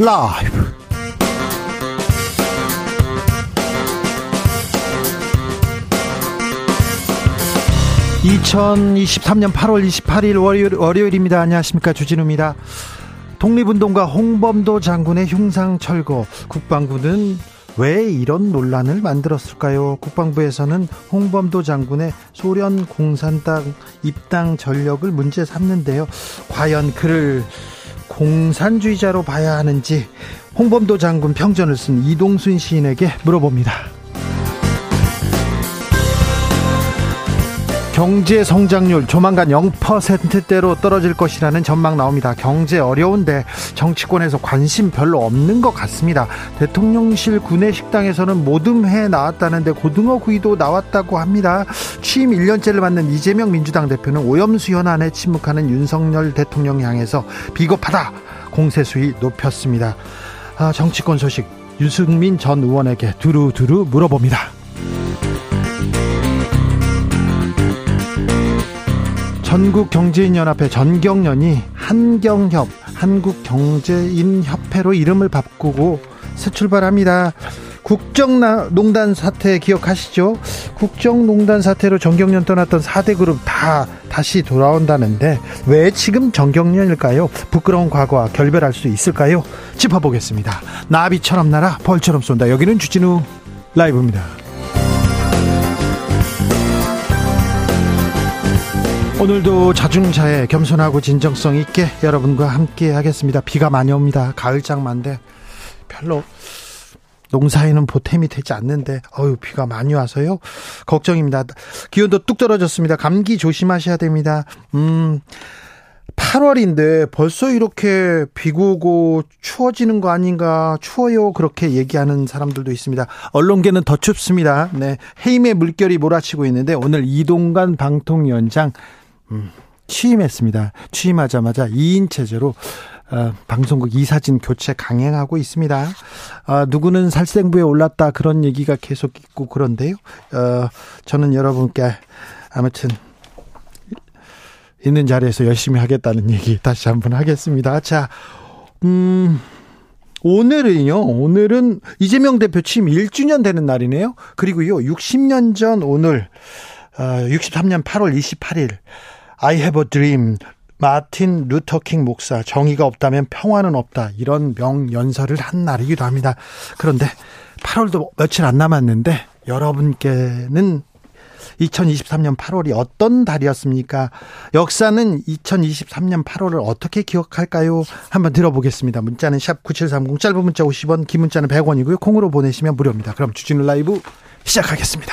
라이브. (2023년 8월 28일) 월요일입니다. 안녕하십니까, 주진우입니다. 독립운동가 홍범도 장군의 흉상 철거, 국방부는 왜 이런 논란을 만들었을까요? 국방부에서는 홍범도 장군의 소련 공산당 입당 전력을 문제 삼는데요. 과연 그를 공산주의자로 봐야 하는지 홍범도 장군 평전을 쓴 이동순 시인에게 물어봅니다. 경제 성장률 조만간 0%대로 떨어질 것이라는 전망 나옵니다. 경제 어려운데 정치권에서 관심 별로 없는 것 같습니다. 대통령실 구내식당에서는 모듬회 나왔다는데 고등어 구이도 나왔다고 합니다. 취임 1년째를 맞는 이재명 민주당 대표는 오염수 현안에 침묵하는 윤석열 대통령 향해서 비겁하다 공세 수위 높였습니다. 정치권 소식 유승민 전 의원에게 두루두루 물어봅니다. 전국경제인연합회 전경련이 한경협, 한국경제인협회로 이름을 바꾸고 새 출발합니다. 국정농단 사태 기억하시죠? 국정농단 사태로 전경련 떠났던 4대 그룹 다 다시 돌아온다는데 왜 지금 전경련일까요? 부끄러운 과거와 결별할 수 있을까요? 짚어보겠습니다. 나비처럼 날아 벌처럼 쏜다. 여기는 주진우 라이브입니다. 오늘도 자중자애, 겸손하고 진정성 있게 여러분과 함께 하겠습니다. 비가 많이 옵니다. 가을장마인데 별로 농사에는 보탬이 되지 않는데 비가 많이 와서요. 걱정입니다. 기온도 뚝 떨어졌습니다. 감기 조심하셔야 됩니다. 8월인데 벌써 이렇게 비고 오고 추워지는 거 아닌가, 추워요 그렇게 얘기하는 사람들도 있습니다. 언론계는 더 춥습니다. 네, 해임의 물결이 몰아치고 있는데 오늘 이동관 방통위원장 취임했습니다. 취임하자마자 2인 체제로 방송국 이사진 교체 강행하고 있습니다. 누구는 살생부에 올랐다 그런 얘기가 계속 있고 그런데요. 저는 여러분께 아무튼 있는 자리에서 열심히 하겠다는 얘기 다시 한번 하겠습니다. 자, 오늘은 이재명 대표 취임 1주년 되는 날이네요. 그리고요, 60년 전 오늘, 63년 8월 28일, I have a dream. 마틴 루터킹 목사, 정의가 없다면 평화는 없다. 이런 명연설을 한 날이기도 합니다. 그런데 8월도 며칠 안 남았는데, 여러분께는 2023년 8월이 어떤 달이었습니까? 역사는 2023년 8월을 어떻게 기억할까요? 한번 들어보겠습니다. 문자는 샵 9730, 짧은 문자 50원, 긴 문자는 100원이고요. 콩으로 보내시면 무료입니다. 그럼 주진우 라이브 시작하겠습니다.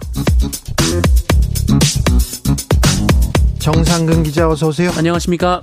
정상근 기자 어서 오세요. 안녕하십니까.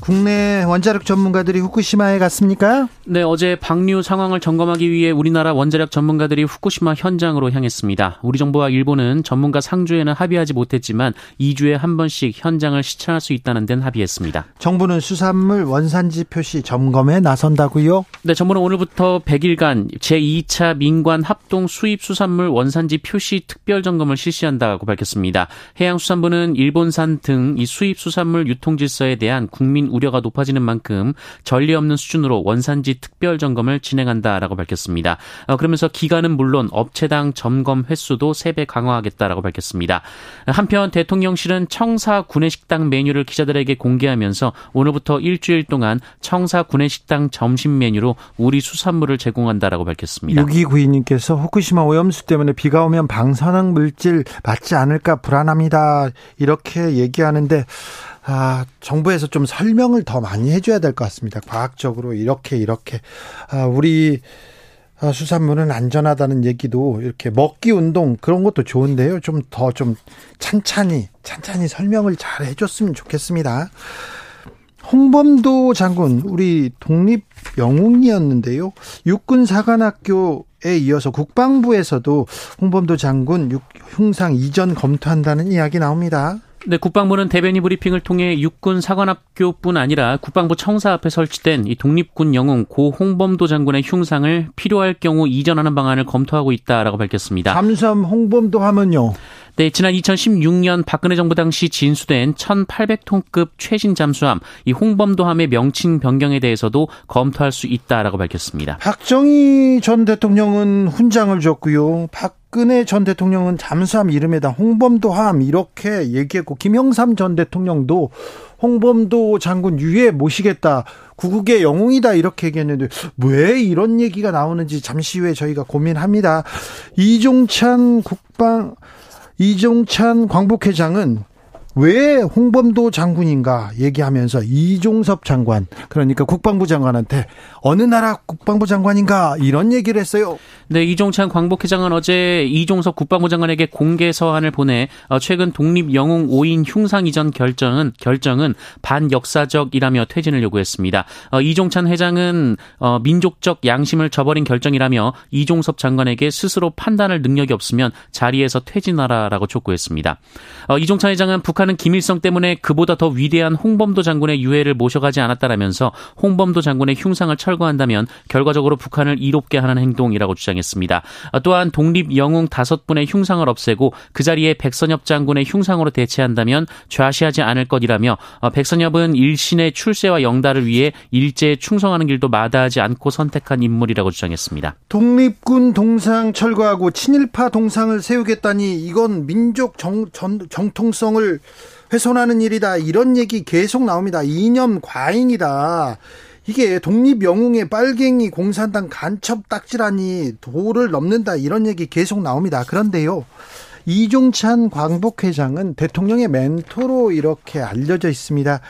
국내 원자력 전문가들이 후쿠시마에 갔습니까? 네, 어제 방류 상황을 점검하기 위해 우리나라 원자력 전문가들이 후쿠시마 현장으로 향했습니다. 우리 정부와 일본은 전문가 상주에는 합의하지 못했지만 2주에 한 번씩 현장을 시찰할 수 있다는 데는 합의했습니다. 정부는 수산물 원산지 표시 점검에 나선다고요? 네, 정부는 오늘부터 100일간 제2차 민관 합동 수입 수산물 원산지 표시 특별 점검을 실시한다고 밝혔습니다. 해양수산부는 일본산 등 이 수입 수산물 유통 질서에 대한 국민 우려가 높아지는 만큼 전례 없는 수준으로 원산지 특별 점검을 진행한다라고 밝혔습니다. 그러면서 기간은 물론 업체당 점검 횟수도 3배 강화하겠다라고 밝혔습니다. 한편 대통령실은 청사 구내식당 메뉴를 기자들에게 공개하면서 오늘부터 일주일 동안 청사 구내식당 점심 메뉴로 우리 수산물을 제공한다라고 밝혔습니다. 6292님께서 후쿠시마 오염수 때문에 비가 오면 방사능 물질 맞지 않을까 불안합니다. 이렇게 얘기하는데 정부에서 좀 설명을 더 많이 해줘야 될 것 같습니다. 과학적으로 이렇게 우리 수산물은 안전하다는 얘기도 이렇게 먹기 운동 그런 것도 좋은데요. 좀 더 좀 찬찬히 설명을 잘 해줬으면 좋겠습니다. 홍범도 장군, 우리 독립 영웅이었는데요. 육군사관학교에 이어서 국방부에서도 홍범도 장군 흉상 이전 검토한다는 이야기 나옵니다. 네, 국방부는 대변인 브리핑을 통해 육군 사관학교뿐 아니라 국방부 청사 앞에 설치된 이 독립군 영웅 고 홍범도 장군의 흉상을 필요할 경우 이전하는 방안을 검토하고 있다라고 밝혔습니다. 잠수함 홍범도 하면요. 네, 지난 2016년 박근혜 정부 당시 진수된 1,800톤급 최신 잠수함 이 홍범도함의 명칭 변경에 대해서도 검토할 수 있다라고 밝혔습니다. 박정희 전 대통령은 훈장을 줬고요. 박근혜 전 대통령은 잠수함 이름에다 홍범도함 이렇게 얘기했고, 김영삼 전 대통령도 홍범도 장군 유해 모시겠다, 구국의 영웅이다 이렇게 얘기했는데 왜 이런 얘기가 나오는지 잠시 후에 저희가 고민합니다. 이종찬 광복회장은 왜 홍범도 장군인가 얘기하면서 이종섭 장관, 그러니까 국방부 장관한테 어느 나라 국방부 장관인가 이런 얘기를 했어요. 네, 이종찬 광복회장은 어제 이종섭 국방부 장관에게 공개 서한을 보내 최근 독립영웅 5인 흉상 이전 결정은 반역사적이라며 퇴진을 요구했습니다. 이종찬 회장은 민족적 양심을 저버린 결정이라며 이종섭 장관에게 스스로 판단할 능력이 없으면 자리에서 퇴진하라라고 촉구했습니다. 이종찬 회장은 북한 김일성 때문에 그보다 더 위대한 홍범도 장군의 유해를 모셔가지 않았다라면서 홍범도 장군의 흉상을 철거한다면 결과적으로 북한을 이롭게 하는 행동이라고 주장했습니다. 또한 독립영웅 5분의 흉상을 없애고 그 자리에 백선엽 장군의 흉상으로 대체한다면 좌시하지 않을 것이라며, 백선엽은 일신의 출세와 영달을 위해 일제에 충성하는 길도 마다하지 않고 선택한 인물이라고 주장했습니다. 독립군 동상 철거하고 친일파 동상을 세우겠다니 이건 민족 정통성을 훼손하는 일이다 이런 얘기 계속 나옵니다. 이념 과잉이다, 이게 독립영웅의 빨갱이 공산당 간첩 딱지라니 도를 넘는다 이런 얘기 계속 나옵니다. 그런데요, 이종찬 광복회장은 대통령의 멘토로 이렇게 알려져 있습니다.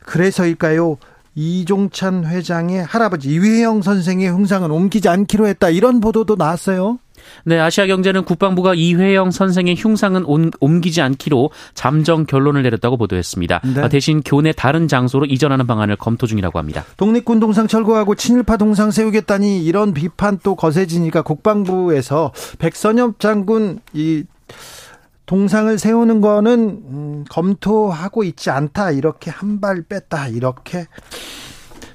그래서일까요? 이종찬 회장의 할아버지 이회영 선생의 흉상은 옮기지 않기로 했다 이런 보도도 나왔어요. 네, 아시아경제는 국방부가 이회영 선생의 흉상은 옮기지 않기로 잠정 결론을 내렸다고 보도했습니다. 네. 대신 교내 다른 장소로 이전하는 방안을 검토 중이라고 합니다. 독립군 동상 철거하고 친일파 동상 세우겠다니 이런 비판 또 거세지니까 국방부에서 백선엽 장군 이 동상을 세우는 거는 검토하고 있지 않다, 이렇게 한 발 뺐다 이렇게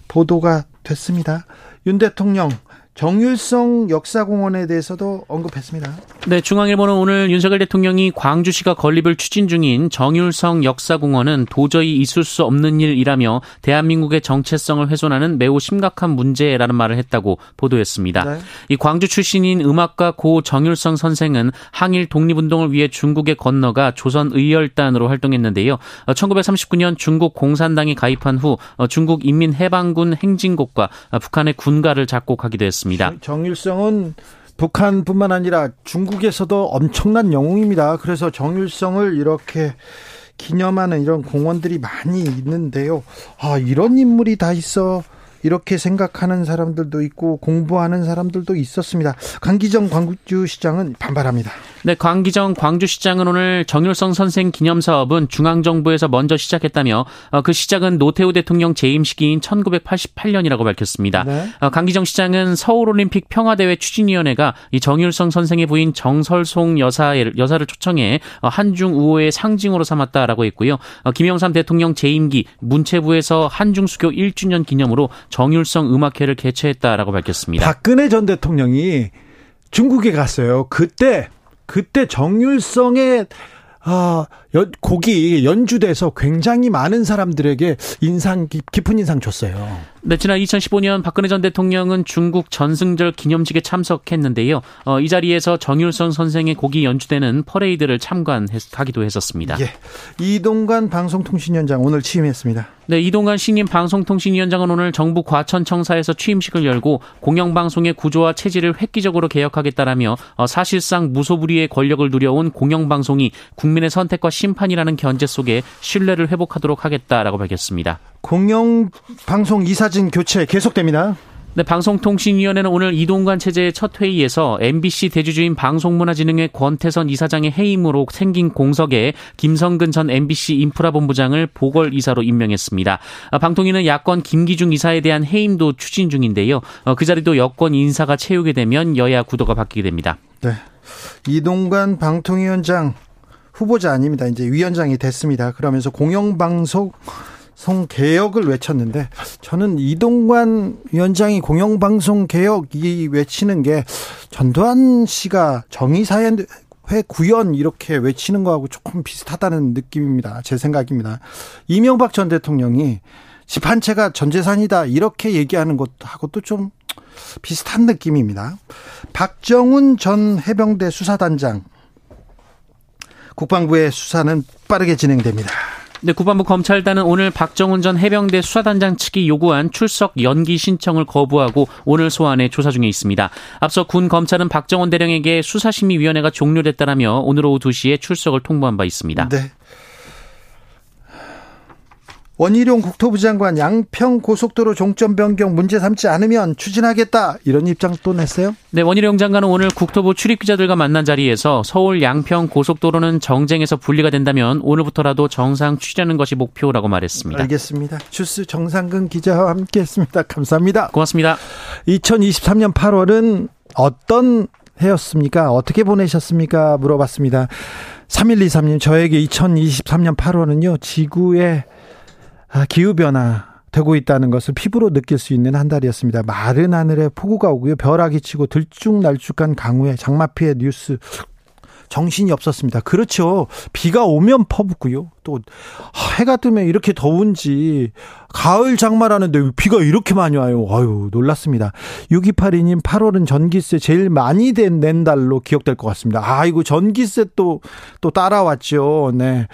보도가 됐습니다. 윤 대통령 정율성 역사공원에 대해서도 언급했습니다. 네, 중앙일보는 오늘 윤석열 대통령이 광주시가 건립을 추진 중인 정율성 역사공원은 도저히 있을 수 없는 일이라며 대한민국의 정체성을 훼손하는 매우 심각한 문제라는 말을 했다고 보도했습니다. 네. 이 광주 출신인 음악가 고 정율성 선생은 항일 독립운동을 위해 중국에 건너가 조선 의열단으로 활동했는데요. 1939년 중국 공산당이 가입한 후 중국 인민해방군 행진곡과 북한의 군가를 작곡하기도 했습니다. 정율성은 북한뿐만 아니라 중국에서도 엄청난 영웅입니다. 그래서 정율성을 이렇게 기념하는 이런 공원들이 많이 있는데요. 아, 이런 인물이 다 있어 이렇게 생각하는 사람들도 있고 공부하는 사람들도 있었습니다. 강기정 광주시장은 반발합니다. 네, 강기정 광주시장은 오늘 정율성 선생 기념사업은 중앙정부에서 먼저 시작했다며 그 시작은 노태우 대통령 재임 시기인 1988년이라고 밝혔습니다. 네. 강기정 시장은 서울올림픽 평화대회 추진위원회가 이 정율성 선생의 부인 정설송 여사를 초청해 한중 우호의 상징으로 삼았다라고 했고요. 김영삼 대통령 재임기 문체부에서 한중수교 1주년 기념으로 정율성 음악회를 개최했다라고 밝혔습니다. 박근혜 전 대통령이 중국에 갔어요. 그때 정율성의 곡이 연주돼서 굉장히 많은 사람들에게 깊은 인상 줬어요. 네, 지난 2015년 박근혜 전 대통령은 중국 전승절 기념식에 참석했는데요. 이 자리에서 정율성 선생의 곡이 연주되는 퍼레이드를 참관하기도 했었습니다. 예, 이동관 방송통신위원장 오늘 취임했습니다. 네, 이동관 신임 방송통신위원장은 오늘 정부 과천청사에서 취임식을 열고 공영방송의 구조와 체질을 획기적으로 개혁하겠다라며 사실상 무소불위의 권력을 누려온 공영방송이 국민의 선택과 심판이라는 견제 속에 신뢰를 회복하도록 하겠다라고 밝혔습니다. 공영방송 이사진 교체 계속됩니다. 네, 방송통신위원회는 오늘 이동관 체제의 첫 회의에서 MBC 대주주인 방송문화진흥회 권태선 이사장의 해임으로 생긴 공석에 김성근 전 MBC 인프라본부장을 보궐이사로 임명했습니다. 방통위는 야권 김기중 이사에 대한 해임도 추진 중인데요. 그 자리도 여권 인사가 채우게 되면 여야 구도가 바뀌게 됩니다. 네, 이동관 방통위원장 후보자 아닙니다. 이제 위원장이 됐습니다. 그러면서 공영방송 개혁을 외쳤는데, 저는 이동관 위원장이 공영방송 개혁이 외치는 게 전두환 씨가 정의사회회 구현 이렇게 외치는 거하고 조금 비슷하다는 느낌입니다. 제 생각입니다. 이명박 전 대통령이 집 한 채가 전 재산이다 이렇게 얘기하는 것하고도 좀 비슷한 느낌입니다. 박정훈 전 해병대 수사단장, 국방부의 수사는 빠르게 진행됩니다. 네, 국방부 검찰단은 오늘 박정훈 전 해병대 수사단장 측이 요구한 출석 연기 신청을 거부하고 오늘 소환해 조사 중에 있습니다. 앞서 군 검찰은 박정훈 대령에게 수사심의위원회가 종료됐다라며 오늘 오후 2시에 출석을 통보한 바 있습니다. 네. 원희룡 국토부 장관, 양평고속도로 종점 변경 문제 삼지 않으면 추진하겠다, 이런 입장 또 냈어요? 네, 원희룡 장관은 오늘 국토부 출입기자들과 만난 자리에서 서울 양평고속도로는 정쟁에서 분리가 된다면 오늘부터라도 정상 추진하는 것이 목표라고 말했습니다. 알겠습니다. 주스 정상근 기자와 함께했습니다. 감사합니다. 고맙습니다. 2023년 8월은 어떤 해였습니까? 어떻게 보내셨습니까? 물어봤습니다. 3123님, 저에게 2023년 8월은요 지구의 기후변화 되고 있다는 것을 피부로 느낄 수 있는 한 달이었습니다. 마른 하늘에 폭우가 오고요, 벼락이 치고 들쭉날쭉한 강우에 장마피해 뉴스 정신이 없었습니다. 그렇죠. 비가 오면 퍼붓고요, 또 해가 뜨면 이렇게 더운지, 가을 장마라는데 비가 이렇게 많이 와요. 아유, 놀랐습니다. 6282님, 8월은 전기세 제일 많이 낸 달로 기억될 것 같습니다. 아이고, 전기세 또 따라왔죠. 네.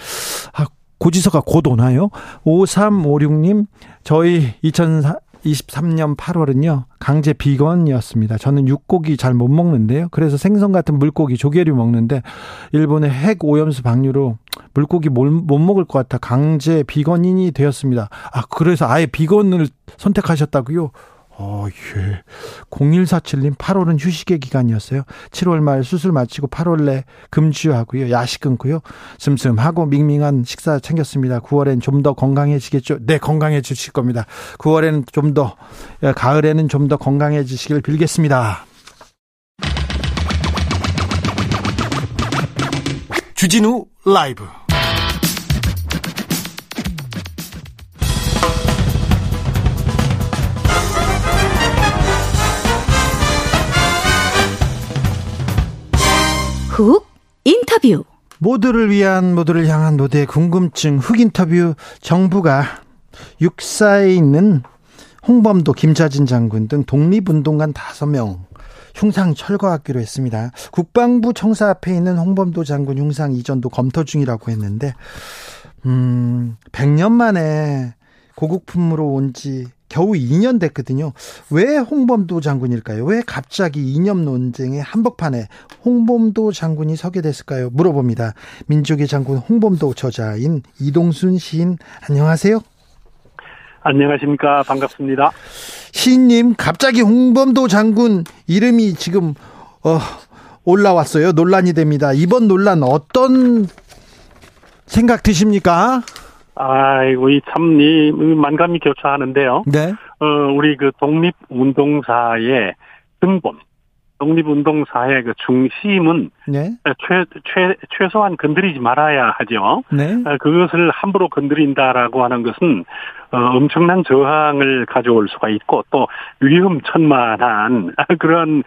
고지서가 곧 오나요? 5356님, 저희 2023년 8월은요 강제 비건이었습니다. 저는 육고기 잘 못 먹는데요, 그래서 생선 같은 물고기, 조개류 먹는데 일본의 핵 오염수 방류로 물고기 못 먹을 것 같아 강제 비건인이 되었습니다. 아, 그래서 아예 비건을 선택하셨다고요? 예. 0147님, 8월은 휴식의 기간이었어요. 7월 말 수술 마치고 8월 내 금주하고요, 야식 끊고요, 슴슴하고 밍밍한 식사 챙겼습니다. 9월엔 좀 더 건강해지겠죠? 네, 건강해지실 겁니다. 9월에는 좀 더, 가을에는 좀 더 건강해지시길 빌겠습니다. 주진우 라이브 훅 인터뷰. 모두를 위한, 모두를 향한 노대의 궁금증 훅 인터뷰. 정부가 육사에 있는 홍범도, 김좌진 장군 등 독립운동가 5명 흉상 철거하기로 했습니다. 국방부 청사 앞에 있는 홍범도 장군 흉상 이전도 검토 중이라고 했는데, 100년 만에 고국품으로 온 지 겨우 2년 됐거든요. 왜 홍범도 장군일까요? 왜 갑자기 이념 논쟁의 한복판에 홍범도 장군이 서게 됐을까요? 물어봅니다. 민족의 장군 홍범도 저자인 이동순 시인, 안녕하세요. 안녕하십니까. 반갑습니다. 시인님, 갑자기 홍범도 장군 이름이 지금 올라왔어요. 논란이 됩니다. 이번 논란 어떤 생각 드십니까? 아이고, 이 만감이 교차하는데요. 네. 우리 그 독립운동사의 근본, 독립운동사의 그 중심은, 네, 최소한 건드리지 말아야 하죠. 네. 그것을 함부로 건드린다라고 하는 것은 엄청난 저항을 가져올 수가 있고 또 위험천만한 그런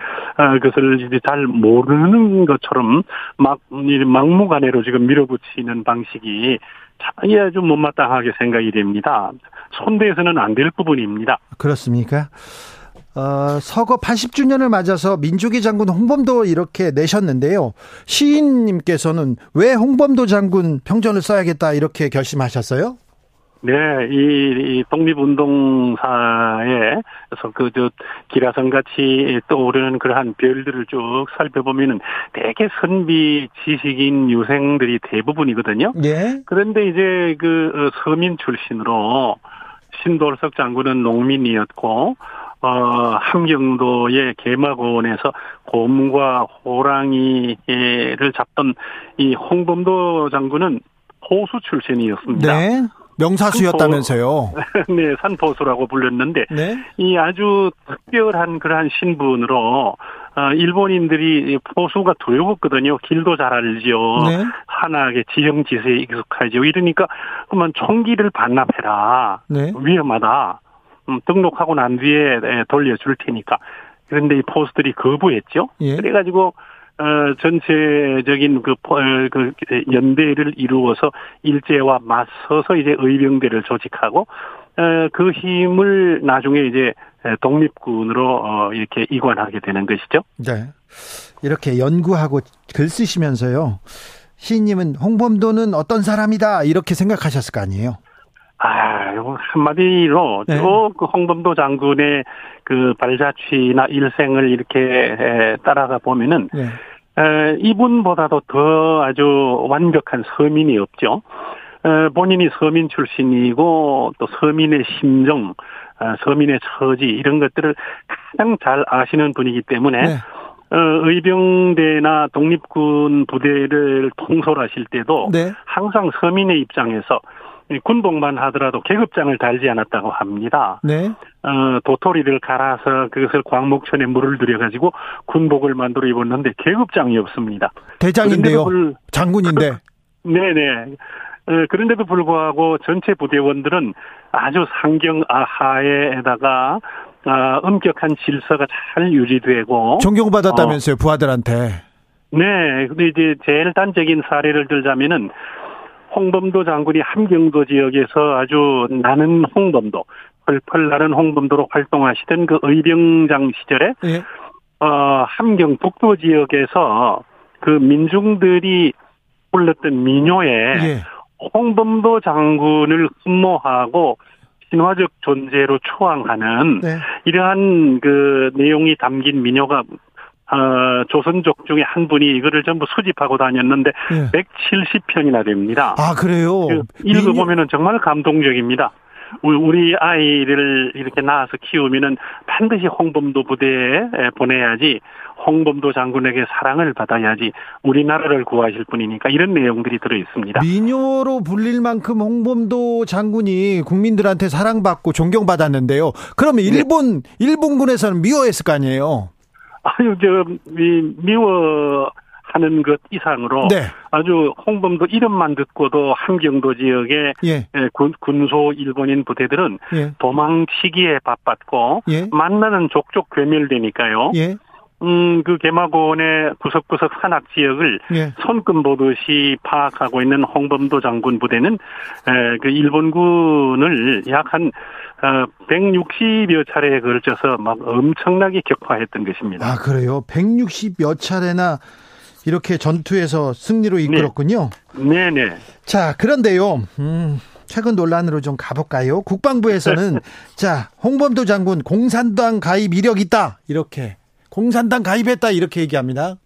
것을 이제 잘 모르는 것처럼 막무가내로 지금 밀어붙이는 방식이 아주 못마땅하게 생각이 됩니다. 손대에서는 안 될 부분입니다. 그렇습니까? 서거 80주년을 맞아서 민족의 장군 홍범도 이렇게 내셨는데요. 시인님께서는 왜 홍범도 장군 평전을 써야겠다 이렇게 결심하셨어요? 네, 이 독립운동사에서 기라성같이 떠오르는 그러한 별들을 쭉 살펴보면은 되게 선비 지식인 유생들이 대부분이거든요. 예. 그런데 이제 서민 출신으로 신돌석 장군은 농민이었고, 함경도의 개마고원에서 곰과 호랑이를 잡던 이 홍범도 장군은 호수 출신이었습니다. 네. 명사수였다면서요. 네, 산포수라고 불렸는데, 네? 이 아주 특별한 그러한 신분으로, 일본인들이 포수가 두려웠거든요. 길도 잘 알지요. 네? 산악의 지형지세에 익숙하지요. 이러니까, 그러면 총기를 반납해라. 네? 위험하다. 등록하고 난 뒤에 돌려줄 테니까. 그런데 이 포수들이 거부했죠. 예? 그래가지고, 전체적인 그 연대를 이루어서 일제와 맞서서 이제 의병대를 조직하고, 그 힘을 나중에 이제 독립군으로 이렇게 이관하게 되는 것이죠. 네. 이렇게 연구하고 글 쓰시면서요. 시인님은 홍범도는 어떤 사람이다, 이렇게 생각하셨을 거 아니에요? 한마디로, 네. 그 홍범도 장군의 그 발자취나 일생을 이렇게 따라가 보면은, 네. 이분보다도 더 아주 완벽한 서민이 없죠. 본인이 서민 출신이고 또 서민의 심정, 서민의 처지 이런 것들을 가장 잘 아시는 분이기 때문에, 네. 의병대나 독립군 부대를 통솔하실 때도, 네. 항상 서민의 입장에서 군복만 하더라도 계급장을 달지 않았다고 합니다. 네. 도토리를 갈아서 그것을 광목천에 물을 들여가지고 군복을 만들어 입었는데 계급장이 없습니다. 대장인데요. 장군인데. 네네. 그런데도 불구하고 전체 부대원들은 아주 상경 하에다가 엄격한 질서가 잘 유지되고. 존경받았다면서요, 부하들한테. 네. 근데 이제 제일 단적인 사례를 들자면은, 홍범도 장군이 함경도 지역에서 아주 나는 홍범도, 펄펄 나는 홍범도로 활동하시던 그 의병장 시절에, 예. 함경 북도 지역에서 그 민중들이 불렀던 민요에, 예. 홍범도 장군을 흠모하고 신화적 존재로 추앙하는, 네. 이러한 그 내용이 담긴 민요가, 조선족 중에 한 분이 이거를 전부 수집하고 다녔는데, 예. 170편이나 됩니다. 아, 그래요? 읽어보면은 정말 감동적입니다. 우리 아이를 이렇게 낳아서 키우면은 반드시 홍범도 부대에 보내야지, 홍범도 장군에게 사랑을 받아야지, 우리나라를 구하실 분이니까, 이런 내용들이 들어있습니다. 민요로 불릴 만큼 홍범도 장군이 국민들한테 사랑받고 존경받았는데요. 그러면 일본, 네. 일본군에서는 미워했을 거 아니에요? 아유, 미워하는 것 이상으로, 네. 아주 홍범도 이름만 듣고도 함경도 지역의, 예. 군소 일본인 부대들은, 예. 도망치기에 바빴고, 예. 만나는 족족 괴멸되니까요. 예. 그 개마고원의 구석구석 산악 지역을, 예. 손금 보듯이 파악하고 있는 홍범도 장군 부대는, 그 일본군을 약 한 160여 차례에 걸쳐서 막 엄청나게 격파했던 것입니다. 아, 그래요? 160여 차례나 이렇게 전투에서 승리로 이끌었군요. 네, 네. 자, 그런데요. 최근 논란으로 좀 가볼까요? 국방부에서는 자, 홍범도 장군 공산당 가입 이력 있다, 이렇게 공산당 가입했다, 이렇게 얘기합니다.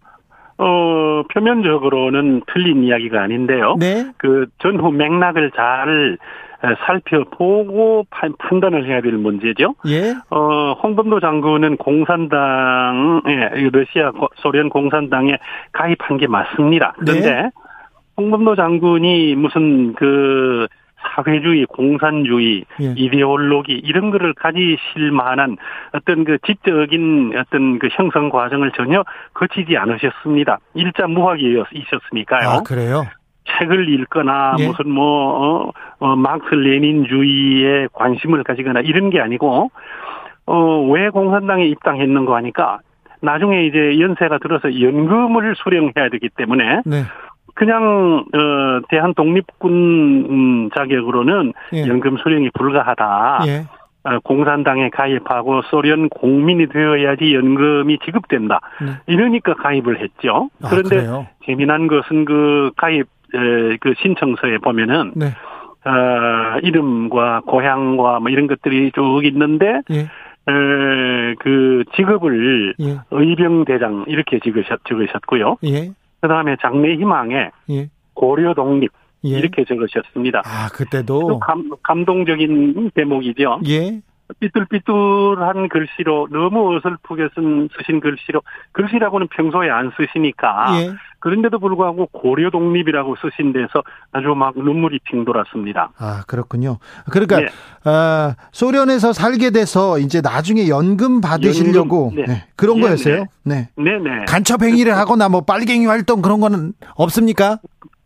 표면적으로는 틀린 이야기가 아닌데요. 네. 그 전후 맥락을 잘 살펴보고 판단을 해야 될 문제죠. 예. 홍범도 장군은 러시아 소련 공산당에 가입한 게 맞습니다. 그런데, 네. 홍범도 장군이 무슨 그 사회주의, 공산주의, 예. 이데올로기 이런 거를 가지실 만한 어떤 그 지적인 어떤 그 형성 과정을 전혀 거치지 않으셨습니다. 일자 무학이셨으니까요. 아, 그래요? 책을 읽거나, 예. 무슨 마르크스 레닌주의에 관심을 가지거나 이런 게 아니고, 왜 공산당에 입당했는 거 하니까 나중에 이제 연세가 들어서 연금을 수령해야 되기 때문에, 네. 그냥 대한 독립군 자격으로는, 예. 연금 수령이 불가하다. 예. 공산당에 가입하고 소련 공민이 되어야지 연금이 지급된다. 네. 이러니까 가입을 했죠. 그런데 재미난 것은 그 가입 그 신청서에 보면은, 네. 이름과 고향과 뭐 이런 것들이 쭉 있는데, 예. 그 직업을, 예. 의병대장 이렇게 적으셨고요. 예. 그다음에 장래희망에, 예. 고려독립, 예. 이렇게 적으셨습니다. 아, 그때도 감동적인 대목이죠. 예. 삐뚤삐뚤한 글씨로 너무 어설프게 쓰신 글씨로 글씨라고는 평소에 안 쓰시니까 예. 그런데도 불구하고 고려 독립이라고 쓰신 데서 아주 막 눈물이 핑 돌았습니다. 아 그렇군요. 그러니까 네. 소련에서 살게 돼서 이제 나중에 연금 받으시려고 연금, 네. 네. 그런 거였어요? 네. 네네. 네. 간첩 행위를 하거나 뭐 빨갱이 활동 그런 거는 없습니까?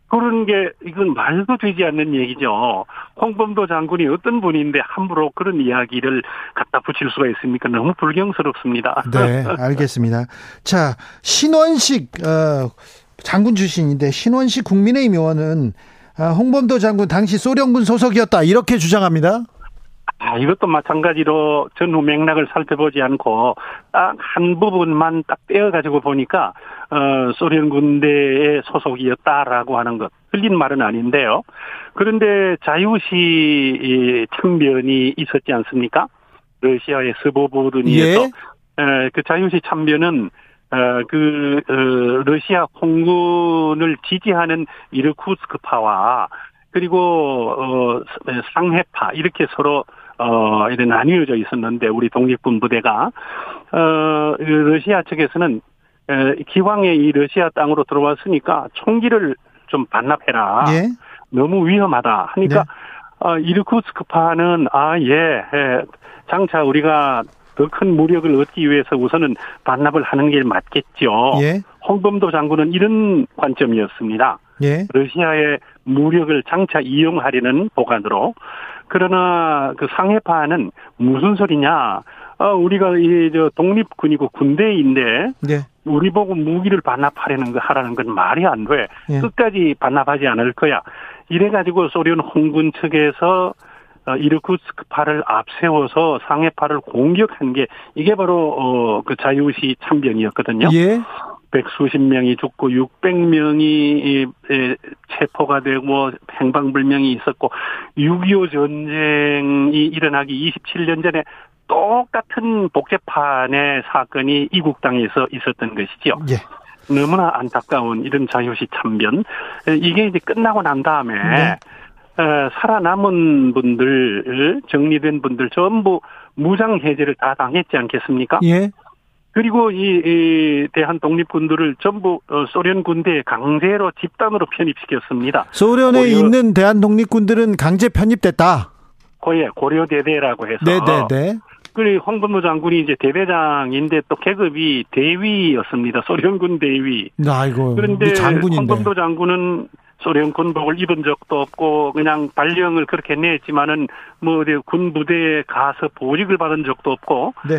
그런 게 이건 말도 되지 않는 얘기죠. 홍범도 장군이 어떤 분인데 함부로 그런 이야기를 갖다 붙일 수가 있습니까? 너무 불경스럽습니다. 네, 알겠습니다. 자, 신원식 장군 출신인데 신원식 국민의힘 의원은 홍범도 장군 당시 소련군 소속이었다 이렇게 주장합니다. 아, 이것도 마찬가지로 전후 맥락을 살펴보지 않고 딱 한 부분만 딱 떼어가지고 보니까 소련 군대의 소속이었다라고 하는 것 틀린 말은 아닌데요. 그런데 자유시 참변이 있었지 않습니까? 러시아의 스보보르니에서 예. 그 자유시 참변은 러시아 공군을 지지하는 이르쿠츠크파와 그리고 상해파 이렇게 서로 이렇게 나뉘어져 있었는데 우리 독립군 부대가 러시아 측에서는 기왕에 이 러시아 땅으로 들어왔으니까 총기를 좀 반납해라. 예? 너무 위험하다 하니까 네. 이르쿠츠크파는 장차 우리가 더 큰 무력을 얻기 위해서 우선은 반납을 하는 게 맞겠죠. 예? 홍범도 장군은 이런 관점이었습니다. 예? 러시아의 무력을 장차 이용하려는 보관으로. 그러나 그 상해파는 무슨 소리냐. 우리가 이저 독립군이고 군대인데 네. 우리 보고 무기를 반납하려는 거 하라는 건 말이 안 돼. 네. 끝까지 반납하지 않을 거야. 이래가지고 소련 홍군 측에서 이르쿠츠크파를 앞세워서 상해파를 공격한 게 이게 바로 그 자유시 참변이었거든요. 예. 100수십 명이 죽고 600명이 체포가 되고 행방불명이 있었고 6.25 전쟁이 일어나기 27년 전에 똑같은 복제판의 사건이 이국 땅에서 있었던 것이죠. 예. 너무나 안타까운 이런 자유시 참변. 이게 이제 끝나고 난 다음에 네. 살아남은 분들, 정리된 분들 전부 무장 해제를 다 당했지 않겠습니까? 예. 그리고 이 대한 독립군들을 전부 소련 군대에 강제로 집단으로 편입시켰습니다. 소련에 있는 대한 독립군들은 강제 편입됐다. 고려 대대라고 해서. 네네네. 그리고 홍범도 장군이 이제 대대장인데 또 계급이 대위였습니다. 소련군 대위. 아이고. 그런데 장군인데. 홍범도 장군은 소련 군복을 입은 적도 없고 그냥 발령을 그렇게 냈지만은 뭐 어디 군부대에 가서 보직을 받은 적도 없고. 네.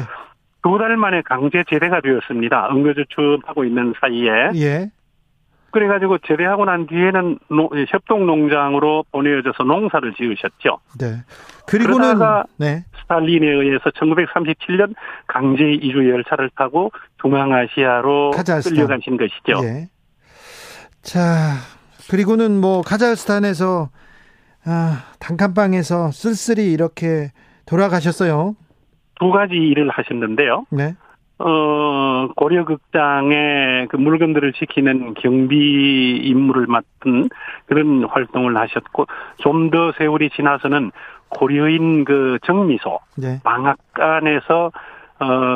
2달 만에 강제 제대가 되었습니다. 응거주춤하고 있는 사이에. 예. 그래가지고 제대하고 난 뒤에는 협동농장으로 보내어져서 농사를 지으셨죠. 네. 그리고는 네. 스탈린에 의해서 1937년 강제 이주 열차를 타고 중앙아시아로 끌려가신 것이죠. 예. 자, 그리고는 뭐 카자흐스탄에서 단칸방에서 쓸쓸히 이렇게 돌아가셨어요. 두 가지 일을 하셨는데요. 네. 고려극장의 그 물건들을 지키는 경비 임무를 맡은 그런 활동을 하셨고, 좀 더 세월이 지나서는 고려인 그 정미소, 네. 방앗간에서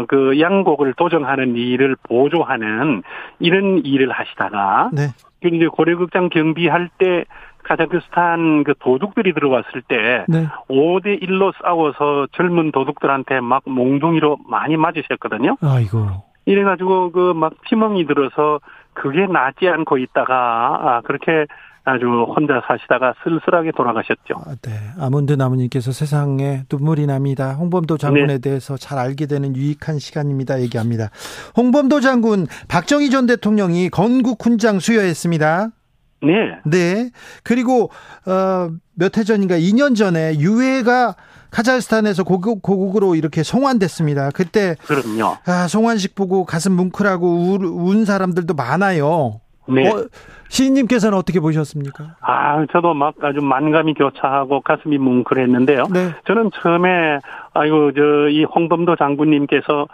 그 양곡을 도정하는 일을 보조하는 이런 일을 하시다가, 네. 이제 고려극장 경비할 때 카자흐스탄 그 도둑들이 들어왔을 때 네. 5대1로 싸워서 젊은 도둑들한테 막 몽둥이로 많이 맞으셨거든요. 아이고. 이래가지고 그 막 피멍이 들어서 그게 낫지 않고 있다가 그렇게 아주 혼자 사시다가 쓸쓸하게 돌아가셨죠. 아, 네. 아몬드 나무님께서 세상에 눈물이 납니다. 홍범도 장군에 네. 대해서 잘 알게 되는 유익한 시간입니다. 얘기합니다. 홍범도 장군 박정희 전 대통령이 건국훈장 수여했습니다. 네. 네. 그리고 몇 해 전인가 2년 전에 유해가 카자흐스탄에서 고국으로 이렇게 송환됐습니다. 그때 그럼요. 송환식 보고 가슴 뭉클하고 운 사람들도 많아요. 네. 시인님께서는 어떻게 보셨습니까? 아, 저도 막 아주 만감이 교차하고 가슴이 뭉클했는데요. 네. 저는 처음에 아이고 이 홍범도 장군님께서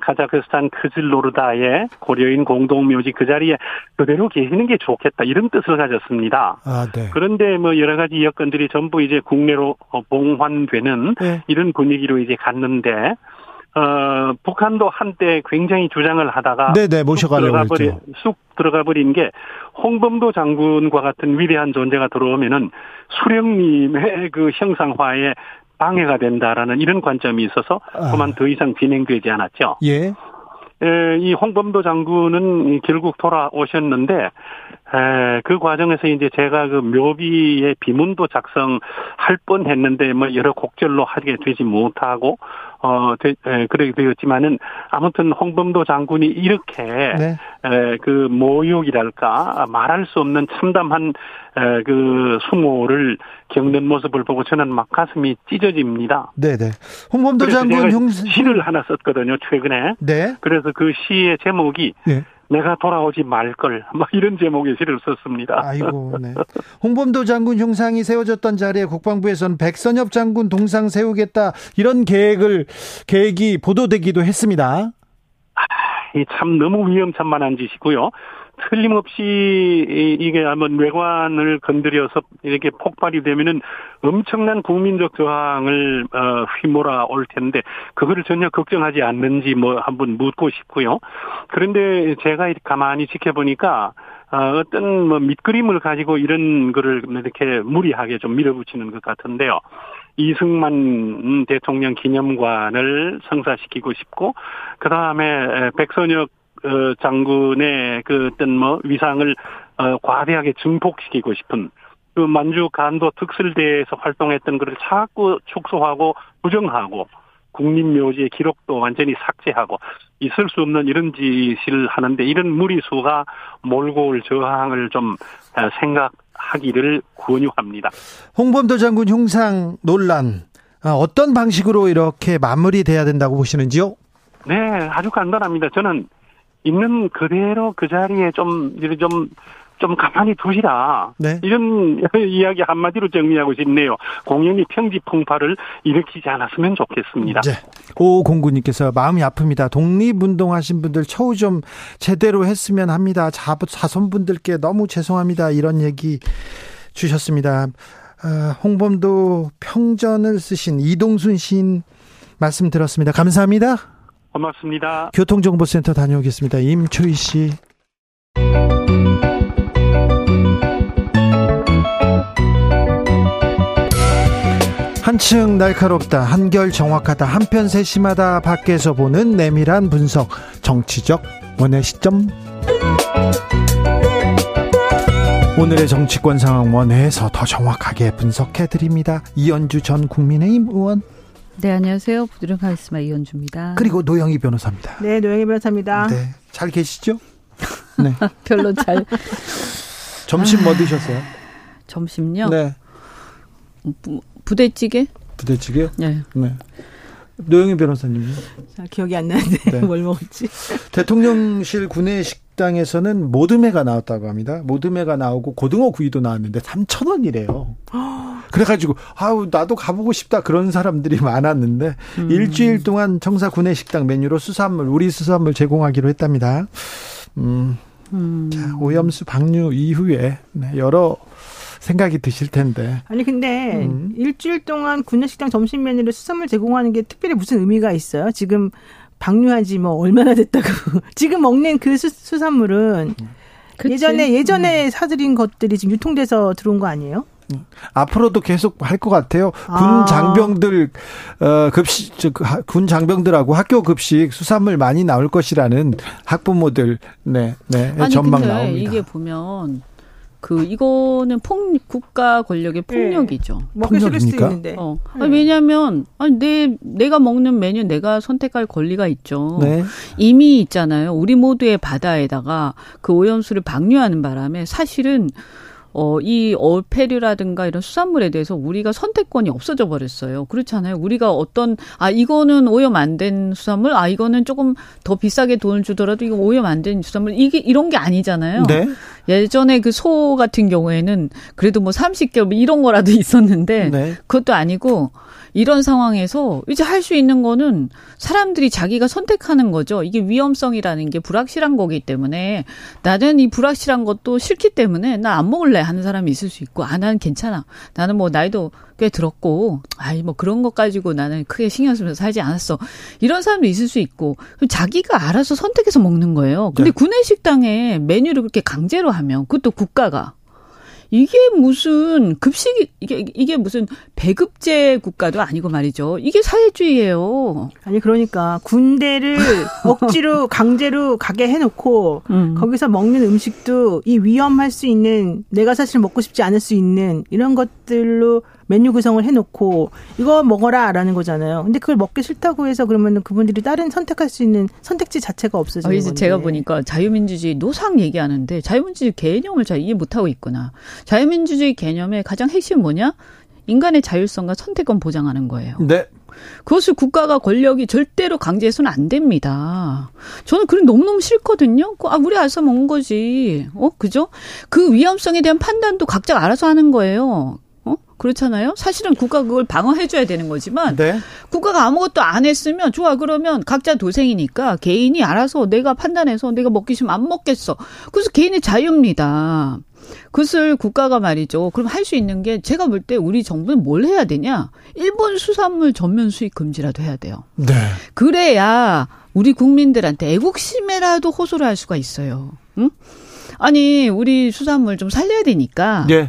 카자흐스탄 크질로르다의 고려인 공동묘지 그 자리에 그대로 계시는 게 좋겠다 이런 뜻을 가졌습니다. 아, 네. 그런데 뭐 여러 가지 여건들이 전부 이제 국내로 봉환되는 네. 이런 분위기로 이제 갔는데 북한도 한때 굉장히 주장을 하다가 네네, 모셔가려고 했죠. 쑥 들어가버린 게 홍범도 장군과 같은 위대한 존재가 들어오면은 수령님의 그 형상화에 방해가 된다라는 이런 관점이 있어서 그만 더 이상 진행되지 않았죠. 예. 이 홍범도 장군은 결국 돌아오셨는데 그 과정에서 이제 제가 그 묘비의 비문도 작성할 뻔했는데 뭐 여러 곡절로 하게 되지 못하고 그렇게 되었지만은 아무튼 홍범도 장군이 이렇게 네. 그 모욕이랄까 말할 수 없는 참담한 그 수모를 겪는 모습을 보고 저는 막 가슴이 찢어집니다. 네네. 홍범도 장군 시를 하나 썼거든요 최근에. 네. 그래서 그 시의 제목이. 네. 내가 돌아오지 말걸 막 이런 제목의 시를 썼습니다. 아이고, 네. 홍범도 장군 형상이 세워졌던 자리에 국방부에서는 백선엽 장군 동상 세우겠다 이런 계획이 보도되기도 했습니다. 참 너무 위험천만한 짓이고요. 틀림없이 이게 한번 뇌관을 건드려서 이렇게 폭발이 되면은 엄청난 국민적 저항을 휘몰아 올 텐데 그거를 전혀 걱정하지 않는지 뭐 한번 묻고 싶고요. 그런데 제가 가만히 지켜보니까 어떤 뭐 밑그림을 가지고 이런 거를 이렇게 무리하게 좀 밀어붙이는 것 같은데요. 이승만 대통령 기념관을 성사시키고 싶고 그 다음에 백선엽 장군의 그 어떤 뭐 위상을 과대하게 증폭시키고 싶은 그 만주 간도 특설대에서 활동했던 것을 자꾸 축소하고 부정하고 국립묘지의 기록도 완전히 삭제하고 있을 수 없는 이런 짓을 하는데 이런 무리수가 몰고 올 저항을 좀 생각하기를 권유합니다. 홍범도 장군 형상 논란 어떤 방식으로 이렇게 마무리돼야 된다고 보시는지요? 네, 아주 간단합니다. 저는 있는 그대로 그 자리에 좀 가만히 두시라. 네. 이런 이야기 한마디로 정리하고 싶네요. 공연이 평지 풍파를 일으키지 않았으면 좋겠습니다. 네. 5509님께서 마음이 아픕니다. 독립운동하신 분들 처우 좀 제대로 했으면 합니다. 자손분들께 너무 죄송합니다. 이런 얘기 주셨습니다. 홍범도 평전을 쓰신 이동순 시인 말씀 들었습니다. 감사합니다. 고맙습니다. 교통정보센터 다녀오겠습니다. 임초희 씨. 한층 날카롭다, 한결 정확하다, 한편 세심하다, 밖에서 보는 내밀한 분석, 정치적 원의 시점. 오늘의 정치권 상황 원회에서 더 정확하게 분석해드립니다. 이현주 전 국민의힘 의원. 네, 안녕하세요. 부드러운 카리스마 이현주입니다. 그리고 노영희 변호사입니다. 네, 노영희 변호사입니다. 네, 잘 계시죠? 네. 별로 잘. 점심 뭐 드셨어요? 점심요? 네. 부대찌개? 부대찌개요? 네. 네. 노영희 변호사님이요? 기억이 안 나는데 네. 뭘 먹었지? 대통령실 구내식당에서는 모듬회가 나왔다고 합니다. 모듬회가 나오고 고등어 구이도 나왔는데 3,000원이래요. 그래가지고 아우 나도 가보고 싶다 그런 사람들이 많았는데 일주일 동안 청사 구내식당 메뉴로 수산물 우리 수산물 제공하기로 했답니다. 자, 오염수 방류 이후에 여러 생각이 드실 텐데. 아니 근데 일주일 동안 구내식당 점심 메뉴를 수산물 제공하는 게 특별히 무슨 의미가 있어요? 지금 방류한 지 뭐 얼마나 됐다고. 지금 먹는 그 수산물은 그치. 예전에 사들인 것들이 지금 유통돼서 들어온 거 아니에요? 앞으로도 계속 할 것 같아요. 군 장병들 급식, 즉 군 장병들하고 학교 급식 수산물 많이 나올 것이라는 학부모들 전망 근데 나옵니다. 이게 보면. 이거는 국가 권력의 폭력이죠. 먹기 싫을 수도 있는데. 왜냐면, 내가 먹는 메뉴 내가 선택할 권리가 있죠. 네. 이미 있잖아요. 우리 모두의 바다에다가 그 오염수를 방류하는 바람에 사실은, 이 어패류라든가 이런 수산물에 대해서 우리가 선택권이 없어져 버렸어요. 그렇잖아요. 우리가 이거는 오염 안 된 수산물, 이거는 조금 더 비싸게 돈을 주더라도 이거 오염 안 된 수산물, 이런 게 아니잖아요. 네. 예전에 그 소 같은 경우에는 그래도 뭐 30개 이런 거라도 있었는데 네. 그것도 아니고 이런 상황에서 이제 할 수 있는 거는 사람들이 자기가 선택하는 거죠. 이게 위험성이라는 게 불확실한 거기 때문에 나는 이 불확실한 것도 싫기 때문에 나 안 먹을래 하는 사람이 있을 수 있고, 아, 난 괜찮아. 나는 뭐 나이도 꽤 들었고, 아이, 뭐 그런 것 가지고 나는 크게 신경 쓰면서 살지 않았어. 이런 사람도 있을 수 있고, 자기가 알아서 선택해서 먹는 거예요. 근데 네. 구내식당에 메뉴를 그렇게 강제로 하면 그것도 국가가. 이게 무슨 급식이, 이게 무슨 배급제 국가도 아니고 말이죠. 이게 사회주의예요. 아니, 그러니까 군대를 억지로 강제로 가게 해놓고 거기서 먹는 음식도 이 위험할 수 있는, 내가 사실 먹고 싶지 않을 수 있는 이런 것들로 메뉴 구성을 해놓고 이거 먹어라 라는 거잖아요. 근데 그걸 먹기 싫다고 해서 그러면 그분들이 다른 선택할 수 있는 선택지 자체가 없어지는 건데. 제가 보니까 자유민주주의 노상 얘기하는데 자유민주주의 개념을 잘 이해 못하고 있구나. 자유민주주의 개념의 가장 핵심은 뭐냐? 인간의 자율성과 선택권 보장하는 거예요. 네. 그것을 국가가 권력이 절대로 강제해서는 안 됩니다. 저는 그런 너무너무 싫거든요. 아, 우리 알아서 먹는 거지. 그죠? 그 위험성에 대한 판단도 각자 알아서 하는 거예요. 그렇잖아요. 사실은 국가가 그걸 방어해줘야 되는 거지만 네. 국가가 아무것도 안 했으면 좋아. 그러면 각자 도생이니까 개인이 알아서 내가 판단해서 내가 먹기 싫으면 안 먹겠어. 그래서 개인의 자유입니다. 그것을 국가가 말이죠. 그럼 할 수 있는 게 제가 볼 때 우리 정부는 뭘 해야 되냐. 일본 수산물 전면 수입 금지라도 해야 돼요. 네. 그래야 우리 국민들한테 애국심에라도 호소를 할 수가 있어요. 응? 아니, 우리 수산물 좀 살려야 되니까. 네.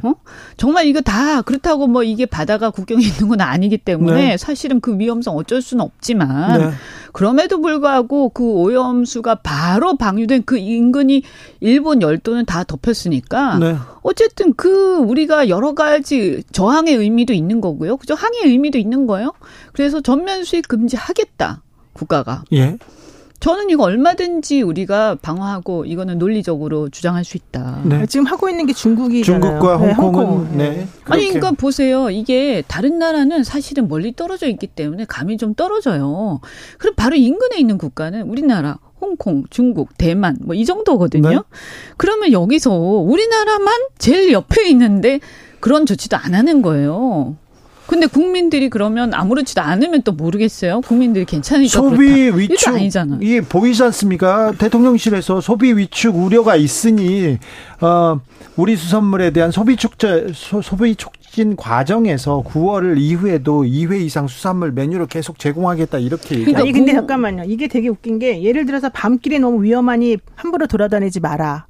정말 이거 다 그렇다고 뭐 이게 바다가 국경에 있는 건 아니기 때문에 네. 사실은 그 위험성 어쩔 수는 없지만 네. 그럼에도 불구하고 그 오염수가 바로 방류된 그 인근이 일본 열도는 다 덮였으니까 네. 어쨌든 그 우리가 여러 가지 저항의 의미도 있는 거고요. 그죠? 항의의 의미도 있는 거예요. 그래서 전면 수입 금지하겠다. 국가가. 예. 저는 이거 얼마든지 우리가 방어하고 이거는 논리적으로 주장할 수 있다. 네. 지금 하고 있는 게 중국이잖아요. 중국과 홍콩은. 네. 네. 아니 그러니까 보세요. 이게 다른 나라는 사실은 멀리 떨어져 있기 때문에 감이 좀 떨어져요. 그럼 바로 인근에 있는 국가는 우리나라, 홍콩, 중국, 대만 뭐 이 정도거든요. 네. 그러면 여기서 우리나라만 제일 옆에 있는데 그런 조치도 안 하는 거예요. 근데 국민들이 그러면 아무렇지도 않으면 또 모르겠어요. 국민들이 괜찮으니까 소비 그렇다. 위축 아니잖아요. 이게 보이지 않습니까? 대통령실에서 소비 위축 우려가 있으니 우리 수산물에 대한 소비 촉진 과정에서 9월 이후에도 2회 이상 수산물 메뉴를 계속 제공하겠다 이렇게 얘기합니다. 아니 근데 잠깐만요. 이게 되게 웃긴 게 예를 들어서 밤길에 너무 위험하니 함부로 돌아다니지 마라.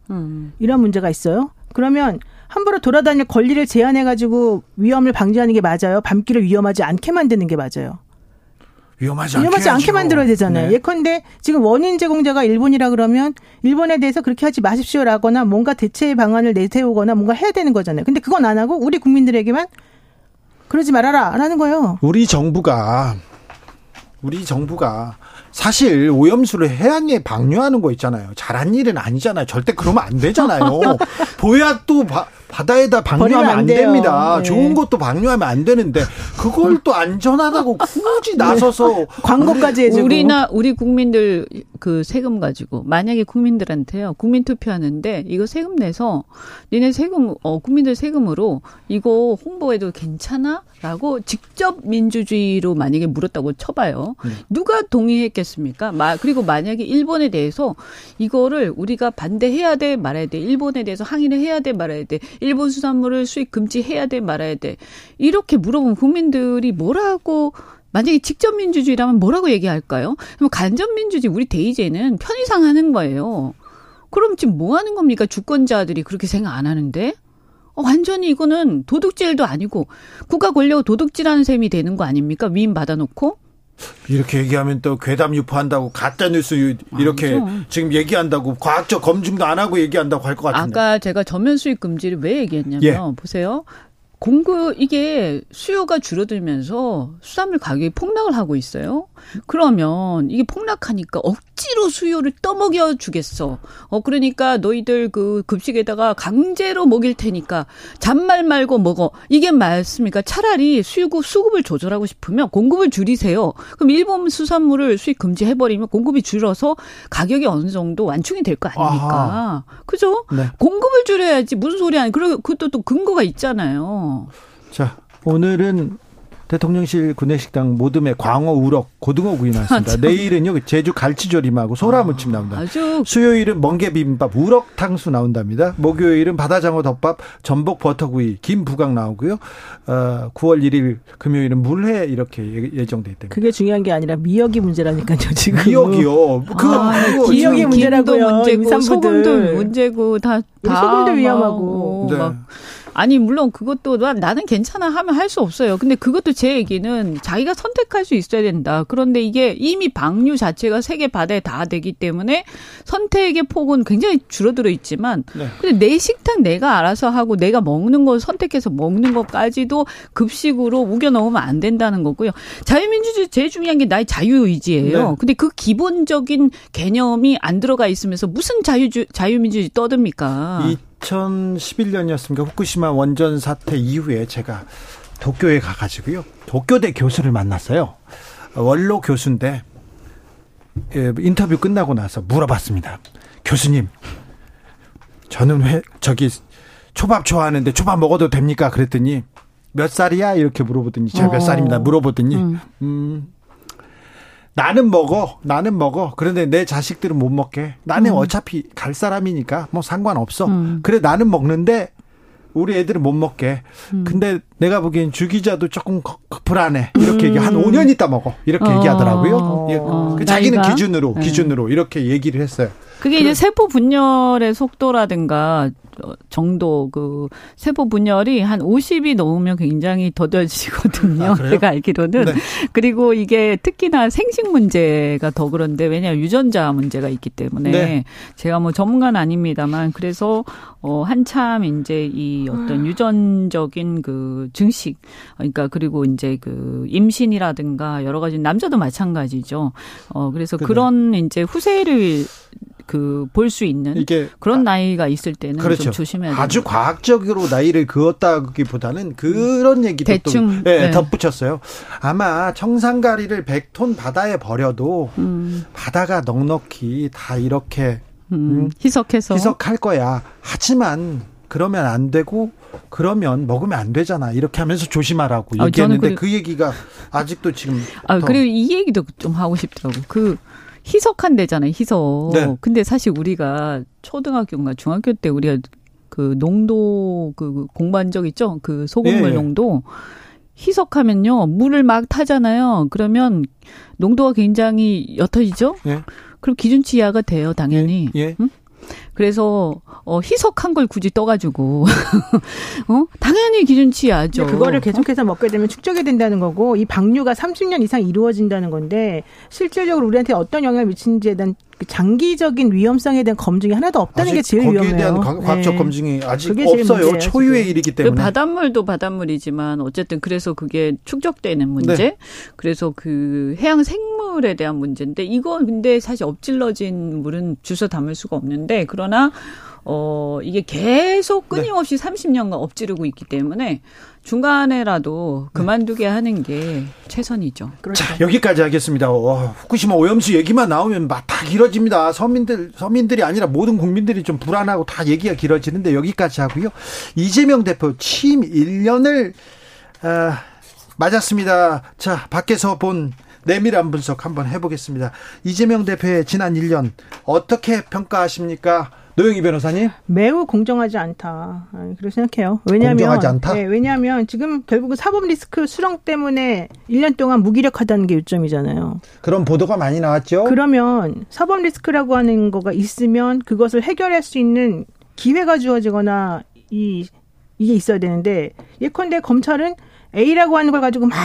이런 문제가 있어요. 그러면 함부로 돌아다닐 권리를 제한해가지고 위험을 방지하는 게 맞아요? 밤길을 위험하지 않게 만드는 게 맞아요? 위험하지 않게 만들어야 되잖아요. 네. 예컨대 지금 원인 제공자가 일본이라 그러면 일본에 대해서 그렇게 하지 마십시오라거나 뭔가 대체 방안을 내세우거나 뭔가 해야 되는 거잖아요. 근데 그건 안 하고 우리 국민들에게만 그러지 말아라 라는 거예요. 우리 정부가 사실 오염수를 해안에 방류하는 거 있잖아요. 잘한 일은 아니잖아요. 절대 그러면 안 되잖아요. 보야 또 바다에다 방류하면 안 됩니다. 네. 좋은 것도 방류하면 안 되는데 그걸 또 안전하다고 굳이 나서서 네. 광고까지 해주고. 우리 국민들 그 세금 가지고 만약에 국민들한테요. 국민 투표하는데 이거 세금 내서 니네 세금 국민들 세금으로 이거 홍보해도 괜찮아? 라고 직접 민주주의로 만약에 물었다고 쳐봐요. 누가 동의했겠습니까? 그리고 만약에 일본에 대해서 이거를 우리가 반대해야 돼 말아야 돼. 일본에 대해서 항의를 해야 돼 말아야 돼. 일본 수산물을 수입 금지해야 돼 말아야 돼. 이렇게 물어보면 국민들이 뭐라고 만약에 직접 민주주의라면 뭐라고 얘기할까요? 그럼 간접 민주주의 우리 대의제는 편의상 하는 거예요. 그럼 지금 뭐 하는 겁니까? 주권자들이 그렇게 생각 안 하는데? 완전히 이거는 도둑질도 아니고 국가 권력 도둑질하는 셈이 되는 거 아닙니까? 위임 받아놓고. 이렇게 얘기하면 또 괴담 유포한다고 가짜뉴스 이렇게 아니죠. 지금 얘기한다고 과학적 검증도 안 하고 얘기한다고 할 것 같은데. 아까 제가 전면 수입 금지를 왜 얘기했냐면 예. 보세요. 이게 수요가 줄어들면서 수산물 가격이 폭락을 하고 있어요. 그러면 이게 폭락하니까 억지로 수요를 떠먹여 주겠어. 그러니까 너희들 그 급식에다가 강제로 먹일 테니까 잔말 말고 먹어. 이게 맞습니까? 차라리 수급을 조절하고 싶으면 공급을 줄이세요. 그럼 일본 수산물을 수입 금지해버리면 공급이 줄어서 가격이 어느 정도 완충이 될 거 아닙니까? 아하. 그죠? 네. 공급을 줄여야지 무슨 소리 아니. 그리고 그것도 또 근거가 있잖아요. 자, 오늘은 대통령실 구내식당 모듬에 광어, 우럭, 고등어 구이 나왔습니다. 아, 내일은요 제주 갈치조림하고 소라무침 나온다. 아주... 수요일은 멍게 비빔밥, 우럭 탕수 나온답니다. 목요일은 바다장어 덮밥, 전복 버터구이, 김 부각 나오고요. 9월 1일 금요일은 물회 이렇게 예정돼 있답니다. 그게 중요한 게 아니라 미역이 문제라니까요 지금. 미역이요. 그 미역이 문제라고요. 문제고, 소금도 문제고 다 소금도 위험하고. 네. 막. 아니 물론 그것도 나는 괜찮아 하면 할 수 없어요. 근데 그것도 제 얘기는 자기가 선택할 수 있어야 된다. 그런데 이게 이미 방류 자체가 세계 바다에 다 되기 때문에 선택의 폭은 굉장히 줄어들어 있지만 네. 근데 내 식탁 내가 알아서 하고 내가 먹는 걸 선택해서 먹는 것까지도 급식으로 우겨 넣으면 안 된다는 거고요. 자유민주주의 제일 중요한 게 나의 자유의지예요. 네. 근데 그 기본적인 개념이 안 들어가 있으면서 무슨 자유민주주의 떠듭니까? 2011년이었습니까? 후쿠시마 원전 사태 이후에 제가 도쿄에 가가지고요. 도쿄대 교수를 만났어요. 원로 교수인데 인터뷰 끝나고 나서 물어봤습니다. 교수님, 저는 초밥 좋아하는데 초밥 먹어도 됩니까? 그랬더니 몇 살이야? 이렇게 물어보더니 제가 몇 살입니다. 물어보더니 나는 먹어. 그런데 내 자식들은 못 먹게. 나는 어차피 갈 사람이니까 뭐 상관없어. 그래 나는 먹는데 우리 애들은 못 먹게. 근데 내가 보기엔 주기자도 조금 불안해. 이렇게 얘기 한 5년 있다 먹어. 이렇게 얘기하더라고요. 자기는 기준으로 이렇게 얘기를 했어요. 그게 이제 세포 분열의 속도라든가 정도, 세포 분열이 한 50이 넘으면 굉장히 더뎌지거든요. 아, 제가 알기로는. 네. 그리고 이게 특히나 생식 문제가 더 그런데, 왜냐하면 유전자 문제가 있기 때문에. 네. 제가 뭐 전문가는 아닙니다만, 그래서, 한참 이제 이 어떤 유전적인 증식, 그러니까 그리고 이제 임신이라든가 여러 가지, 남자도 마찬가지죠. 그래서 그래. 그런 이제 후세를 볼 수 있는 그런 나이가 있을 때는 그렇죠. 좀 조심해야 돼요. 아주 됩니다. 과학적으로 나이를 그었다기보다는 그런 얘기도 대충, 또 덧붙였어요. 아마 청산가리를 100톤 바다에 버려도 바다가 넉넉히 다 이렇게 희석할 거야. 하지만 그러면 안 되고 그러면 먹으면 안 되잖아. 이렇게 하면서 조심하라고 얘기했는데 그 얘기가 아직도 지금 그리고 이 얘기도 좀 하고 싶더라고요. 희석한대잖아요, 희석. 네. 근데 사실 우리가 초등학교인가 중학교 때 우리가 농도 공부한 적 있죠? 소금물 농도. 희석하면요, 물을 막 타잖아요. 그러면 농도가 굉장히 옅어지죠? 예. 그럼 기준치 이하가 돼요, 당연히. 예. 응? 그래서 희석한 걸 굳이 떠가지고 당연히 기준치 이하죠. 그거를 계속해서 먹게 되면 축적이 된다는 거고 이 방류가 30년 이상 이루어진다는 건데 실질적으로 우리한테 어떤 영향을 미치는지에 대한 장기적인 위험성에 대한 검증이 하나도 없다는 게 제일 위험해요. 거기에 대한 과학적 검증이 아직 없어요. 문제예요, 초유의 지금. 일이기 때문에. 바닷물도 바닷물이지만 어쨌든 그래서 그게 축적되는 문제. 네. 그래서 해양 생물에 대한 문제인데 이건 근데 사실 엎질러진 물은 주워 담을 수가 없는데 그러나 이게 계속 끊임없이 30년간 엎지르고 있기 때문에 중간에라도 그만두게 하는 게 최선이죠. 그렇죠. 자, 여기까지 하겠습니다. 후쿠시마 오염수 얘기만 나오면 막 다 길어집니다. 서민들이 아니라 모든 국민들이 좀 불안하고 다 얘기가 길어지는데 여기까지 하고요. 이재명 대표 취임 1년을 맞았습니다. 자, 밖에서 본 내밀한 분석 한번 해보겠습니다. 이재명 대표의 지난 1년 어떻게 평가하십니까? 노영희 변호사님. 매우 공정하지 않다. 그렇게 생각해요. 왜냐하면, 공정하지 않다? 네, 왜냐하면 지금 결국은 사법 리스크 수렁 때문에 1년 동안 무기력하다는 게 요점이잖아요. 그런 보도가 많이 나왔죠. 그러면 사법 리스크라고 하는 거가 있으면 그것을 해결할 수 있는 기회가 주어지거나 이게 있어야 되는데 예컨대 검찰은 A라고 하는 걸 가지고 막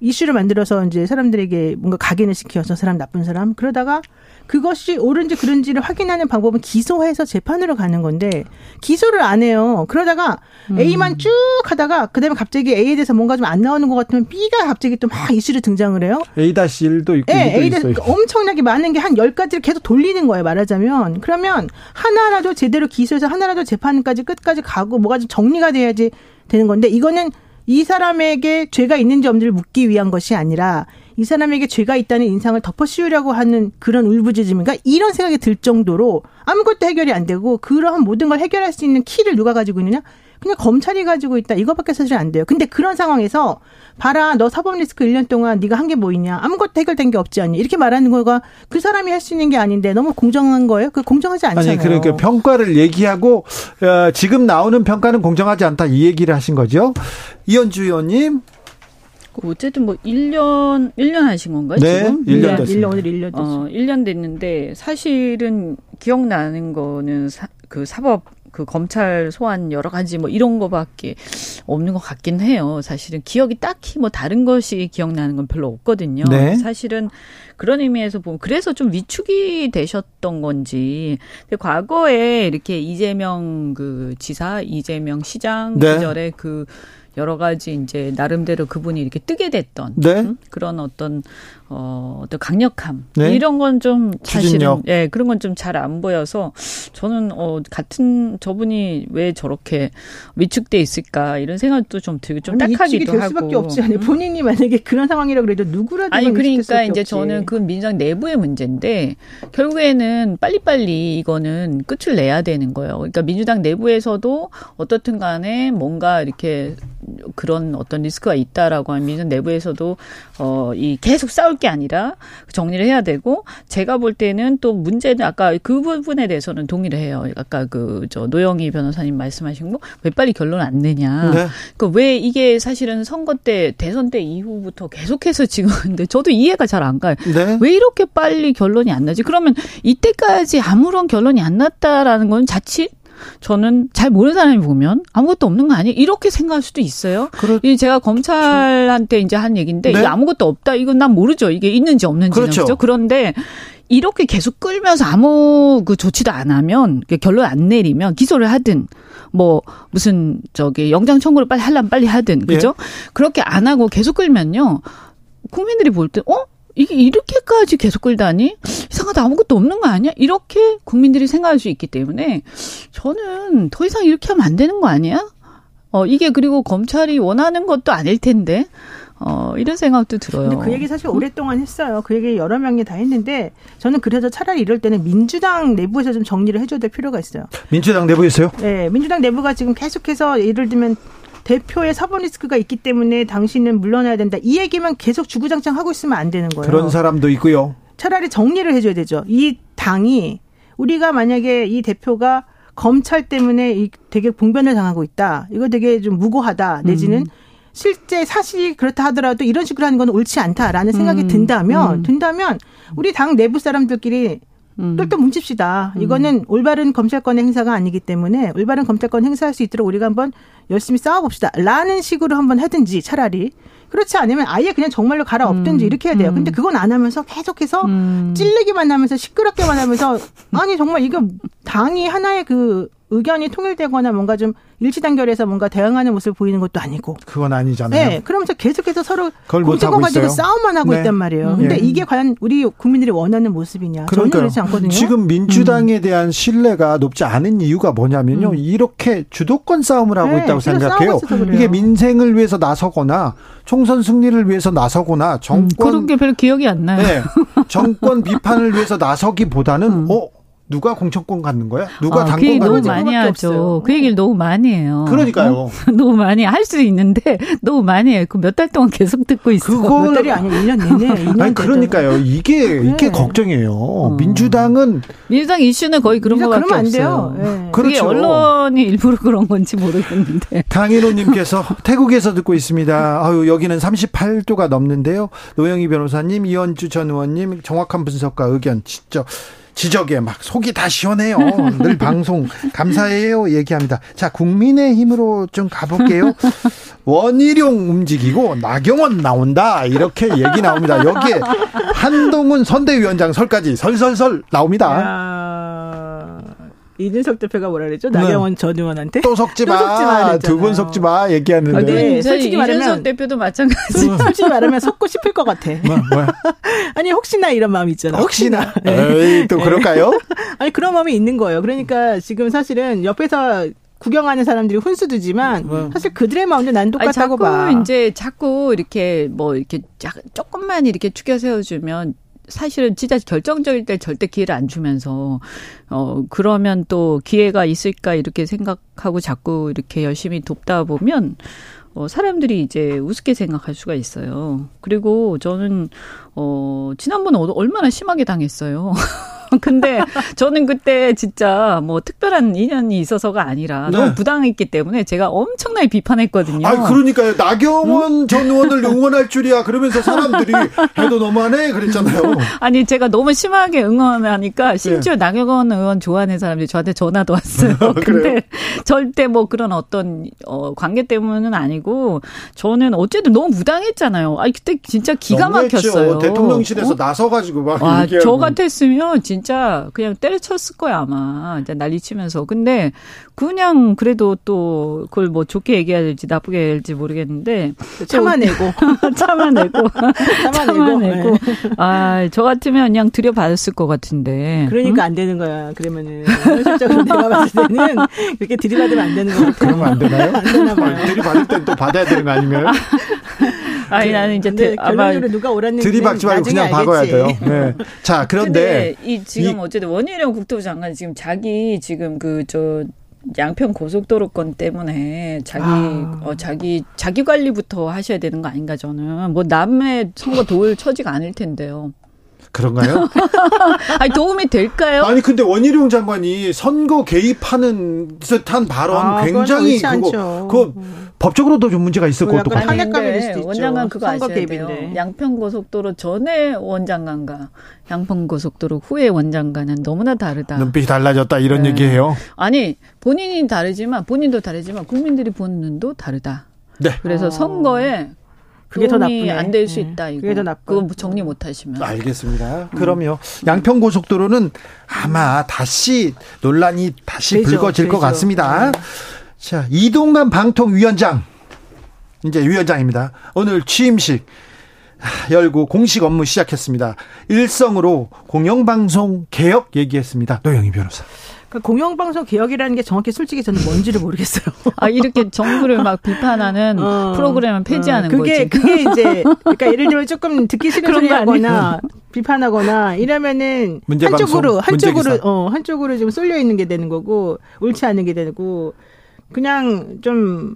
이슈를 만들어서 이제 사람들에게 뭔가 각인을 시켜서 사람 나쁜 사람 그러다가 그것이 옳은지 그른지를 확인하는 방법은 기소해서 재판으로 가는 건데 기소를 안 해요. 그러다가 A만 쭉 하다가 그다음에 갑자기 A에 대해서 뭔가 좀 안 나오는 것 같으면 B가 갑자기 또 막 이슈로 등장을 해요. A-1도 있고 네, A도 있어요. 엄청나게 많은 게 한 10가지를 계속 돌리는 거예요. 말하자면. 그러면 하나라도 제대로 기소해서 하나라도 재판까지 끝까지 가고 뭐가 좀 정리가 돼야지 되는 건데 이거는 이 사람에게 죄가 있는지 없는지를 묻기 위한 것이 아니라 이 사람에게 죄가 있다는 인상을 덮어씌우려고 하는 그런 울부짖음인가 이런 생각이 들 정도로 아무것도 해결이 안 되고 그러한 모든 걸 해결할 수 있는 키를 누가 가지고 있느냐 그냥 검찰이 가지고 있다. 이거밖에 사실 안 돼요. 근데 그런 상황에서 봐라, 너 사법 리스크 1년 동안 네가 한 게 뭐 있냐. 아무것도 해결된 게 없지 않냐. 이렇게 말하는 거가 그 사람이 할 수 있는 게 아닌데 너무 공정한 거예요? 그 공정하지 않잖아요. 아니, 그러니까 평가를 얘기하고 지금 나오는 평가는 공정하지 않다. 이 얘기를 하신 거죠. 이현주 의원님. 어쨌든 뭐 1년 하신 건가요? 네, 지금? 1년 됐습니다. 오늘 1년 됐죠. 1년 됐는데 사실은 기억나는 거는 그 사법 그 검찰 소환 여러 가지 뭐 이런 거밖에 없는 것 같긴 해요. 사실은 기억이 딱히 뭐 다른 것이 기억나는 건 별로 없거든요. 네. 사실은 그런 의미에서 보면 그래서 좀 위축이 되셨던 건지. 근데 과거에 이렇게 이재명 그 지사, 이재명 시장 네. 시절에 그 여러 가지 이제 나름대로 그분이 이렇게 뜨게 됐던 네. 그런 어떤 강력함 네. 이런 건 좀 사실은 예 네, 그런 건 좀 잘 안 보여서 저는 같은 저분이 왜 저렇게 위축돼 있을까 이런 생각도 좀 들고 좀 딱하기도 하고. 위축이 될 수밖에 없지 않아요. 본인이 만약에 그런 상황이라 그래도 누구라도 아니 그러니까 이제 없지. 저는 그건 민주당 내부의 문제인데 결국에는 빨리빨리 이거는 끝을 내야 되는 거예요. 그러니까 민주당 내부에서도 어떻든 간에 뭔가 이렇게 그런 어떤 리스크가 있다라고 하면 민주당 내부에서도 이 계속 싸울 게 아니라 정리를 해야 되고 제가 볼 때는 또 문제는 아까 그 부분에 대해서는 동의를 해요. 아까 그 저 노영희 변호사님 말씀하신 거 왜 빨리 결론 안 내냐. 네. 그 왜 이게 사실은 선거 때 대선 때 이후부터 계속해서 지금 근데 저도 이해가 잘 안 가요. 네. 왜 이렇게 빨리 결론이 안 나지? 그러면 이때까지 아무런 결론이 안 났다라는 건 자칫 저는 잘 모르는 사람이 보면 아무것도 없는 거 아니에요? 이렇게 생각할 수도 있어요. 이 제가 검찰한테 이제 한 얘기인데 네? 이거 아무것도 없다. 이건 난 모르죠. 이게 있는지 없는지는 그렇죠. 그렇죠? 그런데 이렇게 계속 끌면서 아무 그 조치도 안 하면 결론 안 내리면 기소를 하든 뭐 무슨 저기 영장 청구를 빨리 하려면 빨리 하든 그죠? 네. 그렇게 안 하고 계속 끌면요 국민들이 볼 때 이게 이렇게까지 계속 끌다니? 이상하다. 아무것도 없는 거 아니야? 이렇게 국민들이 생각할 수 있기 때문에 저는 더 이상 이렇게 하면 안 되는 거 아니야? 이게 그리고 검찰이 원하는 것도 아닐 텐데. 이런 생각도 들어요. 근데 그 얘기 사실 오랫동안 했어요. 그 얘기 여러 명이 다 했는데 저는 그래서 차라리 이럴 때는 민주당 내부에서 좀 정리를 해줘야 될 필요가 있어요. 민주당 내부에서요? 네. 민주당 내부가 지금 계속해서 예를 들면 대표의 사법 리스크가 있기 때문에 당신은 물러나야 된다. 이 얘기만 계속 주구장창 하고 있으면 안 되는 거예요. 그런 사람도 있고요. 차라리 정리를 해줘야 되죠. 이 당이 우리가 만약에 이 대표가 검찰 때문에 되게 봉변을 당하고 있다. 이거 되게 좀 무고하다. 내지는 실제 사실이 그렇다 하더라도 이런 식으로 하는 건 옳지 않다라는 생각이 든다면 우리 당 내부 사람들끼리 똘똘 뭉칩시다. 이거는 올바른 검찰권의 행사가 아니기 때문에 올바른 검찰권 행사할 수 있도록 우리가 한번 열심히 싸워봅시다. 라는 식으로 한번 하든지 차라리. 그렇지 않으면 아예 그냥 정말로 갈아엎든지 이렇게 해야 돼요. 근데 그건 안 하면서 계속해서 찔리기만 하면서 시끄럽게만 하면서 아니 정말 이거 당이 하나의 그 의견이 통일되거나 뭔가 좀 일치단결해서 뭔가 대응하는 모습을 보이는 것도 아니고. 그건 아니잖아요. 네. 그러면서 계속해서 서로 공천권 가지고 있어요. 싸움만 하고 네. 있단 말이에요. 근데 이게 과연 우리 국민들이 원하는 모습이냐. 그러니까요. 전혀 그렇지 않거든요. 지금 민주당에 대한 신뢰가 높지 않은 이유가 뭐냐면요. 이렇게 주도권 싸움을 하고 있다고 생각해요. 이게 민생을 위해서 나서거나 총선 승리를 위해서 나서거나 정권. 그런 게 별로 기억이 안 나요. 네. 정권 비판을 위해서 나서기보다는 누가 공천권 갖는 거야? 누가 당권 갖는 거야? 그 얘기 너무 많이 하죠. 그 얘기를 너무 많이 해요. 그러니까요. 너무 많이 할 수도 있는데 너무 많이 해요. 그 몇 달 동안 계속 듣고 있어요. 몇 달이 아니고 1년 내내. 2년 아니 그러니까요. 이게 걱정이에요. 민주당 이슈는 거의 그런 거밖에 그러면 안 돼요. 없어요. 네. 그렇죠. 그게 언론이 일부러 그런 건지 모르겠는데. 강인호님께서 태국에서 듣고 있습니다. 아유 여기는 38도가 넘는데요. 노영희 변호사님, 이현주 전 의원님 정확한 분석과 의견 진짜. 지적에 막 속이 다 시원해요. 늘 방송 감사해요 얘기합니다. 자 국민의힘으로 좀 가볼게요. 원희룡 움직이고 나경원 나온다 이렇게 얘기 나옵니다. 여기에 한동훈 선대위원장 설까지 설설설 나옵니다. 이준석 대표가 뭐라 그랬죠? 나경원 전 의원한테 또 속지 마. 두 분 속지 마 얘기하는데. 네, 솔직히 말하면 이준석 대표도 마찬가지. 솔직히 말하면 속고 싶을 것 같아. 뭐야? 아니 혹시나 이런 마음이 있잖아. 혹시나. 네. 에이, 또 그럴까요? 아니 그런 마음이 있는 거예요. 그러니까 지금 사실은 옆에서 구경하는 사람들이 훈수두지만 사실 그들의 마음도 난 똑같다고 봐. 자꾸 이렇게 조금만 이렇게 축여 세워주면. 사실은 진짜 결정적일 때 절대 기회를 안 주면서 그러면 또 기회가 있을까 이렇게 생각하고 자꾸 이렇게 열심히 돕다 보면 사람들이 이제 우습게 생각할 수가 있어요. 그리고 저는 지난번에 얼마나 심하게 당했어요. 근데 저는 그때 진짜 뭐 특별한 인연이 있어서가 아니라 너무 부당했기 때문에 제가 엄청나게 비판했거든요. 아, 그러니까요. 나경원 전 의원을 응원할 줄이야. 그러면서 사람들이 해도 너무하네 그랬잖아요. 아니, 제가 너무 심하게 응원하니까 심지어 네. 나경원 의원 좋아하는 사람들이 저한테 전화도 왔어요. 근데 절대 뭐 그런 어떤 관계 때문은 아니고 저는 어쨌든 너무 부당했잖아요. 아, 그때 진짜 기가 막혔어요. 대통령실에서 나서가지고 막 얘기하고. 저 같았으면 진짜 그냥 때려쳤을 거야 아마 이제 난리치면서. 근데 그냥 그래도 또 그걸 뭐 좋게 얘기해야 될지 나쁘게 해야 될지 모르겠는데 참아내고 네. 아, 저 같으면 그냥 들여받았을 것 같은데. 그러니까 안 되는 거야. 그러면은 현실적으로 내가 봤을 때는 그렇게 들이받으면 안 되는 거 같아요. 그러면 안 되나요? 안 되나 봐요. 들이받을 땐 또 받아야 되는 거 아니면? 아니, 나는 이제 결론적으로 누가 오라는 들이박지 말고 그냥 박아야 돼요. 네. 자, 그런데 이 지금 어쨌든 원희룡 국토부 장관이 지금 자기 지금 양평 고속도로 건 때문에 자기 관리부터 하셔야 되는 거 아닌가 저는. 뭐 남의 선거 도울 처지가 아닐 텐데요. 그런가요? 아니, 도움이 될까요? 아니, 근데 원희룡 장관이 선거 개입하는 듯한 발언 굉장히 그거 법적으로도 좀 문제가 있을 것도 같아요. 탄핵감일 수도 있죠. 원장관 그거 아셔야 개입인데. 돼요. 양평고속도로 전에 원장관과 양평고속도로 후에 원장관은 너무나 다르다. 눈빛이 달라졌다 이런 네. 얘기예요. 아니, 본인도 다르지만 국민들이 보는 눈도 다르다. 네. 그래서 선거에 그게 더 나쁘네. 안 될 수 있다. 이거. 그게 더 나쁘. 그거 정리 못 하시면. 알겠습니다. 그럼요. 양평고속도로는 아마 다시 논란이 불거질 것 같습니다. 네. 자, 이동관 방통위원장. 이제 위원장입니다. 오늘 취임식 열고 공식 업무 시작했습니다. 일성으로 공영방송 개혁 얘기했습니다. 노영희 변호사. 그러니까 공영방송 개혁이라는 게 정확히 솔직히 저는 뭔지를 모르겠어요. 아, 이렇게 정부를 막 비판하는 프로그램을 폐지하는 거지. 그게 이제, 그러니까 예를 들면 조금 듣기 싫은 소리 하거나 비판하거나 이러면은 한쪽으로 지금 쏠려 있는 게 되는 거고, 옳지 않은 게 되고, 그냥 좀,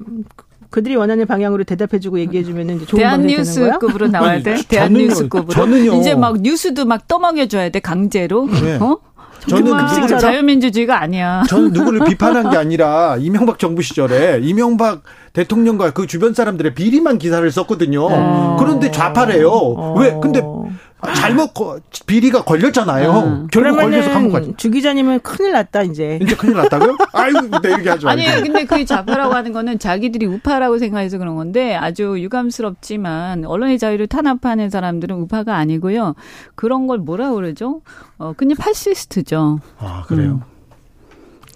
그들이 원하는 방향으로 대답해주고 얘기해주면은 이제 좋은 방향이 되는 거예요? 대한뉴스급으로 나와야 돼? 대한뉴스급으로. 저는요. 이제 막 뉴스도 막 떠먹여줘야 돼, 강제로. 네. 어? 저는 자유민주주의가 아니야. 저는 누구를 비판한 게 아니라 이명박 정부 시절에 이명박 대통령과 그 주변 사람들의 비리만 기사를 썼거든요. 그런데 좌파래요. 왜? 근데 잘못 비리가 걸렸잖아요. 결국 걸려서 감옥 갔죠. 주 기자님은 큰일 났다 이제. 이제 큰일 났다고요? 아이고, 내 얘기 하지 말고. 아니, 근데 그 좌파라고 하는 거는 자기들이 우파라고 생각해서 그런 건데 아주 유감스럽지만 언론의 자유를 탄압하는 사람들은 우파가 아니고요. 그런 걸 뭐라고 그러죠? 그냥 파시스트죠. 아, 그래요.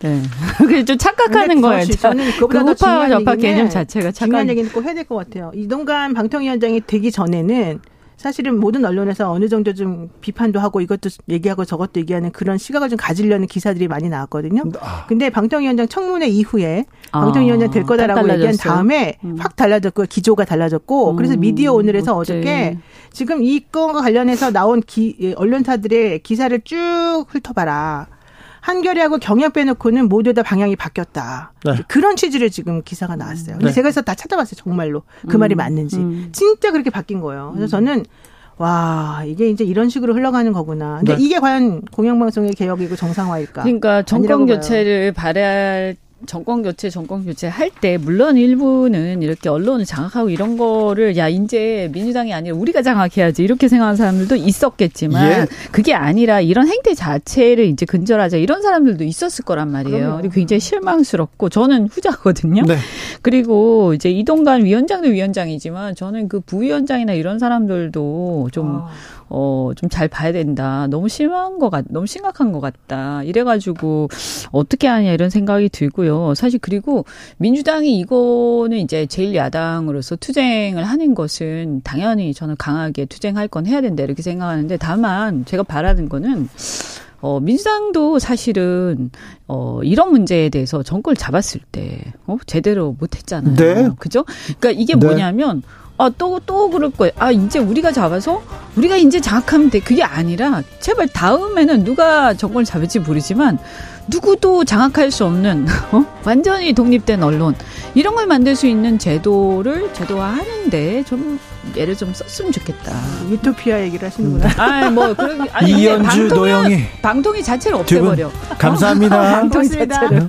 네. 그게 좀 착각하는 거예요. 저는 그보다 더 우파와 좌파 개념 자체가 중요한 얘기는 꼭 해야 될 것 같아요. 이동관 방통위원장이 되기 전에는 사실은 모든 언론에서 어느 정도 좀 비판도 하고 이것도 얘기하고 저것도 얘기하는 그런 시각을 좀 가지려는 기사들이 많이 나왔거든요. 근데 방통위원장 청문회 이후에 방통위원장 될 거다라고 얘기한 다음에 확 달라졌고 기조가 달라졌고 그래서 미디어 오늘에서 어저께 지금 이 건과 관련해서 나온 언론사들의 기사를 쭉 훑어봐라. 한겨레하고 경향 빼놓고는 모두 다 방향이 바뀌었다. 네. 그런 취지를 지금 기사가 나왔어요. 근데 제가 그래서 다 찾아봤어요. 정말로. 그 말이 맞는지. 진짜 그렇게 바뀐 거예요. 그래서 저는 와, 이게 이제 이런 식으로 흘러가는 거구나. 근데 이게 과연 공영방송의 개혁이고 정상화일까? 그러니까 정권교체를 바랄 때 정권 교체 할 때 물론 일부는 이렇게 언론을 장악하고 이런 거를 야 이제 민주당이 아니라 우리가 장악해야지 이렇게 생각하는 사람들도 있었겠지만 예. 그게 아니라 이런 행태 자체를 이제 근절하자 이런 사람들도 있었을 거란 말이에요. 그리고 굉장히 실망스럽고 저는 후자거든요. 네. 그리고 이제 이동관 위원장도 위원장이지만 저는 그 부위원장이나 이런 사람들도 좀 좀 잘 봐야 된다. 너무 심각한 것 같다. 이래가지고 어떻게 하냐 이런 생각이 들고요. 사실 그리고 민주당이 이거는 이제 제1야당으로서 투쟁을 하는 것은 당연히 저는 강하게 투쟁할 건 해야 된다 이렇게 생각하는데 다만 제가 바라는 거는 민주당도 사실은 이런 문제에 대해서 정권을 잡았을 때 제대로 못했잖아요. 네. 그죠? 그러니까 이게 뭐냐면 또 그럴 거예요. 이제 우리가 잡아서 우리가 이제 장악하면 돼. 그게 아니라 제발 다음에는 누가 정권을 잡을지 모르지만 누구도 장악할 수 없는 완전히 독립된 언론 이런 걸 만들 수 있는 제도를 제도화하는데 좀 얘를 좀 썼으면 좋겠다. 유토피아 얘기를 하시는구나. 이현주 노영희 방통위 자체를 없애버려. 감사합니다. 방통위 자체를.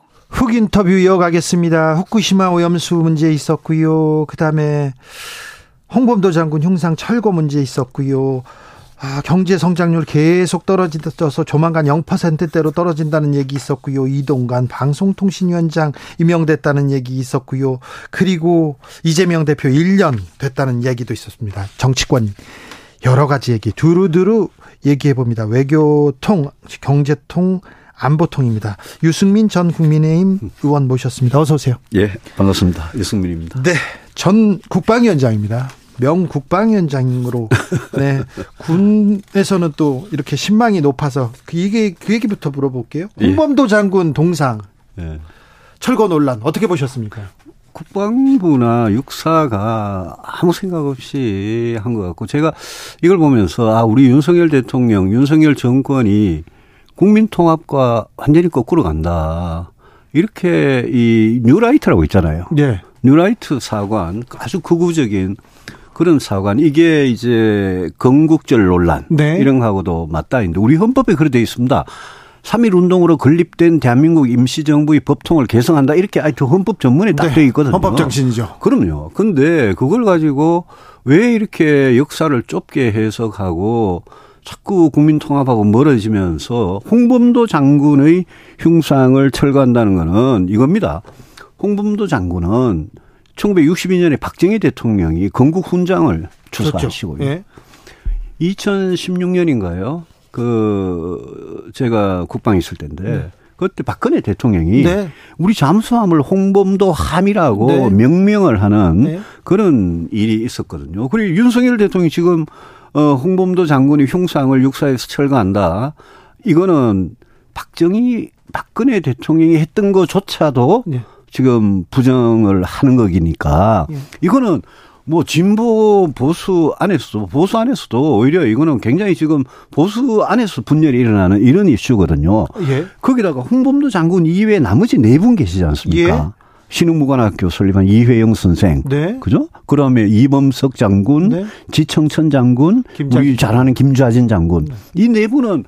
훅 인터뷰 이어가겠습니다. 후쿠시마 오염수 문제 있었고요. 그다음에 홍범도 장군 흉상 철거 문제 있었고요. 경제 성장률 계속 떨어져서 조만간 0%대로 떨어진다는 얘기 있었고요. 이동관 방송통신위원장 임명됐다는 얘기 있었고요. 그리고 이재명 대표 1년 됐다는 얘기도 있었습니다. 정치권 여러 가지 얘기 두루두루 얘기해봅니다. 외교통, 경제통, 안보통입니다. 유승민 전 국민의힘 의원 모셨습니다. 어서 오세요. 예, 반갑습니다. 유승민입니다. 네, 전 국방위원장입니다. 명 국방위원장으로 네, 군에서는 또 이렇게 신망이 높아서 그 얘기부터 물어볼게요. 홍범도 장군 동상 철거 논란 어떻게 보셨습니까? 국방부나 육사가 아무 생각 없이 한 것 같고 제가 이걸 보면서 우리 윤석열 대통령, 윤석열 정권이 국민통합과 완전히 거꾸로 간다. 이렇게 이 뉴라이트라고 있잖아요. 네. 뉴라이트 사관, 아주 극우적인 그런 사관. 이게 이제 건국절 논란 네. 이런 거하고도 맞닿는데 우리 헌법에 그래 되어 있습니다. 3.1운동으로 건립된 대한민국 임시정부의 법통을 개성한다. 이렇게 헌법 전문에 딱 되어 있거든요. 헌법 정신이죠. 그럼요. 근데 그걸 가지고 왜 이렇게 역사를 좁게 해석하고 자꾸 국민통합하고 멀어지면서 홍범도 장군의 흉상을 철거한다는 거는 이겁니다. 홍범도 장군은 1962년에 박정희 대통령이 건국훈장을 추수하시고요. 그렇죠. 예. 2016년인가요? 제가 국방에 있을 때인데 그때 박근혜 대통령이 우리 잠수함을 홍범도 함이라고 명명을 하는 그런 일이 있었거든요. 그리고 윤석열 대통령이 지금 홍범도 장군이 흉상을 육사에서 철거한다. 이거는 박근혜 대통령이 했던 것조차도 지금 부정을 하는 거기니까 이거는 뭐 진보 보수 안에서도 오히려 이거는 굉장히 지금 보수 안에서 분열이 일어나는 이런 이슈거든요. 거기다가 홍범도 장군 이외에 나머지 네 분 계시지 않습니까? 신흥무관학교 설립한 이회영 선생, 그죠? 그다음에 이범석 장군, 지청천 장군, 우리 잘하는 김좌진 장군. 이 네 분은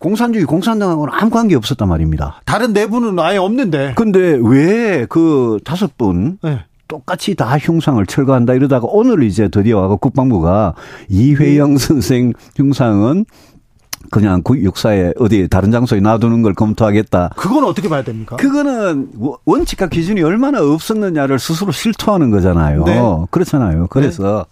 공산주의 공산당하고는 아무 관계 없었단 말입니다. 다른 네 분은 아예 없는데. 근데 왜 그 다섯 분 똑같이 다 흉상을 철거한다 이러다가 오늘 이제 드디어 국방부가 이회영 선생 흉상은 그냥 육사에 어디 다른 장소에 놔두는 걸 검토하겠다. 그건 어떻게 봐야 됩니까? 그거는 원칙과 기준이 얼마나 없었느냐를 스스로 실토하는 거잖아요. 그렇잖아요. 그래서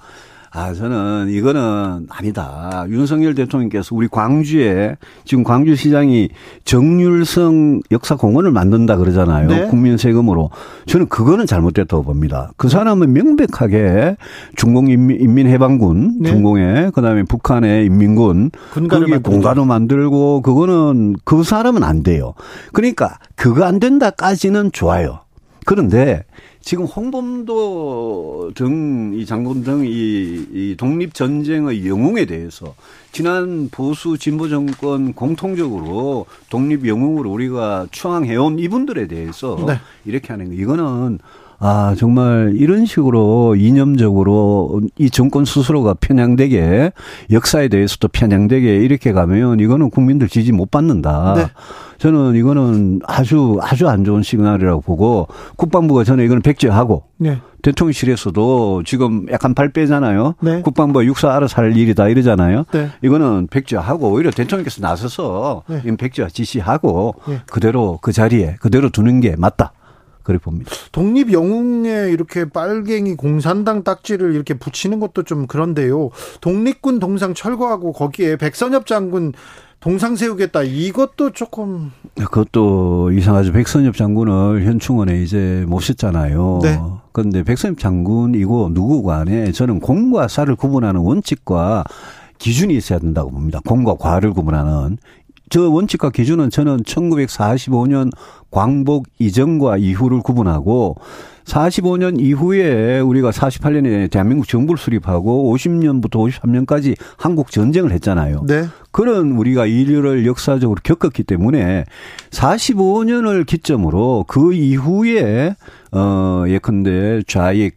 저는 이거는 아니다. 윤석열 대통령께서 우리 광주에 지금 광주시장이 정율성 역사공원을 만든다 그러잖아요. 국민 세금으로. 저는 그거는 잘못됐다고 봅니다. 그 사람은 명백하게 중공인민해방군 중공에 그다음에 북한의 인민군 거기에 공간을 만들고 그거는 그 사람은 안 돼요. 그러니까 그거 안 된다까지는 좋아요. 그런데 지금 홍범도 등 이 장군 등 이 독립전쟁의 영웅에 대해서 지난 보수 진보 정권 공통적으로 독립 영웅으로 우리가 추앙해온 이분들에 대해서 이렇게 하는 거 이거는 정말 이런 식으로 이념적으로 이 정권 스스로가 편향되게 역사에 대해서도 편향되게 이렇게 가면 이거는 국민들 지지 못 받는다. 저는 이거는 아주 안 좋은 시그널이라고 보고 국방부가 저는 이거는 백제하고 대통령실에서도 지금 약간 발 빼잖아요. 국방부가 육사 알아서 할 일이다 이러잖아요. 이거는 백제하고 오히려 대통령께서 나서서 백제와 지시하고 그대로 그 자리에 그대로 두는 게 맞다. 그렇게 봅니다. 독립영웅에 이렇게 빨갱이 공산당 딱지를 이렇게 붙이는 것도 좀 그런데요. 독립군 동상 철거하고 거기에 백선엽 장군 동상 세우겠다. 이것도 조금. 그것도 이상하죠. 백선엽 장군을 현충원에 이제 모셨잖아요. 네. 그런데 백선엽 장군이고 누구 간에 저는 공과 사를 구분하는 원칙과 기준이 있어야 된다고 봅니다. 공과 과를 구분하는. 저 원칙과 기준은 저는 1945년 광복 이전과 이후를 구분하고 45년 이후에 우리가 48년에 대한민국 정부를 수립하고 50년부터 53년까지 한국 전쟁을 했잖아요. 네. 그런 우리가 인류를 역사적으로 겪었기 때문에 45년을 기점으로 그 이후에 예컨대 좌익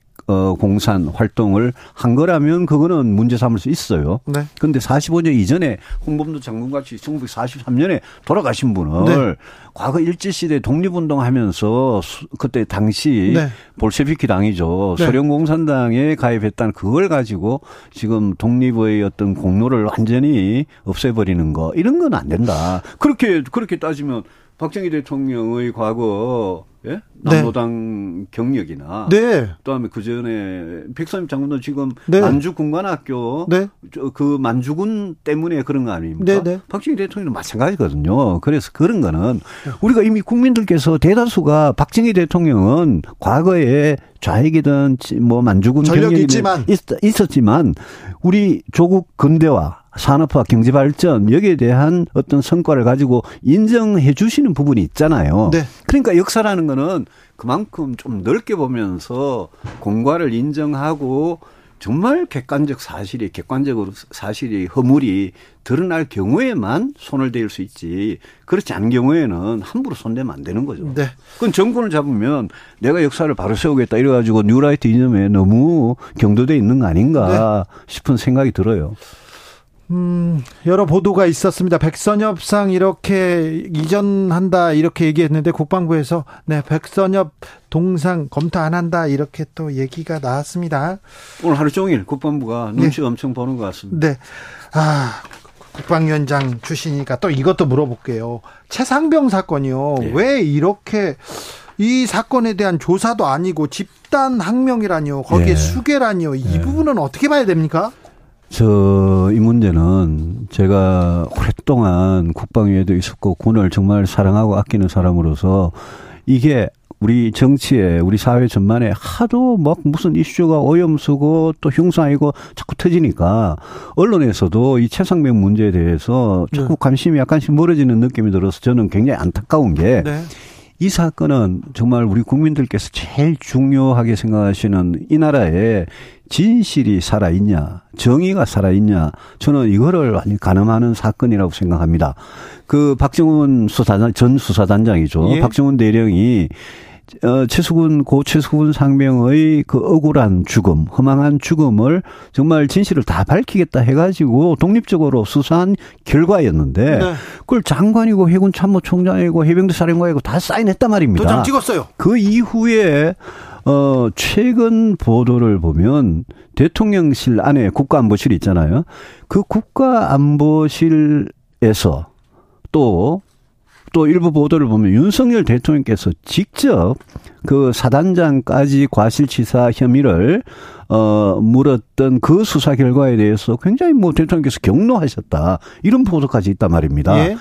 공산 활동을 한 거라면 그거는 문제 삼을 수 있어요. 네. 그런데 45년 이전에 홍범도 장군같이 1943년에 돌아가신 분을 네. 과거 일제시대 독립운동하면서 그때 당시 네. 볼셰비키 당이죠. 네. 소련공산당에 가입했다는 그걸 가지고 지금 독립의 어떤 공로를 완전히 없애버리는 거 이런 건 안 된다. 그렇게 따지면 박정희 대통령의 과거 예? 남로당 네. 경력이나 네. 그다음에 그전에 백선엽 장군도 지금 네. 만주군관학교 네. 그 만주군 때문에 그런 거 아닙니까? 네. 네. 박정희 대통령도 마찬가지거든요. 그래서 그런 거는 우리가 이미 국민들께서 대다수가 박정희 대통령은 과거에 좌익이든 뭐 만주군 경력이 있었지만 우리 조국 근대화 산업화 경제발전 여기에 대한 어떤 성과를 가지고 인정해 주시는 부분이 있잖아요. 네. 그러니까 역사라는 거는 그만큼 좀 넓게 보면서 공과를 인정하고 정말 객관적으로 사실이 허물이 드러날 경우에만 손을 대일 수 있지 그렇지 않은 경우에는 함부로 손대면 안 되는 거죠. 네. 그건 정권을 잡으면 내가 역사를 바로 세우겠다 이래가지고 뉴라이트 이념에 너무 경도되어 있는 거 아닌가 네. 싶은 생각이 들어요. 여러 보도가 있었습니다. 백선엽상 이렇게 이전한다 이렇게 얘기했는데 국방부에서 네 백선엽 동상 검토 안 한다 이렇게 또 얘기가 나왔습니다. 오늘 하루 종일 국방부가 눈치 네. 엄청 보는 것 같습니다. 네. 아 국방위원장 출신이니까 또 이것도 물어볼게요. 최상병 사건이요. 네. 왜 이렇게 이 사건에 대한 조사도 아니고 집단 항명이라니요. 거기에 네. 수계라니요. 이 네. 부분은 어떻게 봐야 됩니까? 이 문제는 제가 오랫동안 국방위에도 있었고 군을 정말 사랑하고 아끼는 사람으로서 이게 우리 정치에 우리 사회 전반에 하도 막 무슨 이슈가 오염수고 또 흉상이고 자꾸 터지니까 언론에서도 이 최상병 문제에 대해서 자꾸 관심이 약간씩 멀어지는 느낌이 들어서 저는 굉장히 안타까운 게 네. 이 사건은 정말 우리 국민들께서 제일 중요하게 생각하시는 이 나라에 진실이 살아있냐, 정의가 살아있냐, 저는 이거를 많이 가늠하는 사건이라고 생각합니다. 그 박정훈 수사단, 전 수사단장이죠. 예. 박정훈 대령이 고 최수근 상병의 그 억울한 죽음, 허망한 죽음을 정말 진실을 다 밝히겠다 해가지고 독립적으로 수사한 결과였는데 네. 그걸 장관이고 해군 참모총장이고 해병대 사령관이고 다 사인했단 말입니다. 도장 찍었어요. 그 이후에 최근 보도를 보면 대통령실 안에 국가안보실이 있잖아요. 그 국가안보실에서 또 일부 보도를 보면 윤석열 대통령께서 직접 그 사단장까지 과실치사 혐의를 물었던 그 수사 결과에 대해서 굉장히 뭐 대통령께서 경로하셨다 이런 보도까지 있단 말입니다. 예.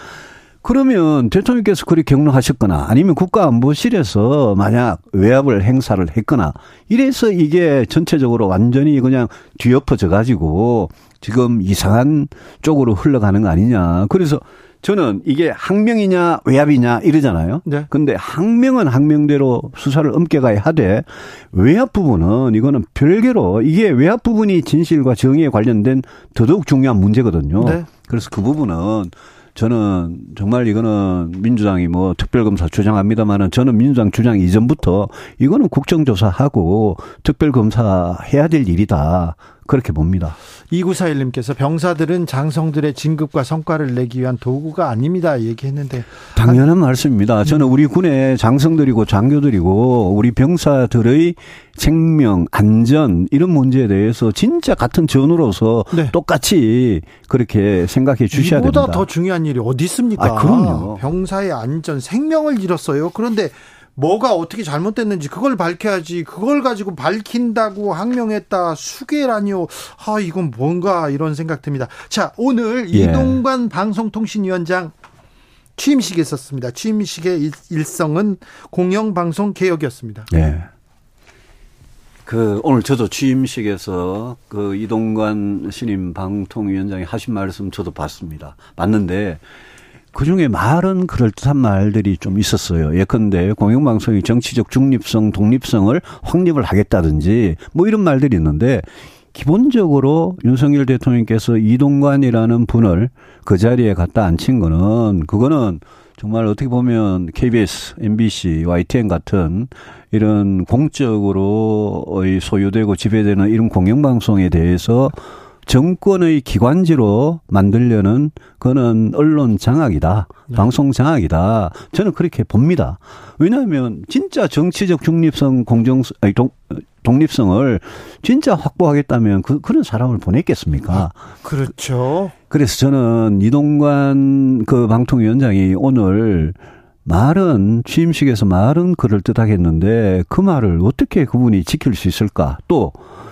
그러면 대통령께서 그렇게 경로하셨거나 아니면 국가안보실에서 만약 외압을 행사를 했거나 이래서 이게 전체적으로 완전히 그냥 뒤엎어져 가지고 지금 이상한 쪽으로 흘러가는 거 아니냐. 그래서 저는 이게 항명이냐 외압이냐 이러잖아요. 그런데 네. 항명은 항명대로 수사를 엄격하게 하되 외압 부분은 이거는 별개로 이게 외압 부분이 진실과 정의에 관련된 더더욱 중요한 문제거든요. 네. 그래서 그 부분은 저는 정말 이거는 민주당이 뭐 특별검사 주장합니다만은 저는 민주당 주장 이전부터 이거는 국정조사하고 특별검사 해야 될 일이다. 그렇게 봅니다. 2941님께서 병사들은 장성들의 진급과 성과를 내기 위한 도구가 아닙니다. 얘기했는데. 당연한 말씀입니다. 저는 우리 군의 장성들이고 장교들이고 우리 병사들의 생명, 안전 이런 문제에 대해서 진짜 같은 전우로서 네. 똑같이 그렇게 생각해 주셔야 됩니다. 이보다 더 중요한 일이 어디 있습니까? 아, 그럼요. 병사의 안전, 생명을 잃었어요. 그런데 뭐가 어떻게 잘못됐는지 그걸 밝혀야지, 그걸 가지고 밝힌다고 항명했다, 수계라니요. 아, 이건 뭔가 이런 생각 듭니다. 자, 오늘 예. 이동관 방송통신위원장 취임식이 있었습니다. 취임식의 일성은 공영방송 개혁이었습니다. 예. 오늘 저도 취임식에서 이동관 신임 방통위원장이 하신 말씀 저도 봤습니다. 봤는데 그중에 말은 그럴듯한 말들이 좀 있었어요. 예컨대 공영방송이 정치적 중립성, 독립성을 확립을 하겠다든지 뭐 이런 말들이 있는데, 기본적으로 윤석열 대통령께서 이동관이라는 분을 그 자리에 갖다 앉힌 거는, 그거는 정말 어떻게 보면 KBS, MBC, YTN 같은 이런 공적으로 소유되고 지배되는 이런 공영방송에 대해서 정권의 기관지로 만들려는, 그거는 언론 장악이다. 방송 장악이다. 저는 그렇게 봅니다. 왜냐하면 진짜 정치적 중립성, 공정성, 독립성을 진짜 확보하겠다면 그런 사람을 보냈겠습니까? 그렇죠. 그래서 저는 이동관 방통위원장이 오늘 말은, 취임식에서 말은 그럴듯하겠는데 그 말을 어떻게 그분이 지킬 수 있을까? 또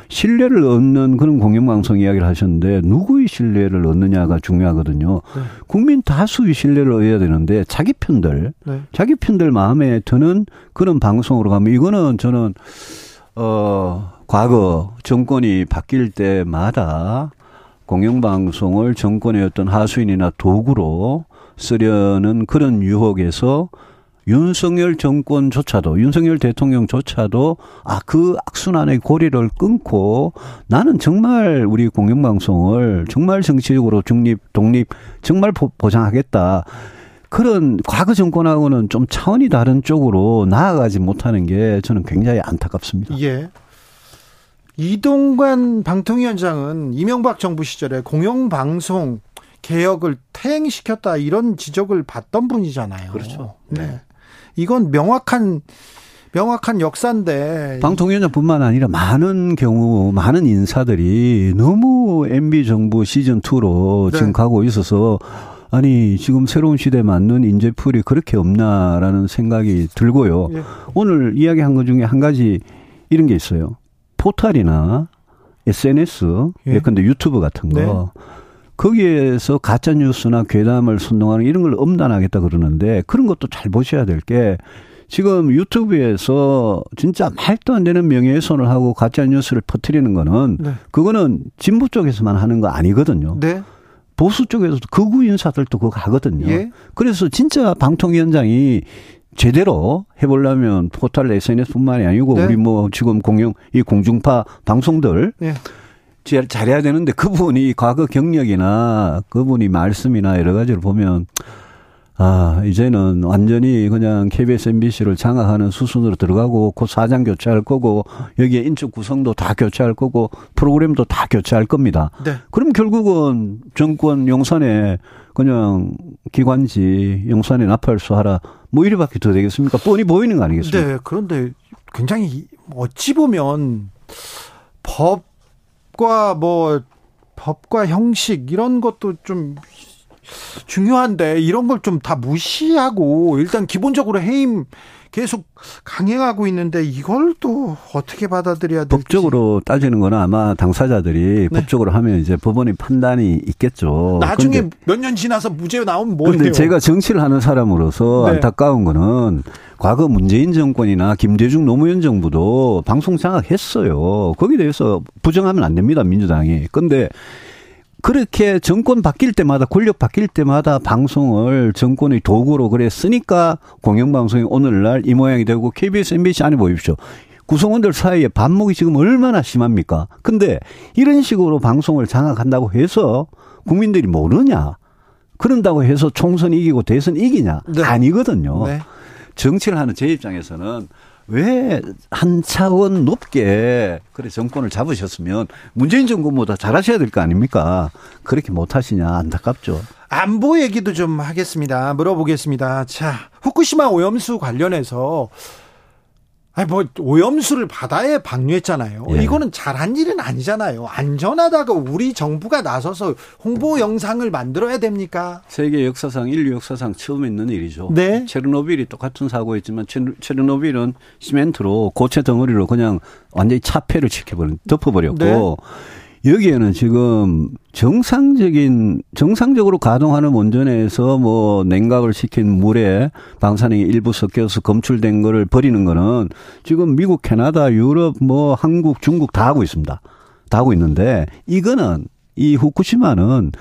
신뢰를 얻는 그런 공영방송 이야기를 하셨는데, 누구의 신뢰를 얻느냐가 중요하거든요. 네. 국민 다수의 신뢰를 얻어야 되는데 자기 편들 마음에 드는 그런 방송으로 가면, 이거는 저는 과거 정권이 바뀔 때마다 공영방송을 정권의 어떤 하수인이나 도구로 쓰려는 그런 유혹에서 윤석열 정권조차도, 윤석열 대통령조차도 그 악순환의 고리를 끊고, 나는 정말 우리 공영방송을 정말 정치적으로 중립, 독립 정말 보장하겠다, 그런 과거 정권하고는 좀 차원이 다른 쪽으로 나아가지 못하는 게 저는 굉장히 안타깝습니다. 예. 이동관 방통위원장은 이명박 정부 시절에 공영방송 개혁을 퇴행시켰다, 이런 지적을 받던 분이잖아요. 그렇죠. 네. 이건 명확한 역사인데, 방통위원장뿐만 아니라 많은 경우 많은 인사들이 너무 MB 정부 시즌2로 네. 지금 가고 있어서, 아니 지금 새로운 시대에 맞는 인재풀이 그렇게 없나라는 생각이 들고요. 예. 오늘 이야기한 것 중에 한 가지 이런 게 있어요. 포털이나 SNS, 예컨대 유튜브 같은 거, 네. 거기에서 가짜뉴스나 괴담을 선동하는 이런 걸 엄단하겠다 그러는데, 그런 것도 잘 보셔야 될 게, 지금 유튜브에서 진짜 말도 안 되는 명예훼손을 하고 가짜뉴스를 퍼뜨리는 거는 네. 그거는 진보 쪽에서만 하는 거 아니거든요. 네. 보수 쪽에서도 극우 인사들도 그거 하거든요. 예. 그래서 진짜 방통위원장이 제대로 해보려면 포털 SNS뿐만이 아니고 네. 우리 지금 이 공중파 방송들 예. 잘해야 되는데, 그분이 과거 경력이나 그분이 말씀이나 여러 가지를 보면 이제는 완전히 그냥 KBS, MBC를 장악하는 수순으로 들어가고, 곧 사장 교체할 거고, 여기에 인적 구성도 다 교체할 거고, 프로그램도 다 교체할 겁니다. 네. 그럼 결국은 정권 용산에 그냥 기관지 용산에 납할수하라, 이리밖에 더 되겠습니까? 뻔히 보이는 거 아니겠습니까? 네. 그런데 굉장히 어찌 보면 법과 형식 이런 것도 좀 중요한데, 이런 걸 좀 다 무시하고 일단 기본적으로 해임 계속 강행하고 있는데, 이걸 또 어떻게 받아들여야 될지. 법적으로 따지는 거는 아마 당사자들이 네. 법적으로 하면 이제 법원의 판단이 있겠죠. 나중에 몇 년 지나서 무죄 나오면 뭐예요? 근데 제가 정치를 하는 사람으로서 네. 안타까운 거는, 과거 문재인 정권이나 김대중 노무현 정부도 방송 장악했어요. 거기에 대해서 부정하면 안 됩니다, 민주당이. 근데 그렇게 정권 바뀔 때마다, 권력 바뀔 때마다 방송을 정권의 도구로 쓰니까 공영방송이 오늘날 이 모양이 되고, KBS, MBC 안에 보십시오. 구성원들 사이에 반목이 지금 얼마나 심합니까? 근데 이런 식으로 방송을 장악한다고 해서 국민들이 모르냐? 그런다고 해서 총선 이기고 대선 이기냐? 네. 아니거든요. 네. 정치를 하는 제 입장에서는, 왜 한 차원 높게 정권을 잡으셨으면 문재인 정권보다 잘하셔야 될 거 아닙니까? 그렇게 못하시냐, 안타깝죠. 안보 얘기도 좀 물어보겠습니다. 자, 후쿠시마 오염수 관련해서 아니 뭐 오염수를 바다에 방류했잖아요. 예. 이거는 잘한 일은 아니잖아요. 안전하다고 우리 정부가 나서서 홍보 영상을 만들어야 됩니까? 세계 역사상, 인류 역사상 처음 있는 일이죠. 네. 체르노빌이 똑같은 사고였지만 체르노빌은 시멘트로 고체 덩어리로 그냥 완전히 차폐를 덮어버렸고 네. 여기에는 지금 정상적으로 가동하는 원전에서 뭐 냉각을 시킨 물에 방사능이 일부 섞여서 검출된 거를 버리는 거는 지금 미국, 캐나다, 유럽, 뭐 한국, 중국 다 하고 있습니다. 다 하고 있는데 이거는 이 후쿠시마는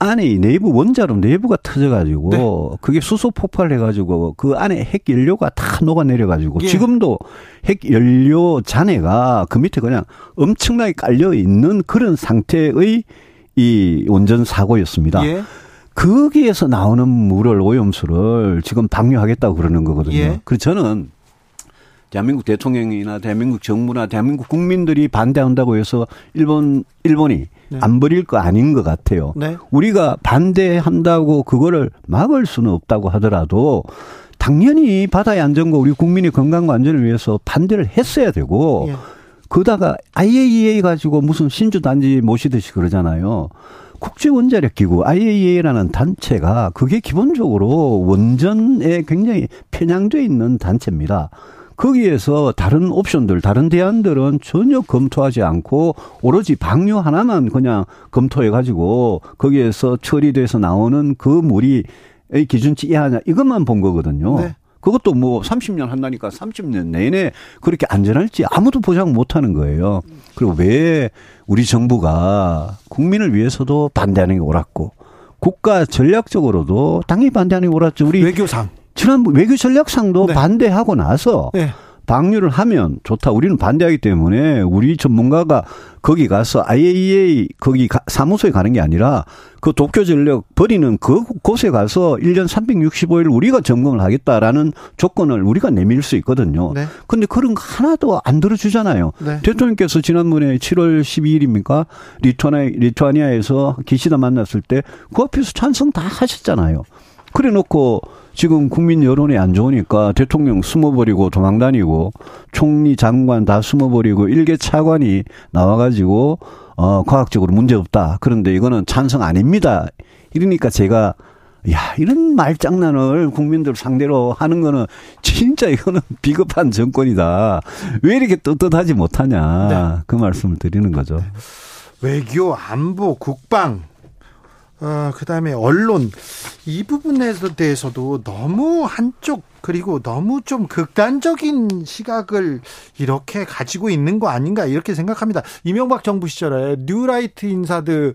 안에 내부 원자로 내부가 터져가지고 네. 그게 수소 폭발해가지고 그 안에 핵 연료가 다 녹아내려가지고 예. 지금도 핵 연료 잔해가 그 밑에 그냥 엄청나게 깔려 있는 그런 상태의 이 원전 사고였습니다. 예. 거기에서 나오는 물을 오염수를 지금 방류하겠다고 그러는 거거든요. 예. 그래서 저는 대한민국 대통령이나 대한민국 정부나 대한민국 국민들이 반대한다고 해서 일본이 네. 안 버릴 거 아닌 것 같아요. 네. 우리가 반대한다고 그거를 막을 수는 없다고 하더라도 당연히 바다의 안전과 우리 국민의 건강과 안전을 위해서 반대를 했어야 되고 예. 그러다가 IAEA 가지고 무슨 신주단지 모시듯이 그러잖아요. 국제원자력기구 IAEA라는 단체가 그게 기본적으로 원전에 굉장히 편향되어 있는 단체입니다. 거기에서 다른 옵션들, 다른 대안들은 전혀 검토하지 않고 오로지 방류 하나만 그냥 검토해가지고 거기에서 처리돼서 나오는 그 물이 기준치 이하냐 이것만 본 거거든요. 네. 그것도 뭐 30년 한다니까 30년 내내 그렇게 안전할지 아무도 보장 못하는 거예요. 그리고 왜 우리 정부가 국민을 위해서도 반대하는 게 옳았고 국가 전략적으로도 당연히 반대하는 게 옳았죠. 우리 외교상. 지난번 외교 전략상도 네. 반대하고 나서 네. 방류를 하면 좋다. 우리는 반대하기 때문에 우리 전문가가 거기 가서 IAEA 거기 사무소에 가는 게 아니라 그 도쿄 전력 버리는 그곳에 가서 1년 365일 우리가 점검을 하겠다라는 조건을 우리가 내밀 수 있거든요. 그런데 네. 그런 거 하나도 안 들어주잖아요. 네. 대통령께서 지난번에 7월 12일입니까? 리투아니아에서 기시다 만났을 때 그 앞에서 찬성 다 하셨잖아요. 그래 놓고 지금 국민 여론이 안 좋으니까 대통령 숨어버리고 도망다니고 총리 장관 다 숨어버리고 일개 차관이 나와가지고 과학적으로 문제없다. 그런데 이거는 찬성 아닙니다. 이러니까 제가 이런 말장난을 국민들 상대로 하는 거는 진짜 이거는 비겁한 정권이다. 왜 이렇게 떳떳하지 못하냐. 네. 그 말씀을 드리는 거죠. 외교, 안보, 국방. 그다음에 언론 이 부분에 대해서도 너무 한쪽 그리고 너무 좀 극단적인 시각을 이렇게 가지고 있는 거 아닌가 이렇게 생각합니다. 이명박 정부 시절에 뉴라이트 인사들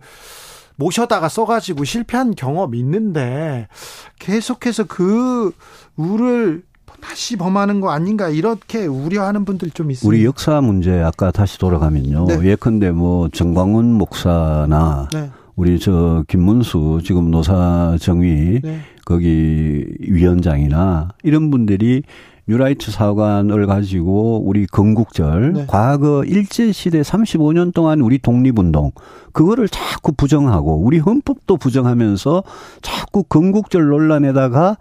모셔다가 써가지고 실패한 경험이 있는데 계속해서 그 우를 다시 범하는 거 아닌가 이렇게 우려하는 분들 좀 있습니다. 우리 역사 문제 아까 다시 돌아가면요. 네. 예컨대 뭐 정광훈 목사나 네. 우리 저 김문수 지금 노사정위 네. 거기 위원장이나 이런 분들이 뉴라이트 사관을 가지고 우리 건국절 네. 과거 일제시대 35년 동안 우리 독립운동 그거를 자꾸 부정하고 우리 헌법도 부정하면서 자꾸 건국절 논란에다가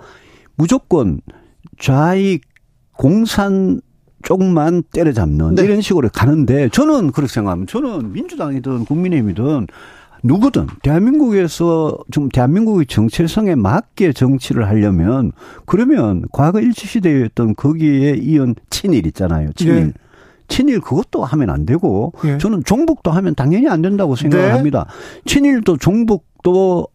무조건 좌익 공산 조금만 때려잡는 네. 이런 식으로 가는데 저는 그렇게 생각합니다. 저는 민주당이든 국민의힘이든 누구든 대한민국에서 좀 대한민국의 정체성에 맞게 정치를 하려면 그러면 과거 일제시대였던 거기에 이은 친일 있잖아요. 친일. 네. 친일 그것도 하면 안 되고 네. 저는 종북도 하면 당연히 안 된다고 생각을 네. 합니다. 친일도 종북도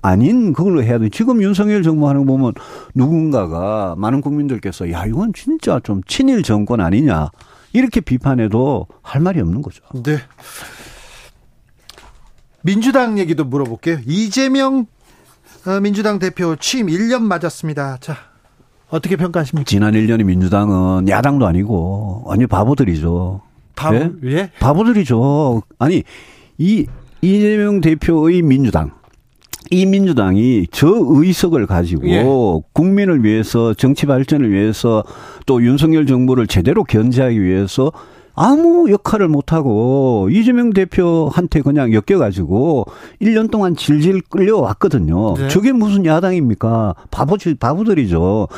아닌 그걸로 해야 돼. 지금 윤석열 정부 하는 거 보면 누군가가 많은 국민들께서 이건 진짜 좀 친일 정권 아니냐 이렇게 비판해도 할 말이 없는 거죠. 네. 민주당 얘기도 물어볼게요. 이재명 민주당 대표 취임 1년 맞았습니다. 자, 어떻게 평가하십니까? 지난 1년이 민주당은 야당도 아니고 완전 바보들이죠. 바보? 네? 예? 바보들이죠. 아니 이재명 대표의 민주당. 이 민주당이 저 의석을 가지고 예. 국민을 위해서 정치 발전을 위해서 또 윤석열 정부를 제대로 견제하기 위해서 아무 역할을 못하고 이재명 대표한테 그냥 엮여가지고 1년 동안 질질 끌려왔거든요. 네. 저게 무슨 야당입니까? 바보들이죠.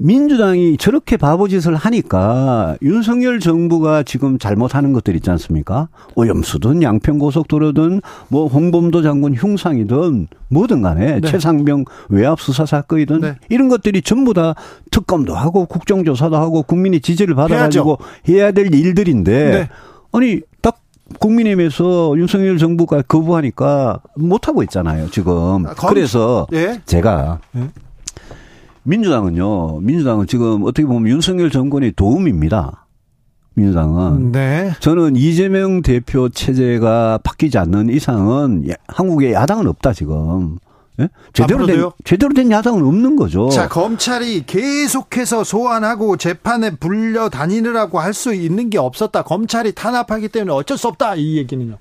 민주당이 저렇게 바보짓을 하니까 윤석열 정부가 지금 잘못하는 것들 있지 않습니까? 오염수든 양평고속도로든 뭐 홍범도 장군 흉상이든 뭐든 간에 네. 최상병 외압수사 사건이든 네. 이런 것들이 전부 다 특검도 하고 국정조사도 하고 국민의 지지를 받아가지고 해야 될 일들인데 네. 아니 딱 국민의힘에서 윤석열 정부가 거부하니까 못하고 있잖아요 지금. 그래서 네. 제가. 네. 민주당은 지금 어떻게 보면 윤석열 정권의 도움입니다. 민주당은. 네. 저는 이재명 대표 체제가 바뀌지 않는 이상은 한국에 야당은 없다, 지금. 예? 제대로 된 야당은 없는 거죠. 자, 검찰이 계속해서 소환하고 재판에 불려 다니느라고 할 수 있는 게 없었다. 검찰이 탄압하기 때문에 어쩔 수 없다. 이 얘기는요.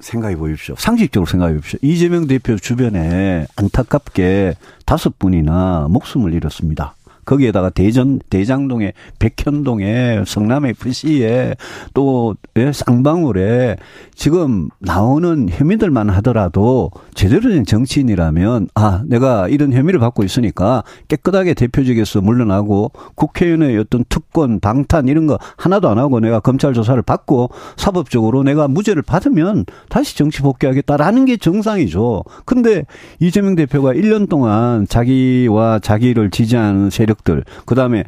생각해 보십시오. 상식적으로 생각해 보십시오. 이재명 대표 주변에 안타깝게 5분이나 목숨을 잃었습니다. 거기에다가 대장동에 백현동에 성남FC에 또 쌍방울에 지금 나오는 혐의들만 하더라도 제대로 된 정치인이라면 아 내가 이런 혐의를 받고 있으니까 깨끗하게 대표직에서 물러나고 국회의원의 어떤 특권 방탄 이런 거 하나도 안 하고 내가 검찰 조사를 받고 사법적으로 내가 무죄를 받으면 다시 정치 복귀하겠다라는 게 정상이죠. 근데 이재명 대표가 1년 동안 자기와 자기를 지지하는 세력들 그다음에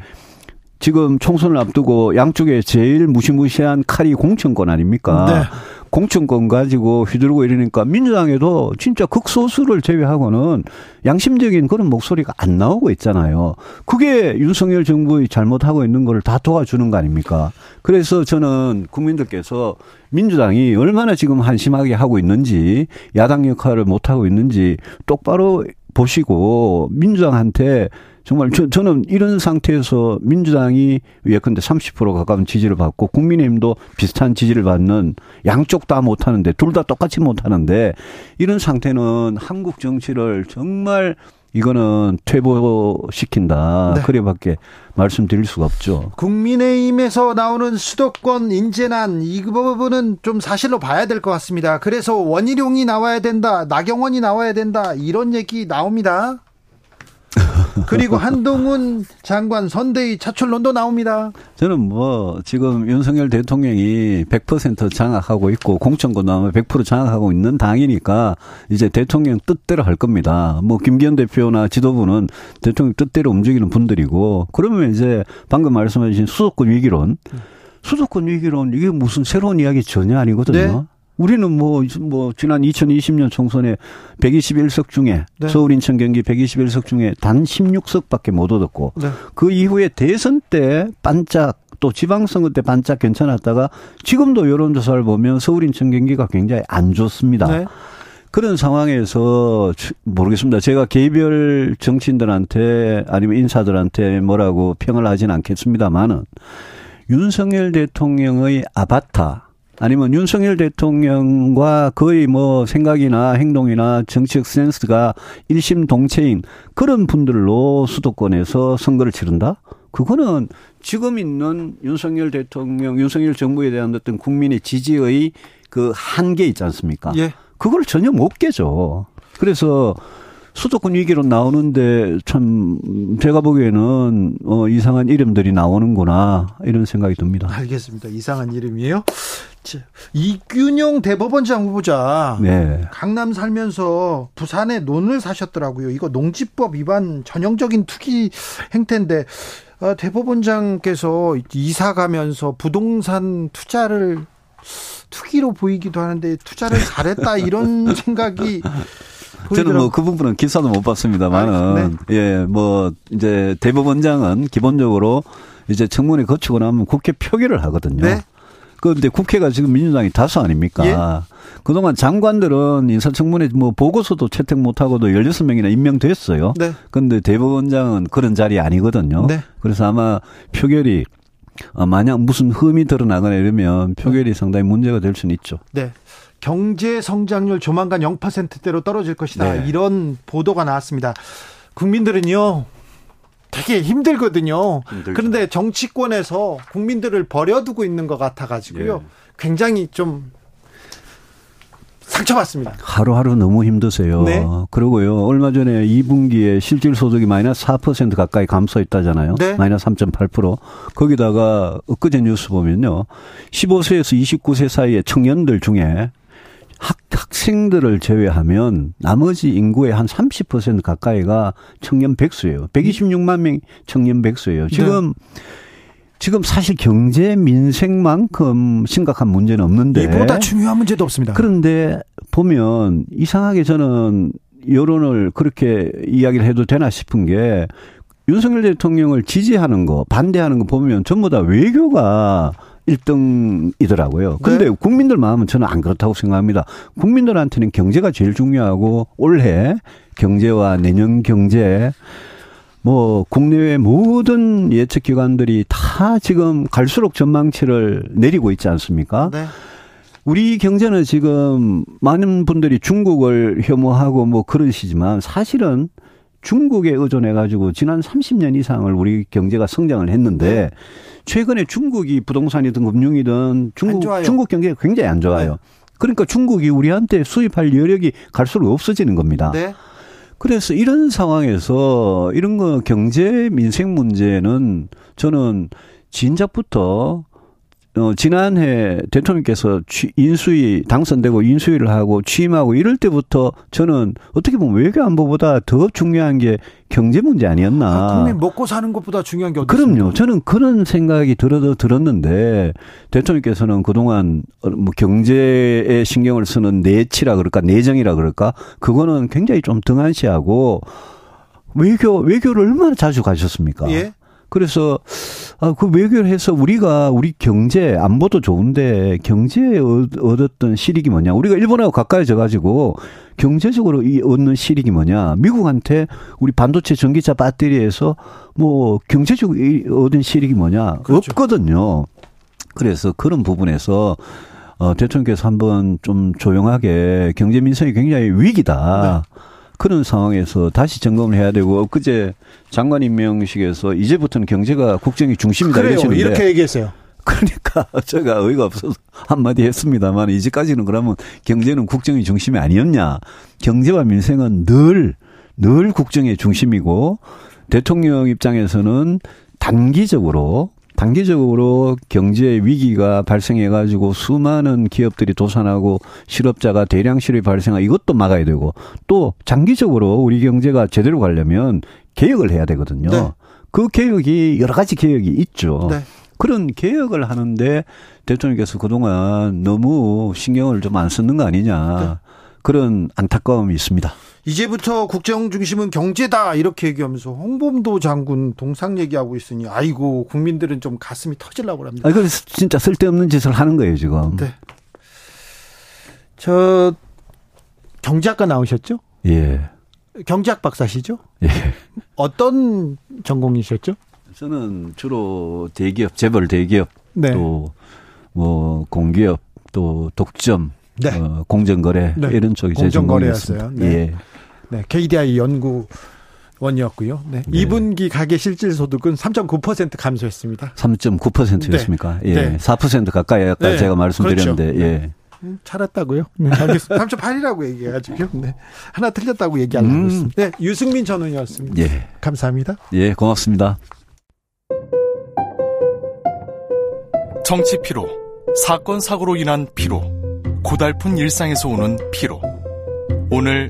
지금 총선을 앞두고 양쪽에 제일 무시무시한 칼이 공천권 아닙니까? 네. 공천권 가지고 휘두르고 이러니까 민주당에도 진짜 극소수를 제외하고는 양심적인 그런 목소리가 안 나오고 있잖아요. 그게 윤석열 정부의 잘못하고 있는 걸 다 도와주는 거 아닙니까? 그래서 저는 국민들께서 민주당이 얼마나 지금 한심하게 하고 있는지 야당 역할을 못하고 있는지 똑바로 보시고 민주당한테 정말 저는 이런 상태에서 민주당이 예컨대 30% 가까운 지지를 받고 국민의힘도 비슷한 지지를 받는 양쪽 다 못하는데 둘 다 똑같이 못하는데 이런 상태는 한국 정치를 정말 이거는 퇴보시킨다. 네. 그래밖에 말씀드릴 수가 없죠. 국민의힘에서 나오는 수도권 인재난 이 부분은 좀 사실로 봐야 될 것 같습니다. 그래서 원희룡이 나와야 된다. 나경원이 나와야 된다. 이런 얘기 나옵니다. 그리고 한동훈 장관 선대위 차출론도 나옵니다. 저는 뭐 지금 윤석열 대통령이 100% 장악하고 있고 공천권 나오면 100% 장악하고 있는 당이니까 이제 대통령 뜻대로 할 겁니다. 뭐 김기현 대표나 지도부는 대통령 뜻대로 움직이는 분들이고 그러면 이제 방금 말씀해 주신 수도권 위기론 이게 무슨 새로운 이야기 전혀 아니거든요. 네. 우리는 뭐 지난 2020년 총선에 121석 중에 네. 서울 인천 경기 121석 중에 단 16석밖에 못 얻었고 네. 그 이후에 대선 때 반짝 또 지방선거 때 반짝 괜찮았다가 지금도 여론조사를 보면 서울 인천 경기가 굉장히 안 좋습니다. 네. 그런 상황에서 모르겠습니다. 제가 개별 정치인들한테 아니면 인사들한테 뭐라고 평을 하진 않겠습니다만은 윤석열 대통령의 아바타 아니면 윤석열 대통령과 거의 뭐 생각이나 행동이나 정치적 센스가 일심동체인 그런 분들로 수도권에서 선거를 치른다? 그거는 지금 있는 윤석열 대통령, 윤석열 정부에 대한 어떤 국민의 지지의 그 한계 있지 않습니까? 예. 그걸 전혀 못 깨죠. 그래서 수도권 위기로 나오는데 참 제가 보기에는 이상한 이름들이 나오는구나 이런 생각이 듭니다. 알겠습니다. 이상한 이름이에요? 이균용 대법원장 후보자 네. 강남 살면서 부산에 논을 사셨더라고요. 이거 농지법 위반 전형적인 투기 행태인데 대법원장께서 이사 가면서 부동산 투자를 투기로 보이기도 하는데 투자를 잘했다 이런 생각이 저는 뭐 그 부분은 기사도 못 봤습니다만은 네. 예, 뭐 이제 대법원장은 기본적으로 이제 청문회 거치고 나면 국회 표결을 하거든요. 네. 그런데 국회가 지금 민주당이 다수 아닙니까? 예? 그동안 장관들은 인사청문회 뭐 보고서도 채택 못하고도 16명이나 임명됐어요. 네. 그런데 대법원장은 그런 자리 아니거든요. 네. 그래서 아마 표결이 만약 무슨 흠이 드러나거나 이러면 표결이 상당히 문제가 될 수는 있죠. 네. 경제 성장률 조만간 0%대로 떨어질 것이다. 네. 이런 보도가 나왔습니다. 국민들은요. 되게 힘들거든요. 그런데 정치권에서 국민들을 버려두고 있는 것 같아가지고요. 예. 굉장히 좀 상처받습니다. 하루하루 너무 힘드세요. 네. 그러고요. 얼마 전에 2분기에 실질소득이 마이너스 4% 가까이 감소했다잖아요. 네. 마이너스 3.8%. 거기다가 엊그제 뉴스 보면요. 15세에서 29세 사이의 청년들 중에 학생들을 제외하면 나머지 인구의 한 30% 가까이가 청년 백수예요. 126만 명이 청년 백수예요. 지금. 네. 지금 사실 경제 민생만큼 심각한 문제는 없는데. 이보다 중요한 문제도 없습니다. 그런데 보면 이상하게 저는 여론을 그렇게 이야기를 해도 되나 싶은 게 윤석열 대통령을 지지하는 거 반대하는 거 보면 전부 다 외교가 1등이더라고요. 그런데 네. 국민들 마음은 저는 안 그렇다고 생각합니다. 국민들한테는 경제가 제일 중요하고 올해 경제와 내년 경제 뭐 국내외 모든 예측기관들이 다 지금 갈수록 전망치를 내리고 있지 않습니까? 네. 우리 경제는 지금 많은 분들이 중국을 혐오하고 뭐 그러시지만 사실은 중국에 의존해가지고 지난 30년 이상을 우리 경제가 성장을 했는데 네. 최근에 중국이 부동산이든 금융이든 중국 경제가 굉장히 안 좋아요. 네. 그러니까 중국이 우리한테 수입할 여력이 갈수록 없어지는 겁니다. 네. 그래서 이런 상황에서 이런 거 경제 민생 문제는 저는 진작부터 지난해 대통령께서 인수위 당선되고 인수위를 하고 취임하고 이럴 때부터 저는 어떻게 보면 외교 안보보다 더 중요한 게 경제 문제 아니었나. 아, 국민 먹고 사는 것보다 중요한 게 어디 있습니까? 그럼요. 저는 그런 생각이 들었는데 대통령께서는 그동안 뭐 경제에 신경을 쓰는 내치라 그럴까 내정이라 그럴까 그거는 굉장히 좀 등한시하고 외교를 얼마나 자주 가셨습니까? 예. 그래서 그 외교를 해서 우리가 우리 경제 안보도 좋은데 경제에 얻었던 실익이 뭐냐. 우리가 일본하고 가까이져가지고 경제적으로 얻는 실익이 뭐냐. 미국한테 우리 반도체 전기차 배터리에서 뭐 경제적으로 얻은 실익이 뭐냐. 그렇죠. 없거든요. 그래서 그런 부분에서 대통령께서 한번 좀 조용하게 경제 민생이 굉장히 위기다. 네. 그런 상황에서 다시 점검을 해야 되고 그제 장관 임명식에서 이제부터는 경제가 국정이 중심이다 이러시는데 이렇게 얘기했어요. 그러니까 제가 의의가 없어서 한마디 했습니다만 이제까지는 그러면 경제는 국정이 중심이 아니었냐. 경제와 민생은 늘 국정의 중심이고 대통령 입장에서는 단기적으로 경제의 위기가 발생해가지고 수많은 기업들이 도산하고 실업자가 대량 실업이 발생하고 이것도 막아야 되고 또 장기적으로 우리 경제가 제대로 가려면 개혁을 해야 되거든요. 네. 그 개혁이 여러 가지 개혁이 있죠. 네. 그런 개혁을 하는데 대통령께서 그동안 너무 신경을 좀 안 쓰는 거 아니냐. 네. 그런 안타까움이 있습니다. 이제부터 국정 중심은 경제다 이렇게 얘기하면서 홍범도 장군 동상 얘기하고 있으니 아이고 국민들은 좀 가슴이 터지려고 합니다. 이건 진짜 쓸데없는 짓을 하는 거예요 지금. 네. 저 경제학과 나오셨죠? 예. 경제학 박사시죠? 예. 어떤 전공이셨죠? 저는 주로 대기업, 재벌 대기업, 네. 또 뭐 공기업, 또 독점. 네. 공정거래 네. 이런 쪽이 제 전공이었어요. 네. 예. 네. KDI 연구원이었고요. 네. 네. 2분기 가계 실질소득은 3.9% 감소했습니다. 3.9%였습니까? 네. 예. 네. 4% 가까이 아까 네. 제가 말씀드렸는데. 그렇죠. 예. 잘했다고요? 네. 3.8이라고 얘기해가지고요. 네. 하나 틀렸다고 얘기하려고 했습니다. 네. 유승민 전 의원이었습니다. 예. 감사합니다. 예. 고맙습니다. 정치 피로, 사건 사고로 인한 피로. 고달픈 일상에서 오는 피로. 오늘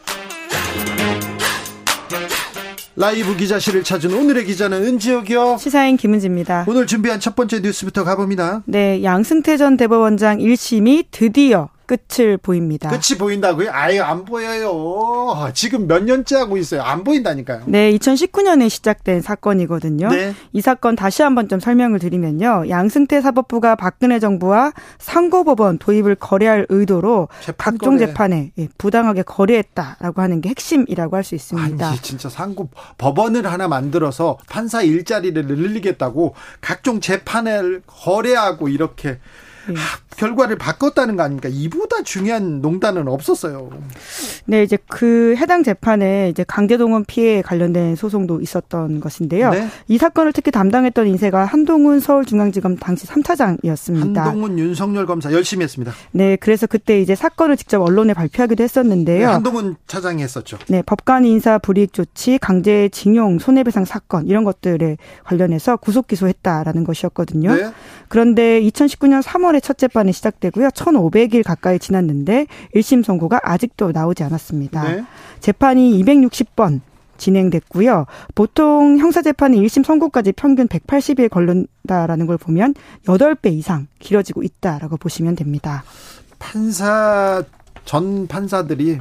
라이브 기자실을 찾은 오늘의 기자는 은지혁이요. 시사인 김은지입니다. 오늘 준비한 첫 번째 뉴스부터 가봅니다. 네, 양승태 전 대법원장 1심이 드디어 끝을 보입니다. 끝이 보인다고요? 아예 안 보여요. 지금 몇 년째 하고 있어요. 안 보인다니까요. 네, 2019년에 시작된 사건이거든요. 네. 이 사건 다시 한번 좀 설명을 드리면요. 양승태 사법부가 박근혜 정부와 상고법원 도입을 거래할 의도로 각종 재판에 부당하게 거래했다라고 하는 게 핵심이라고 할 수 있습니다. 아니, 진짜 상고법원을 하나 만들어서 판사 일자리를 늘리겠다고 각종 재판을 거래하고 이렇게 결과를 바꿨다는 거 아닙니까? 이보다 중요한 농단은 없었어요. 네, 이제 그 해당 재판에 이제 강제동원 피해에 관련된 소송도 있었던 것인데요. 네? 이 사건을 특히 담당했던 인사가 한동훈 서울중앙지검 당시 3차장이었습니다. 한동훈 윤석열 검사 열심히 했습니다. 네, 그래서 그때 이제 사건을 직접 언론에 발표하기도 했었는데요. 네, 한동훈 차장이 했었죠. 네, 법관 인사 불이익 조치, 강제징용, 손해배상 사건 이런 것들에 관련해서 구속 기소했다라는 것이었거든요. 네? 그런데 2019년 3월 첫 재판이 시작되고요. 1,500일 가까이 지났는데 1심 선고가 아직도 나오지 않았습니다. 네. 재판이 260번 진행됐고요. 보통 형사재판이 1심 선고까지 평균 180일 걸린다라는 걸 보면 8배 이상 길어지고 있다라고 보시면 됩니다. 전 판사들이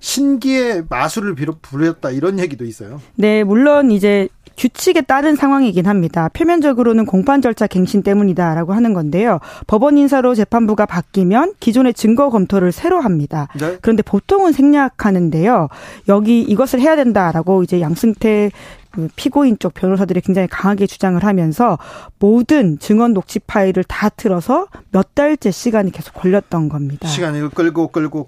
신기의 마술을 부렸다 이런 얘기도 있어요. 네, 물론 이제 규칙에 따른 상황이긴 합니다. 표면적으로는 공판 절차 갱신 때문이다라고 하는 건데요. 법원 인사로 재판부가 바뀌면 기존의 증거 검토를 새로 합니다. 네? 그런데 보통은 생략하는데요. 이것을 해야 된다라고 이제 양승태 피고인 쪽 변호사들이 굉장히 강하게 주장을 하면서 모든 증언 녹취 파일을 다 틀어서 몇 달째 시간이 계속 걸렸던 겁니다. 시간을 끌고. 그래서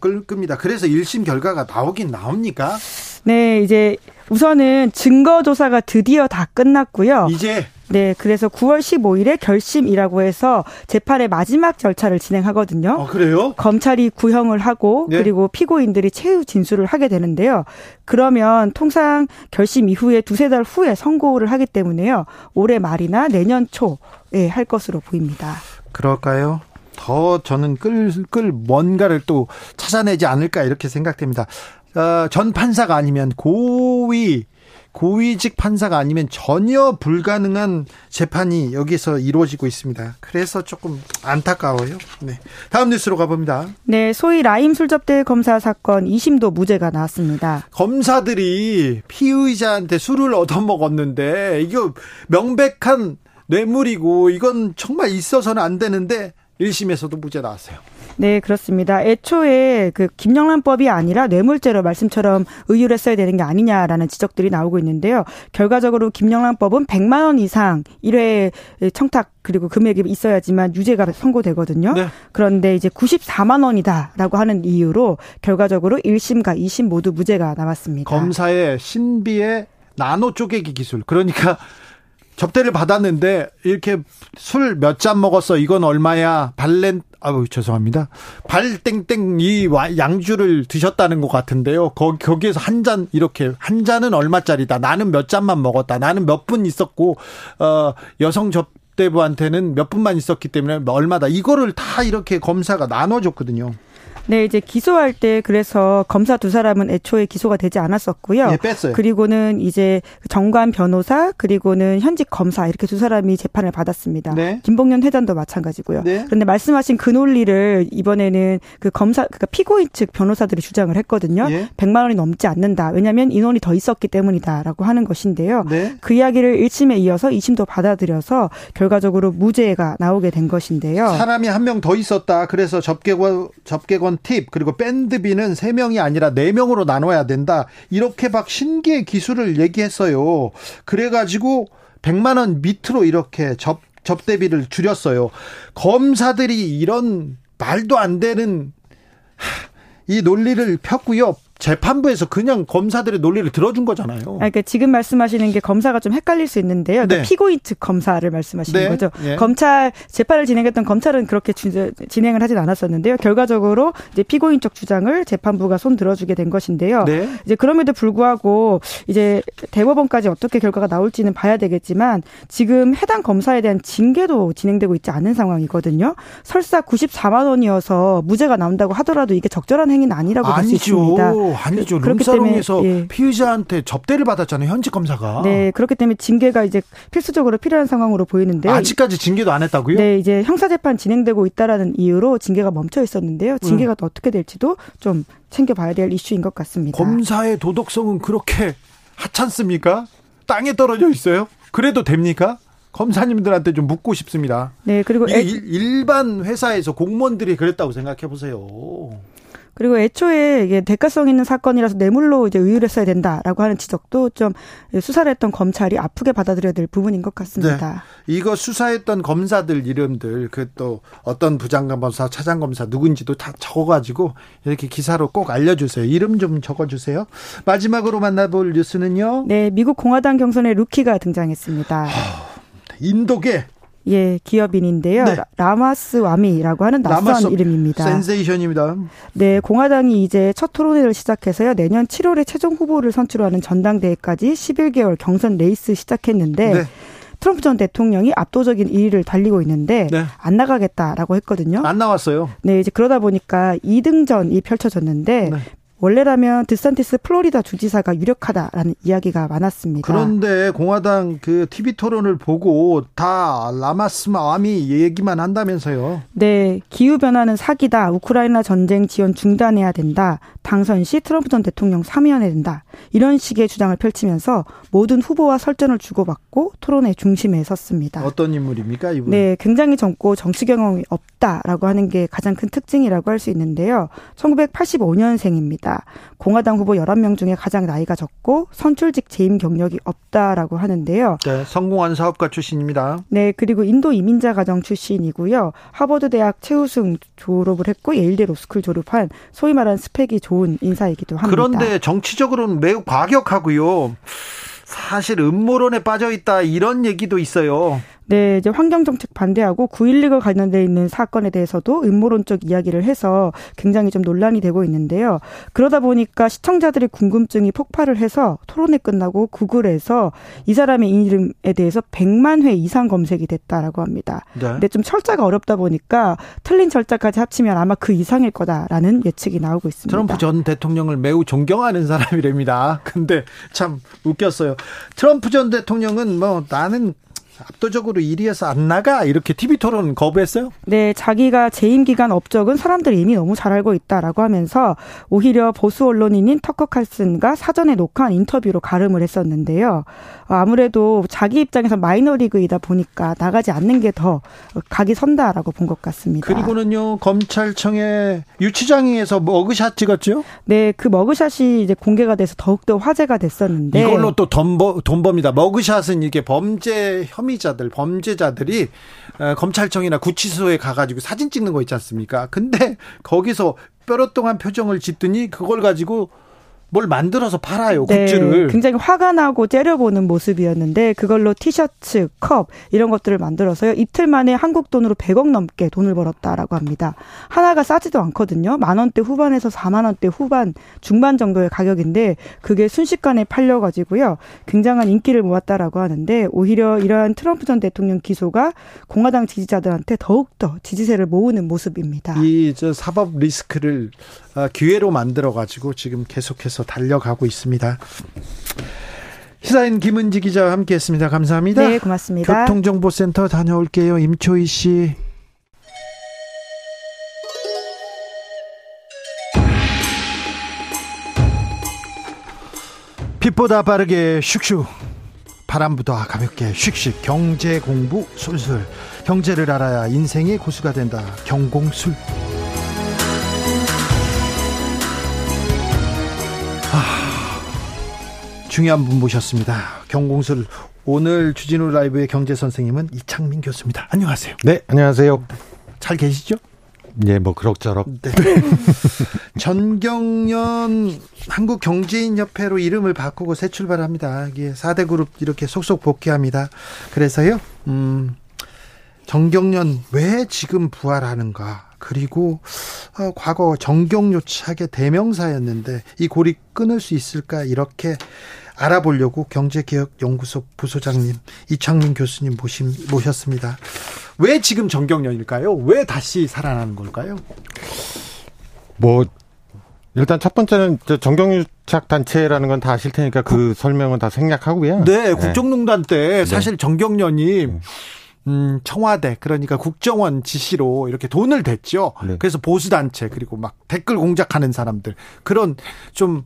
1심 결과가 나오긴 나옵니까? 네, 이제 우선은 증거 조사가 드디어 다 끝났고요. 이제 네, 그래서 9월 15일에 결심이라고 해서 재판의 마지막 절차를 진행하거든요. 아, 그래요? 검찰이 구형을 하고 네? 그리고 피고인들이 최후 진술을 하게 되는데요. 그러면 통상 결심 이후에 두세 달 후에 선고를 하기 때문에요. 올해 말이나 내년 초에 할 것으로 보입니다. 그럴까요? 더 저는 뭔가를 또 찾아내지 않을까 이렇게 생각됩니다. 전 판사가 아니면 고위직 판사가 아니면 전혀 불가능한 재판이 여기서 이루어지고 있습니다. 그래서 조금 안타까워요. 네, 다음 뉴스로 가봅니다. 네, 소위 라임 술접대 검사 사건 2심도 무죄가 나왔습니다. 검사들이 피의자한테 술을 얻어먹었는데 이거 명백한 뇌물이고 이건 정말 있어서는 안 되는데 1심에서도 무죄 나왔어요. 네, 그렇습니다. 애초에 그 김영란법이 아니라 뇌물죄로 말씀처럼 의유를 써야 되는 게 아니냐라는 지적들이 나오고 있는데요. 결과적으로 김영란법은 100만 원 이상 1회 청탁 그리고 금액이 있어야지만 유죄가 선고되거든요. 네. 그런데 이제 94만 원이다라고 하는 이유로 결과적으로 1심과 2심 모두 무죄가 나왔습니다. 검사의 신비의 나노 쪼개기 기술. 그러니까 접대를 받았는데 이렇게 술 몇 잔 먹었어. 이건 얼마야? 발땡땡 이 양주를 드셨다는 것 같은데요. 거기에서 한 잔 이렇게 한 잔은 얼마짜리다. 나는 몇 잔만 먹었다. 나는 몇 분 있었고 여성 접대부한테는 몇 분만 있었기 때문에 얼마다. 이거를 다 이렇게 검사가 나눠줬거든요. 네, 이제 기소할 때 그래서 검사 두 사람은 애초에 기소가 되지 않았었고요. 네, 뺐어요. 그리고는 이제 정관 변호사 그리고는 현직 검사 이렇게 두 사람이 재판을 받았습니다. 네. 김봉현 회장도 마찬가지고요. 네. 그런데 말씀하신 그 논리를 이번에는 그러니까 피고인 측 변호사들이 주장을 했거든요. 네. 100만 원이 넘지 않는다. 왜냐하면 인원이 더 있었기 때문이다라고 하는 것인데요. 네. 그 이야기를 1심에 이어서 2심도 받아들여서 결과적으로 무죄가 나오게 된 것인데요. 사람이 한 명 더 있었다. 그래서 접객원 팁 그리고 밴드비는 3명이 아니라 4명으로 나눠야 된다 이렇게 막 신기의 기술을 얘기했어요. 그래가지고 100만 원 밑으로 이렇게 접대비를 줄였어요. 검사들이 이런 말도 안 되는 이 논리를 폈고요. 재판부에서 그냥 검사들의 논리를 들어준 거잖아요. 그러니까 지금 말씀하시는 게 검사가 좀 헷갈릴 수 있는데요. 그러니까 네. 피고인 측 검사를 말씀하시는 네. 거죠. 네. 검찰 재판을 진행했던 검찰은 그렇게 진행을 하진 않았었는데요. 결과적으로 이제 피고인 쪽 주장을 재판부가 손 들어주게 된 것인데요. 네. 이제 그럼에도 불구하고 이제 대법원까지 어떻게 결과가 나올지는 봐야 되겠지만 지금 해당 검사에 대한 징계도 진행되고 있지 않은 상황이거든요. 설사 94만 원이어서 무죄가 나온다고 하더라도 이게 적절한 행위는 아니라고 볼 수 있습니다. 아니죠. 아니죠. 룸사롱에서 예. 피의자한테 접대를 받았잖아요. 현직 검사가. 네. 그렇기 때문에 징계가 이제 필수적으로 필요한 상황으로 보이는데. 아직까지 징계도 안 했다고요? 네. 이제 형사재판 진행되고 있다라는 이유로 징계가 멈춰 있었는데요. 징계가 또 어떻게 될지도 좀 챙겨봐야 될 이슈인 것 같습니다. 검사의 도덕성은 그렇게 하찮습니까? 땅에 떨어져 있어요? 그래도 됩니까? 검사님들한테 좀 묻고 싶습니다. 네, 그리고 일반 회사에서 공무원들이 그랬다고 생각해 보세요. 그리고 애초에 이게 대가성 있는 사건이라서 뇌물로 이제 의율했어야 된다라고 하는 지적도 좀 수사를 했던 검찰이 아프게 받아들여야 될 부분인 것 같습니다. 네. 이거 수사했던 검사들 이름들, 그 또 어떤 부장검사, 차장검사 누군지도 다 적어가지고 이렇게 기사로 꼭 알려주세요. 이름 좀 적어주세요. 마지막으로 만나볼 뉴스는요. 네, 미국 공화당 경선에 루키가 등장했습니다. 인도계. 예, 기업인인데요. 네. 라마스와미라고 하는 낯선 이름입니다. 센세이션입니다. 네, 공화당이 이제 첫 토론회를 시작해서요. 내년 7월에 최종 후보를 선출하는 전당대회까지 11개월 경선 레이스 시작했는데 네. 트럼프 전 대통령이 압도적인 1위를 달리고 있는데 네. 안 나가겠다라고 했거든요. 안 나왔어요. 네, 이제 그러다 보니까 2등전이 펼쳐졌는데 네. 원래라면 드산티스 플로리다 주지사가 유력하다라는 이야기가 많았습니다. 그런데 공화당 그 TV 토론을 보고 다 라마스와미 얘기만 한다면서요. 네. 기후변화는 사기다. 우크라이나 전쟁 지원 중단해야 된다. 당선 시 트럼프 전 대통령 사면해야 된다. 이런 식의 주장을 펼치면서 모든 후보와 설전을 주고받고 토론의 중심에 섰습니다. 어떤 인물입니까? 이분? 네. 굉장히 젊고 정치 경험이 없다라고 하는 게 가장 큰 특징이라고 할 수 있는데요. 1985년생입니다. 공화당 후보 11명 중에 가장 나이가 적고 선출직 재임 경력이 없다라고 하는데요. 네, 성공한 사업가 출신입니다. 네, 그리고 인도 이민자 가정 출신이고요. 하버드 대학 최우승 졸업을 했고 예일대 로스쿨 졸업한 소위 말하는 스펙이 좋은 인사이기도 합니다. 그런데 정치적으로는 매우 과격하고요. 사실 음모론에 빠져 있다 이런 얘기도 있어요. 네, 이제 환경정책 반대하고 9.16과 관련돼 있는 사건에 대해서도 음모론적 이야기를 해서 굉장히 좀 논란이 되고 있는데요. 그러다 보니까 시청자들의 궁금증이 폭발을 해서 토론회 끝나고 구글에서 이 사람의 이름에 대해서 100만 회 이상 검색이 됐다라고 합니다. 네. 근데 좀 철자가 어렵다 보니까 틀린 철자까지 합치면 아마 그 이상일 거다라는 예측이 나오고 있습니다. 트럼프 전 대통령을 매우 존경하는 사람이랍니다. 근데 참 웃겼어요. 트럼프 전 대통령은 뭐 나는 압도적으로 1위에서 안 나가 이렇게 TV 토론 거부했어요? 네, 자기가 재임 기간 업적은 사람들이 이미 너무 잘 알고 있다라고 하면서 오히려 보수 언론인인 터커 칼슨과 사전에 녹화한 인터뷰로 가름을 했었는데요. 아무래도 자기 입장에서 마이너리그이다 보니까 나가지 않는 게 더 각이 선다라고 본 것 같습니다. 그리고는요, 검찰청의 유치장에서 머그샷 찍었죠? 네, 그 머그샷이 이제 공개가 돼서 더욱더 화제가 됐었는데 이걸로 또 돈범이다. 머그샷은 이게 범죄 혐의자들, 범죄자들이 검찰청이나 구치소에 가가지고 사진 찍는 거 있지 않습니까? 근데 거기서 뾰로통한 표정을 짓더니 그걸 가지고 뭘 만들어서 팔아요, 굿즈를. 네, 굉장히 화가 나고 째려보는 모습이었는데 그걸로 티셔츠, 컵 이런 것들을 만들어서요. 이틀 만에 한국 돈으로 100억 넘게 돈을 벌었다라고 합니다. 하나가 싸지도 않거든요. 10,000원대 후반에서 40,000원대 후반 중반 정도의 가격인데 그게 순식간에 팔려가지고요. 굉장한 인기를 모았다라고 하는데 오히려 이러한 트럼프 전 대통령 기소가 공화당 지지자들한테 더욱더 지지세를 모으는 모습입니다. 이 저 사법 리스크를 기회로 만들어가지고 지금 계속해서 달려가고 있습니다. 시사인 김은지 기자와 함께했습니다. 감사합니다. 네, 고맙습니다. 교통정보센터 다녀올게요. 임초희 씨. 빛보다 빠르게 슉슉, 바람보다 가볍게 슉슉, 경제 공부 술술. 경제를 알아야 인생의 고수가 된다. 경공술. 중요한 분 모셨습니다. 경공술 오늘 주진우 라이브의 경제 선생님은 이창민 교수입니다. 안녕하세요. 네, 안녕하세요. 잘 계시죠? 네, 뭐 그럭저럭. 네. 전경련 한국경제인협회로 이름을 바꾸고 새 출발합니다. 이게 4대 그룹 이렇게 속속 복귀합니다. 그래서요, 전경련 왜 지금 부활하는가? 그리고 과거 정경유착의 대명사였는데 이 고리 끊을 수 있을까 이렇게 알아보려고 경제개혁연구소 부소장님 이창민 교수님 모셨습니다. 왜 지금 정경련일까요? 왜 다시 살아나는 걸까요? 뭐 일단 첫 번째는 정경유착 단체라는 건 다 아실 테니까 그 설명은 다 생략하고요. 네, 국정농단 때 사실 정경련이 청와대, 그러니까 국정원 지시로 이렇게 돈을 댔죠. 네. 그래서 보수단체, 그리고 막 댓글 공작하는 사람들, 그런 좀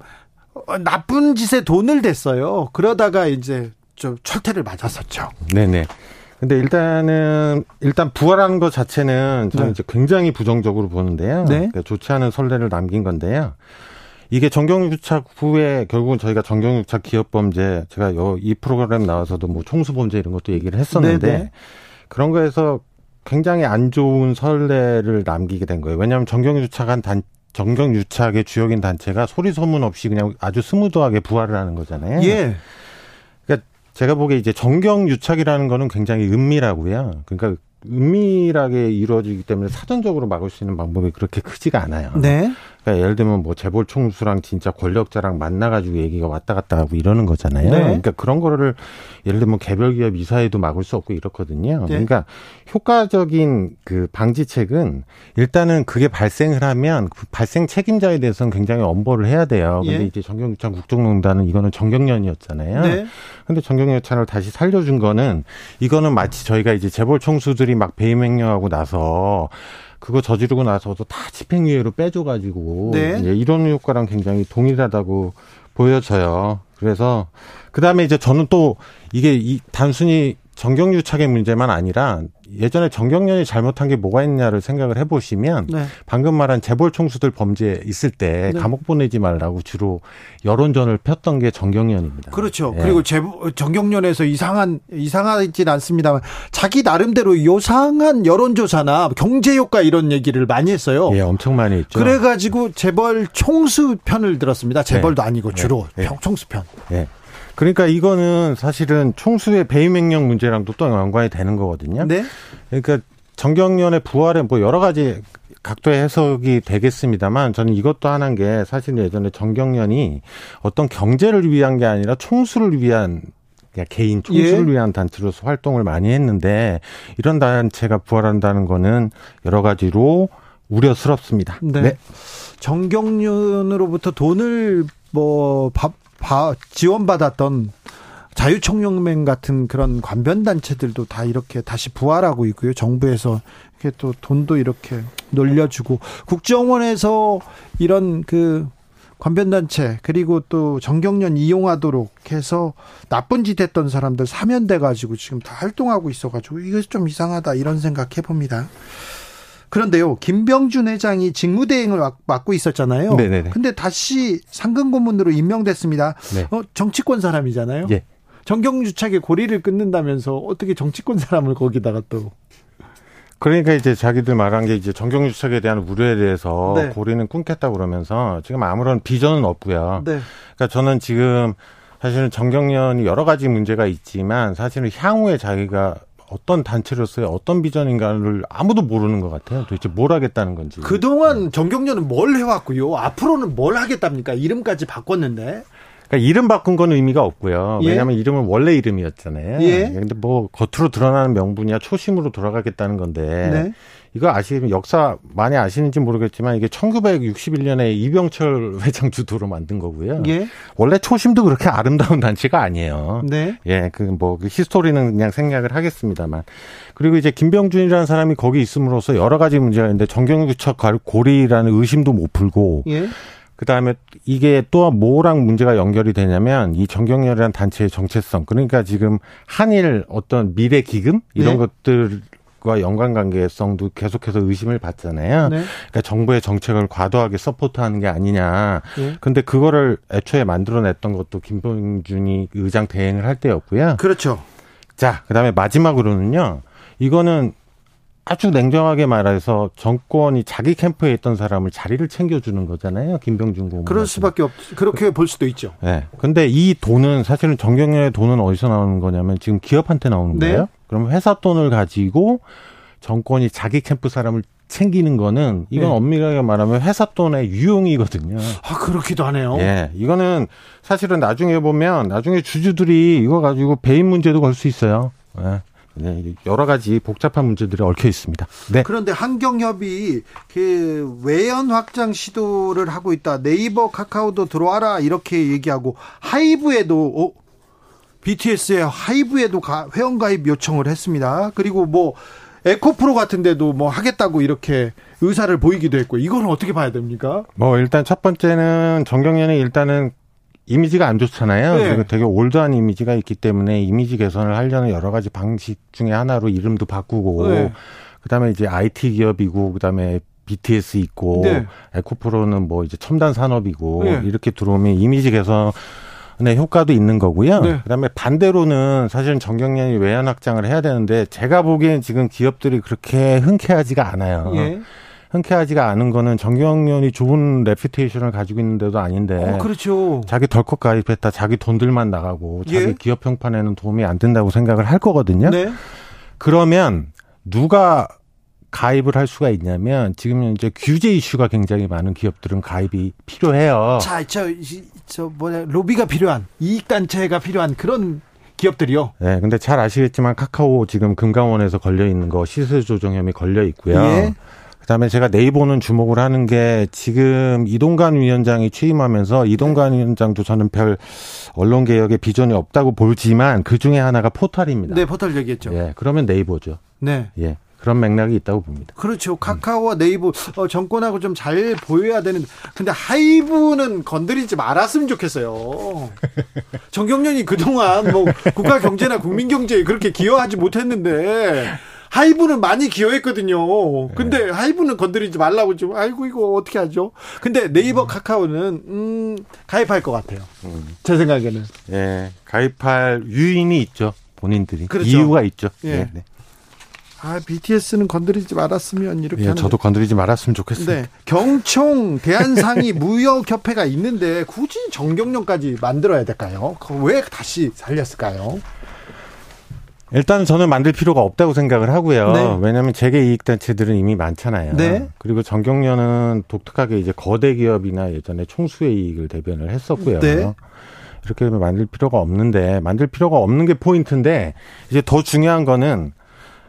나쁜 짓에 돈을 댔어요. 그러다가 이제 좀 철퇴를 맞았었죠. 네네. 근데 일단 부활하는 것 자체는 저는 이제 굉장히 부정적으로 보는데요. 네. 그러니까 좋지 않은 선례를 남긴 건데요. 이게 정경유착 후에 결국은 저희가 정경유착 기업범죄, 제가 이 프로그램 나와서도 뭐 총수범죄 이런 것도 얘기를 했었는데 네네. 그런 거에서 굉장히 안 좋은 선례를 남기게 된 거예요. 왜냐하면 정경유착의 주역인 단체가 소리 소문 없이 그냥 아주 스무드하게 부활을 하는 거잖아요. 예. 그러니까 제가 보기에 이제 정경유착이라는 거는 굉장히 은밀하고요. 그러니까 은밀하게 이루어지기 때문에 사전적으로 막을 수 있는 방법이 그렇게 크지가 않아요. 네. 그러니까 예를 들면 뭐 재벌 총수랑 진짜 권력자랑 만나가지고 얘기가 왔다 갔다 하고 이러는 거잖아요. 네. 그러니까 그런 거를 예를 들면 개별 기업 이사회도 막을 수 없고 이렇거든요. 네. 그러니까 효과적인 그 방지책은 일단은 그게 발생을 하면 그 발생 책임자에 대해서는 굉장히 엄벌을 해야 돼요. 근데 예. 이제 정경유착 국정농단은 이거는 정경련이었잖아요. 네. 근데 정경유착을 다시 살려준 거는 이거는 마치 저희가 이제 재벌 총수들 막 배임 행령하고 나서 그거 저지르고 나서도 다 집행유예로 빼줘가지고 네. 이런 효과랑 굉장히 동일하다고 보여져요. 그래서 그다음에 이제 저는 또 이게 단순히 정경유착의 문제만 아니라 예전에 정경련이 잘못한 게 뭐가 있냐를 생각을 해보시면 네. 방금 말한 재벌 총수들 범죄 있을 때 네. 감옥 보내지 말라고 주로 여론전을 폈던 게 정경련입니다. 그렇죠. 네. 그리고 정경련에서 이상하진 않습니다만 자기 나름대로 요상한 여론조사나 경제효과 이런 얘기를 많이 했어요. 예, 엄청 많이 했죠. 그래가지고 재벌 총수 편을 들었습니다. 재벌도 네. 아니고 주로 네. 총수 편. 네. 그러니까 이거는 사실은 총수의 배임 행령 문제랑도 또 연관이 되는 거거든요. 네. 그러니까 정경련의 부활에 뭐 여러 가지 각도의 해석이 되겠습니다만 저는 이것도 하나인 게 사실 예전에 정경련이 어떤 경제를 위한 게 아니라 총수를 위한 개인 총수를 예. 위한 단체로서 활동을 많이 했는데 이런 단체가 부활한다는 거는 여러 가지로 우려스럽습니다. 네. 네. 정경련으로부터 돈을 지원받았던 자유총연맹 같은 그런 관변단체들도 다 이렇게 다시 부활하고 있고요. 정부에서 이렇게 또 돈도 이렇게 놀려주고 국정원에서 이런 그 관변단체 그리고 또 정경련 이용하도록 해서 나쁜 짓 했던 사람들 사면돼가지고 지금 다 활동하고 있어가지고 이거 좀 이상하다 이런 생각해봅니다. 그런데요, 김병준 회장이 직무대행을 맡고 있었잖아요. 네네네. 근데 다시 상근고문으로 임명됐습니다. 네. 정치권 사람이잖아요. 예. 정경유착의 고리를 끊는다면서 어떻게 정치권 사람을 거기다가 또. 그러니까 이제 자기들 말한 게 이제 정경유착에 대한 우려에 대해서 네. 고리는 끊겠다 그러면서 지금 아무런 비전은 없고요. 네. 그러니까 저는 지금 사실은 정경련이 여러 가지 문제가 있지만 사실은 향후에 자기가 어떤 단체로서의 어떤 비전인가를 아무도 모르는 것 같아요. 도대체 뭘 하겠다는 건지. 그동안 정경련은 뭘 해왔고요. 앞으로는 뭘 하겠답니까? 이름까지 바꿨는데. 그러니까 이름 바꾼 건 의미가 없고요. 예. 왜냐하면 이름은 원래 이름이었잖아요. 그런데 예. 뭐 겉으로 드러나는 명분이야 초심으로 돌아가겠다는 건데 네. 이거 아시면 역사 많이 아시는지 모르겠지만 이게 1961년에 이병철 회장 주도로 만든 거고요. 예. 원래 초심도 그렇게 아름다운 단체가 아니에요. 네. 예, 그 히스토리는 그냥 생략을 하겠습니다만. 그리고 이제 김병준이라는 사람이 거기 있음으로써 여러 가지 문제가 있는데 정경유착 고리라는 의심도 못 풀고. 예. 그다음에 이게 또 뭐랑 문제가 연결이 되냐면 이 정경련이라는 단체의 정체성. 그러니까 지금 한일 어떤 미래 기금 이런 네. 것들과 연관관계성도 계속해서 의심을 받잖아요. 네. 그러니까 정부의 정책을 과도하게 서포트하는 게 아니냐. 그런데 네. 그거를 애초에 만들어냈던 것도 김병준이 의장 대행을 할 때였고요. 그렇죠. 자, 그다음에 마지막으로는요. 이거는 아주 냉정하게 말해서 정권이 자기 캠프에 있던 사람을 자리를 챙겨주는 거잖아요. 김병준 고문. 그럴 수밖에 없죠. 그렇게 볼 수도 있죠. 네. 근데 이 돈은 사실은 정경련의 돈은 어디서 나오는 거냐면 지금 기업한테 나오는 거예요. 네. 그럼 회사 돈을 가지고 정권이 자기 캠프 사람을 챙기는 거는 이건 네. 엄밀하게 말하면 회사 돈의 유용이거든요. 아, 그렇기도 하네요. 예. 네. 이거는 사실은 나중에 보면 나중에 주주들이 이거 가지고 배임 문제도 걸 수 있어요. 네. 네, 여러 가지 복잡한 문제들이 얽혀 있습니다. 네. 그런데 한경협이 그 외연 확장 시도를 하고 있다. 네이버, 카카오도 들어와라 이렇게 얘기하고 하이브에도 BTS의 하이브에도 회원가입 요청을 했습니다. 그리고 뭐 에코프로 같은 데도 뭐 하겠다고 이렇게 의사를 보이기도 했고, 이건 어떻게 봐야 됩니까? 뭐 일단 첫 번째는 정경련이 일단은 이미지가 안 좋잖아요. 네. 되게 올드한 이미지가 있기 때문에 이미지 개선을 하려는 여러 가지 방식 중에 하나로 이름도 바꾸고, 네. 그다음에 이제 IT 기업이고, 그다음에 BTS 있고, 네. 에코프로는 뭐 이제 첨단 산업이고, 네. 이렇게 들어오면 이미지 개선 네, 효과도 있는 거고요. 네. 그다음에 반대로는 사실은 정경련이 외연 확장을 해야 되는데 제가 보기엔 지금 기업들이 그렇게 흔쾌하지가 않아요. 예. 흔쾌하지가 않은 거는 정경련이 좋은 레퓨테이션을 가지고 있는데도 아닌데 그렇죠. 자기 덜컥 가입했다. 자기 돈들만 나가고 자기 예. 기업 평판에는 도움이 안 된다고 생각을 할 거거든요. 네. 그러면 누가 가입을 할 수가 있냐면 지금 이제 규제 이슈가 굉장히 많은 기업들은 가입이 필요해요. 자, 로비가 필요한, 이익단체가 필요한 그런 기업들이요. 네, 근데 잘 아시겠지만 카카오 지금 금감원에서 걸려 있는 거 시세 조정 혐의 걸려 있고요. 예. 그다음에 제가 네이버는 주목을 하는 게 지금 이동관 위원장이 취임하면서 이동관 위원장도 저는 별 언론 개혁의 비전이 없다고 보지만 그 중에 하나가 포털입니다. 네, 포털 얘기했죠. 예, 그러면 네이버죠. 네, 예. 그런 맥락이 있다고 봅니다. 그렇죠. 카카오와 네이버 정권하고 좀 잘 보여야 되는데, 근데 하이브는 건드리지 말았으면 좋겠어요. 정경련이 그동안 뭐 국가 경제나 국민 경제에 그렇게 기여하지 못했는데 하이브는 많이 기여했거든요. 근데 네. 하이브는 건드리지 말라고 지금 아이고 이거 어떻게 하죠? 근데 네이버 카카오는 가입할 것 같아요. 제 생각에는. 예, 네, 가입할 유인이 있죠. 본인들이. 그렇죠. 이유가 있죠. 예. 네. 네. BTS는 건드리지 말았으면 이렇게. 예, 저도 건드리지 말았으면 좋겠습니다. 네. 경총 대한상의 무역협회가 있는데 굳이 정경련까지 만들어야 될까요? 왜 다시 살렸을까요? 일단 저는 만들 필요가 없다고 생각을 하고요. 네. 왜냐하면 재계 이익 단체들은 이미 많잖아요. 네. 그리고 정경련은 독특하게 이제 거대 기업이나 예전에 총수의 이익을 대변을 했었고요. 네. 이렇게 되면 만들 필요가 없는데, 만들 필요가 없는 게 포인트인데, 이제 더 중요한 거는.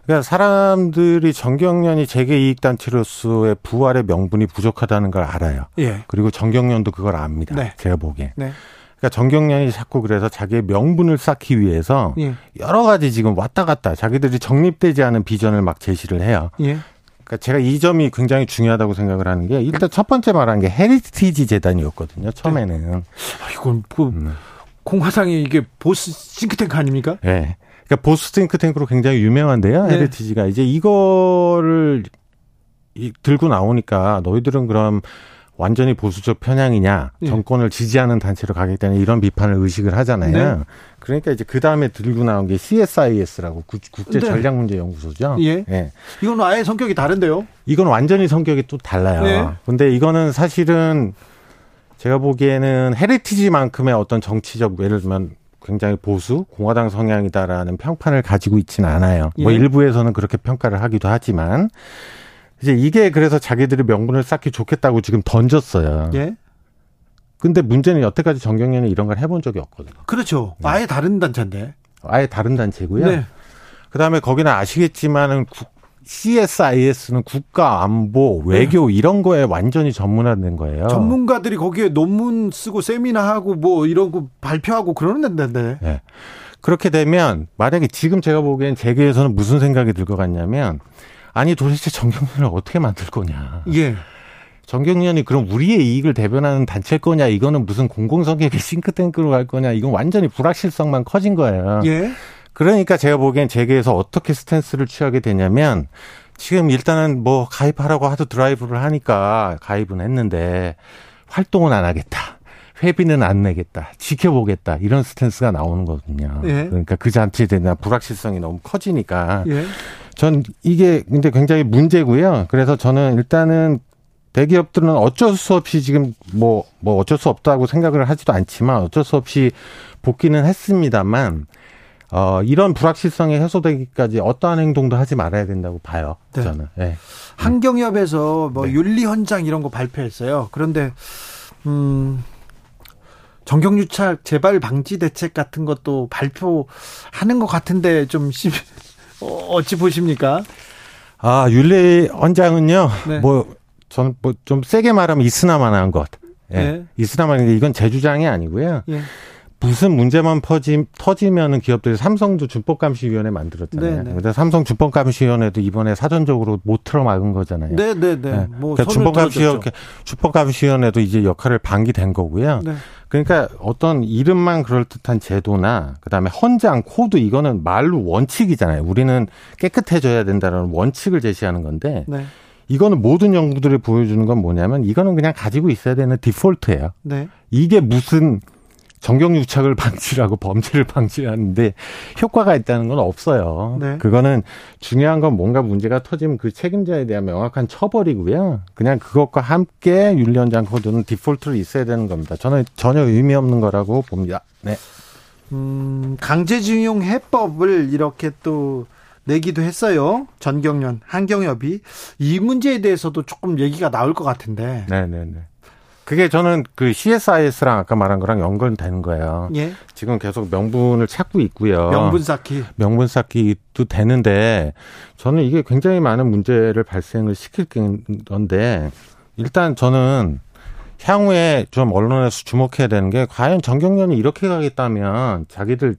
그러니까 사람들이 정경련이 재계이익단체로서의 부활의 명분이 부족하다는 걸 알아요. 예. 그리고 정경련도 그걸 압니다. 네. 제가 보기에. 네. 그러니까 정경련이 자꾸 그래서 자기의 명분을 쌓기 위해서 예. 여러 가지 지금 왔다 갔다 자기들이 정립되지 않은 비전을 막 제시를 해요. 예. 그러니까 제가 이 점이 굉장히 중요하다고 생각을 하는 게 일단 첫 번째 말한 게 헤리티지 재단이었거든요. 처음에는. 네. 이건 공화당에 이게 보스 싱크탱크 아닙니까? 네. 그러니까 보스 싱크탱크로 굉장히 유명한데요. 네. 헤리티지가 이제 이거를 들고 나오니까 너희들은 그럼 완전히 보수적 편향이냐, 네. 정권을 지지하는 단체로 가겠다는 이런 비판을 의식을 하잖아요. 네. 그러니까 이제 그 다음에 들고 나온 게 CSIS라고 국제 전략 문제 연구소죠. 예. 예. 이건 아예 성격이 다른데요. 이건 완전히 성격이 또 달라요. 네. 근데 이거는 사실은 제가 보기에는 헤리티지만큼의 어떤 정치적 예를 들면 굉장히 보수, 공화당 성향이다라는 평판을 가지고 있지는 않아요. 예. 뭐 일부에서는 그렇게 평가를 하기도 하지만 이제 이게 그래서 자기들이 명분을 쌓기 좋겠다고 지금 던졌어요. 예. 근데 문제는 여태까지 정경련이 이런 걸 해본 적이 없거든요. 그렇죠. 네. 아예 다른 단체인데. 아예 다른 단체고요. 네. 그다음에 거기는 아시겠지만은 CSIS는 국가 안보, 외교 네. 이런 거에 완전히 전문화된 거예요. 전문가들이 거기에 논문 쓰고 세미나하고 뭐 이런 거 발표하고 그러는 데인데. 네. 그렇게 되면 만약에 지금 제가 보기엔 재계에서는 무슨 생각이 들 것 같냐면 아니 도대체 정경련을 어떻게 만들 거냐. 예. 정경련이 그럼 우리의 이익을 대변하는 단체일 거냐. 이거는 무슨 공공성격의 싱크탱크로 갈 거냐. 이건 완전히 불확실성만 커진 거예요. 예. 그러니까 제가 보기엔 재계에서 어떻게 스탠스를 취하게 되냐면 지금 일단은 뭐 가입하라고 하도 드라이브를 하니까 가입은 했는데 활동은 안 하겠다. 회비는 안 내겠다. 지켜보겠다. 이런 스탠스가 나오는 거거든요. 예. 그러니까 그 단체에 대한 불확실성이 너무 커지니까. 예. 전 이게 근데 굉장히 문제고요. 그래서 저는 일단은 대기업들은 어쩔 수 없이 지금 뭐 어쩔 수 없다고 생각을 하지도 않지만 어쩔 수 없이 복귀는 했습니다만 이런 불확실성이 해소되기까지 어떠한 행동도 하지 말아야 된다고 봐요. 네. 저는. 네. 한경협에서 뭐 네. 윤리헌장 이런 거 발표했어요. 그런데 정경유착 재발 방지 대책 같은 것도 발표하는 것 같은데 좀 어찌 보십니까? 아, 윤리원장은요, 네. 뭐, 저는 뭐 좀 세게 말하면 이스나마나한 것. 예. 네. 이스나마나인데 이건 제 주장이 아니고요. 예. 무슨 문제만 터지면은 기업들이 삼성도 준법감시위원회 만들었잖아요. 네네. 그래서 삼성 준법감시위원회도 이번에 사전적으로 못 틀어막은 거잖아요. 네네네. 네. 뭐 그러니까 준법감시위원회도 이제 역할을 방기된 거고요. 네. 그러니까 어떤 이름만 그럴듯한 제도나 그다음에 헌장, 코드 이거는 말로 원칙이잖아요. 우리는 깨끗해져야 된다는 원칙을 제시하는 건데 네. 이거는 모든 연구들이 보여주는 건 뭐냐면 이거는 그냥 가지고 있어야 되는 디폴트예요. 네. 이게 무슨 정경유착을 방지하고 범죄를 방지하는데 효과가 있다는 건 없어요. 네. 그거는 중요한 건 뭔가 문제가 터지면 그 책임자에 대한 명확한 처벌이고요. 그냥 그것과 함께 윤리원장 코드는 디폴트로 있어야 되는 겁니다. 저는 전혀 의미 없는 거라고 봅니다. 네. 강제징용 해법을 이렇게 또 내기도 했어요. 전경련, 한경협이. 이 문제에 대해서도 조금 얘기가 나올 것 같은데. 네네네. 그게 저는 그 CSIS랑 아까 말한 거랑 연결되는 거예요. 예. 지금 계속 명분을 찾고 있고요. 명분 쌓기. 명분 쌓기도 되는데 저는 이게 굉장히 많은 문제를 발생을 시킬 건데 일단 저는 향후에 좀 언론에서 주목해야 되는 게 과연 정경련이 이렇게 가겠다면 자기들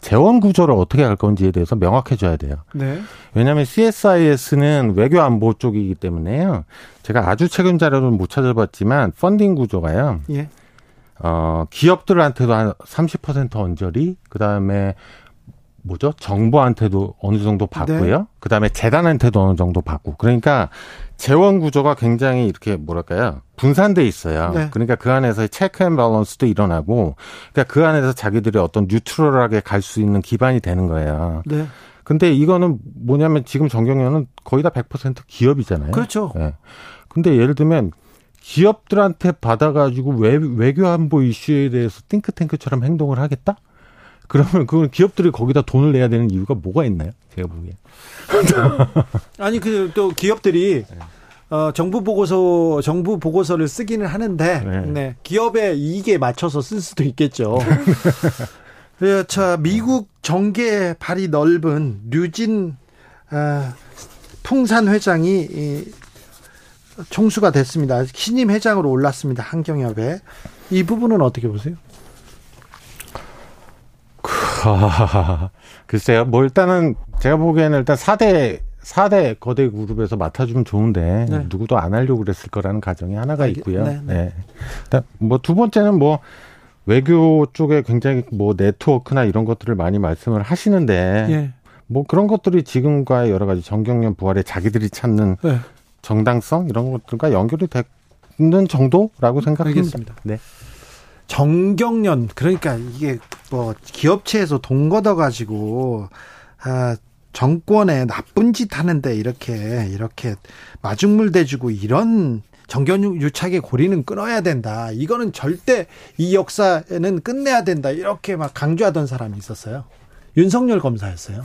재원 구조를 어떻게 할 건지에 대해서 명확해져야 돼요. 네. 왜냐하면 CSIS는 외교 안보 쪽이기 때문에요. 제가 아주 최근 자료는 못 찾아봤지만 펀딩 구조가요. 예. 기업들한테도 한 30% 언저리, 그다음에 정부한테도 어느 정도 받고요. 네. 그다음에 재단한테도 어느 정도 받고. 그러니까 재원 구조가 굉장히 이렇게 분산돼 있어요. 네. 그러니까 그 안에서의 체크 앤 밸런스도 일어나고, 그러니까 그 안에서 자기들이 어떤 뉴트럴하게 갈 수 있는 기반이 되는 거예요. 네. 근데 이거는 뭐냐면 지금 정경련은 거의 다 100% 기업이잖아요. 그렇죠. 네. 근데 예를 들면 기업들한테 받아가지고 외교 안보 이슈에 대해서 띵크탱크처럼 행동을 하겠다? 그러면 그건 기업들이 거기다 돈을 내야 되는 이유가 뭐가 있나요? 제가 보기에. 아니, 또 기업들이 정부 보고서를 쓰기는 하는데 네. 네, 기업의 이익에 맞춰서 쓸 수도 있겠죠. 네, 자, 미국 정계의 발이 넓은 류진 풍산 회장이 총수가 됐습니다. 신임 회장으로 올랐습니다. 한경협에. 이 부분은 어떻게 보세요? 글쎄요. 일단은 제가 보기에는 4대 거대 그룹에서 맡아주면 좋은데 네. 누구도 안 하려고 그랬을 거라는 가정이 하나가 있고요. 네. 네. 일단 두 번째는 외교 쪽에 굉장히 네트워크나 이런 것들을 많이 말씀을 하시는데 네. 그런 것들이 지금과의 여러 가지 정경련 부활에 자기들이 찾는 네. 정당성 이런 것들과 연결이 되는 정도라고 생각합니다. 알겠습니다. 네. 정경련, 그러니까 이게 기업체에서 돈 걷어가지고 정권에 나쁜 짓 하는데 이렇게 마중물대주고 이런 정경 유착의 고리는 끊어야 된다. 이거는 절대 이 역사는 끝내야 된다. 이렇게 막 강조하던 사람이 있었어요. 윤석열 검사였어요.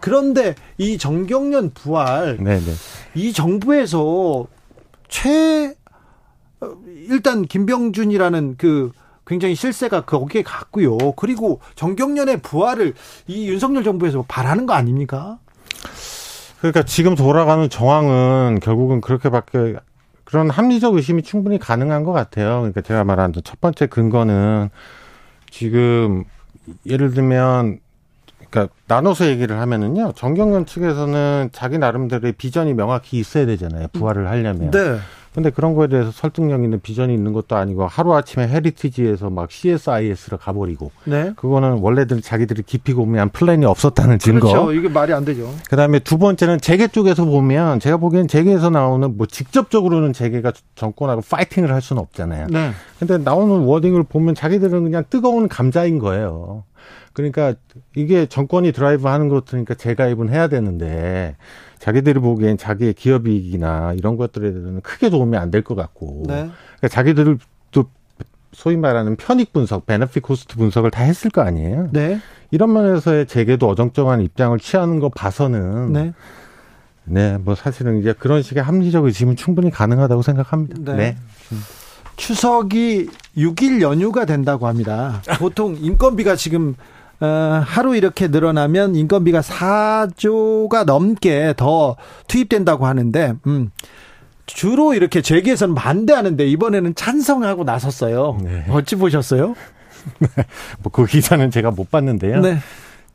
그런데 이 정경련 부활, 네네. 이 정부에서 일단 김병준이라는 굉장히 실세가 거기에 갔고요. 그리고 정경련의 부활을 이 윤석열 정부에서 바라는 거 아닙니까? 그러니까 지금 돌아가는 정황은 결국은 그렇게밖에 그런 합리적 의심이 충분히 가능한 것 같아요. 그러니까 제가 말한 첫 번째 근거는 지금 예를 들면 그러니까 나눠서 얘기를 하면은요. 정경련 측에서는 자기 나름대로의 비전이 명확히 있어야 되잖아요. 부활을 하려면. 네. 근데 그런 거에 대해서 설득력 있는 비전이 있는 것도 아니고 하루아침에 헤리티지에서 CSIS로 가버리고 네. 그거는 원래들 자기들이 깊이 고민한 플랜이 없었다는 증거. 그렇죠. 이게 말이 안 되죠. 그다음에 두 번째는 재계 쪽에서 보면 제가 보기엔 재계에서 나오는 직접적으로는 재계가 정권하고 파이팅을 할 수는 없잖아요. 네. 근데 나오는 워딩을 보면 자기들은 그냥 뜨거운 감자인 거예요. 그러니까 이게 정권이 드라이브하는 것들이니까 재가입은 해야 되는데 자기들이 보기엔 자기의 기업이익이나 이런 것들에 대해서는 크게 도움이 안 될 것 같고 네. 그러니까 자기들도 소위 말하는 편익 분석, 베네핏 코스트 분석을 다 했을 거 아니에요. 네. 이런 면에서의 재계도 어정쩡한 입장을 취하는 거 봐서는 네. 네, 사실은 이제 그런 식의 합리적 의심은 충분히 가능하다고 생각합니다. 네. 네. 추석이 6일 연휴가 된다고 합니다. 보통 인건비가 지금 하루 이렇게 늘어나면 인건비가 4조가 넘게 더 투입된다고 하는데 주로 이렇게 재계에서는 반대하는데 이번에는 찬성하고 나섰어요. 네. 어찌 보셨어요? 뭐 그 기사는 제가 못 봤는데요. 네.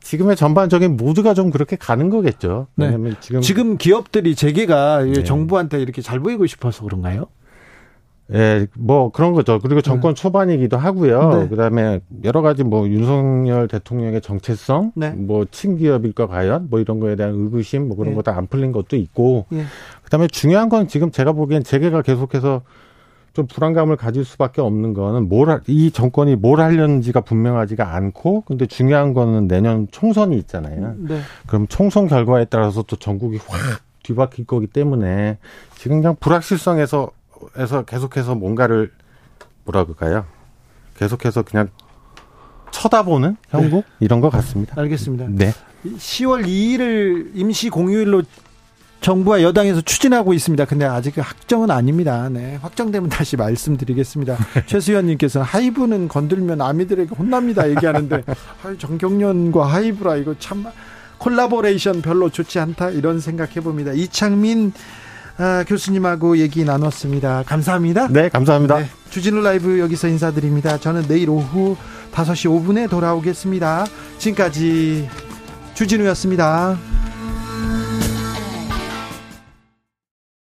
지금의 전반적인 모두가 좀 그렇게 가는 거겠죠. 왜냐면 네. 지금 기업들이 재계가 네. 정부한테 이렇게 잘 보이고 싶어서 그런가요? 예, 뭐 그런 거죠. 그리고 정권 초반이기도 하고요. 네. 그다음에 여러 가지 뭐 윤석열 대통령의 정체성, 네. 뭐 친기업일까 과연, 뭐 이런 거에 대한 의구심, 뭐 그런 거 다 안 풀린 것도 있고. 예. 그다음에 중요한 건 지금 제가 보기엔 재계가 계속해서 좀 불안감을 가질 수밖에 없는 거는 이 정권이 뭘 하려는지가 분명하지가 않고, 근데 중요한 거는 내년 총선이 있잖아요. 네. 그럼 총선 결과에 따라서 또 전국이 확 뒤바뀔 거기 때문에 지금 그냥 불확실성에서 계속해서 뭔가를 뭐라 그럴까요? 계속해서 그냥 쳐다보는 형국? 네. 이런 것 같습니다. 알겠습니다. 네. 10월 2일을 임시 공휴일로 정부와 여당에서 추진하고 있습니다. 근데 아직 확정은 아닙니다. 네, 확정되면 다시 말씀드리겠습니다. 최수현님께서는 하이브는 건들면 아미들에게 혼납니다. 얘기하는데 정경련과 하이브라 이거 참 콜라보레이션 별로 좋지 않다 이런 생각해봅니다. 이창민 교수님하고 얘기 나눴습니다. 감사합니다. 네, 감사합니다. 네, 주진우 라이브 여기서 인사드립니다. 저는 내일 오후 5시 5분에 돌아오겠습니다. 지금까지 주진우였습니다.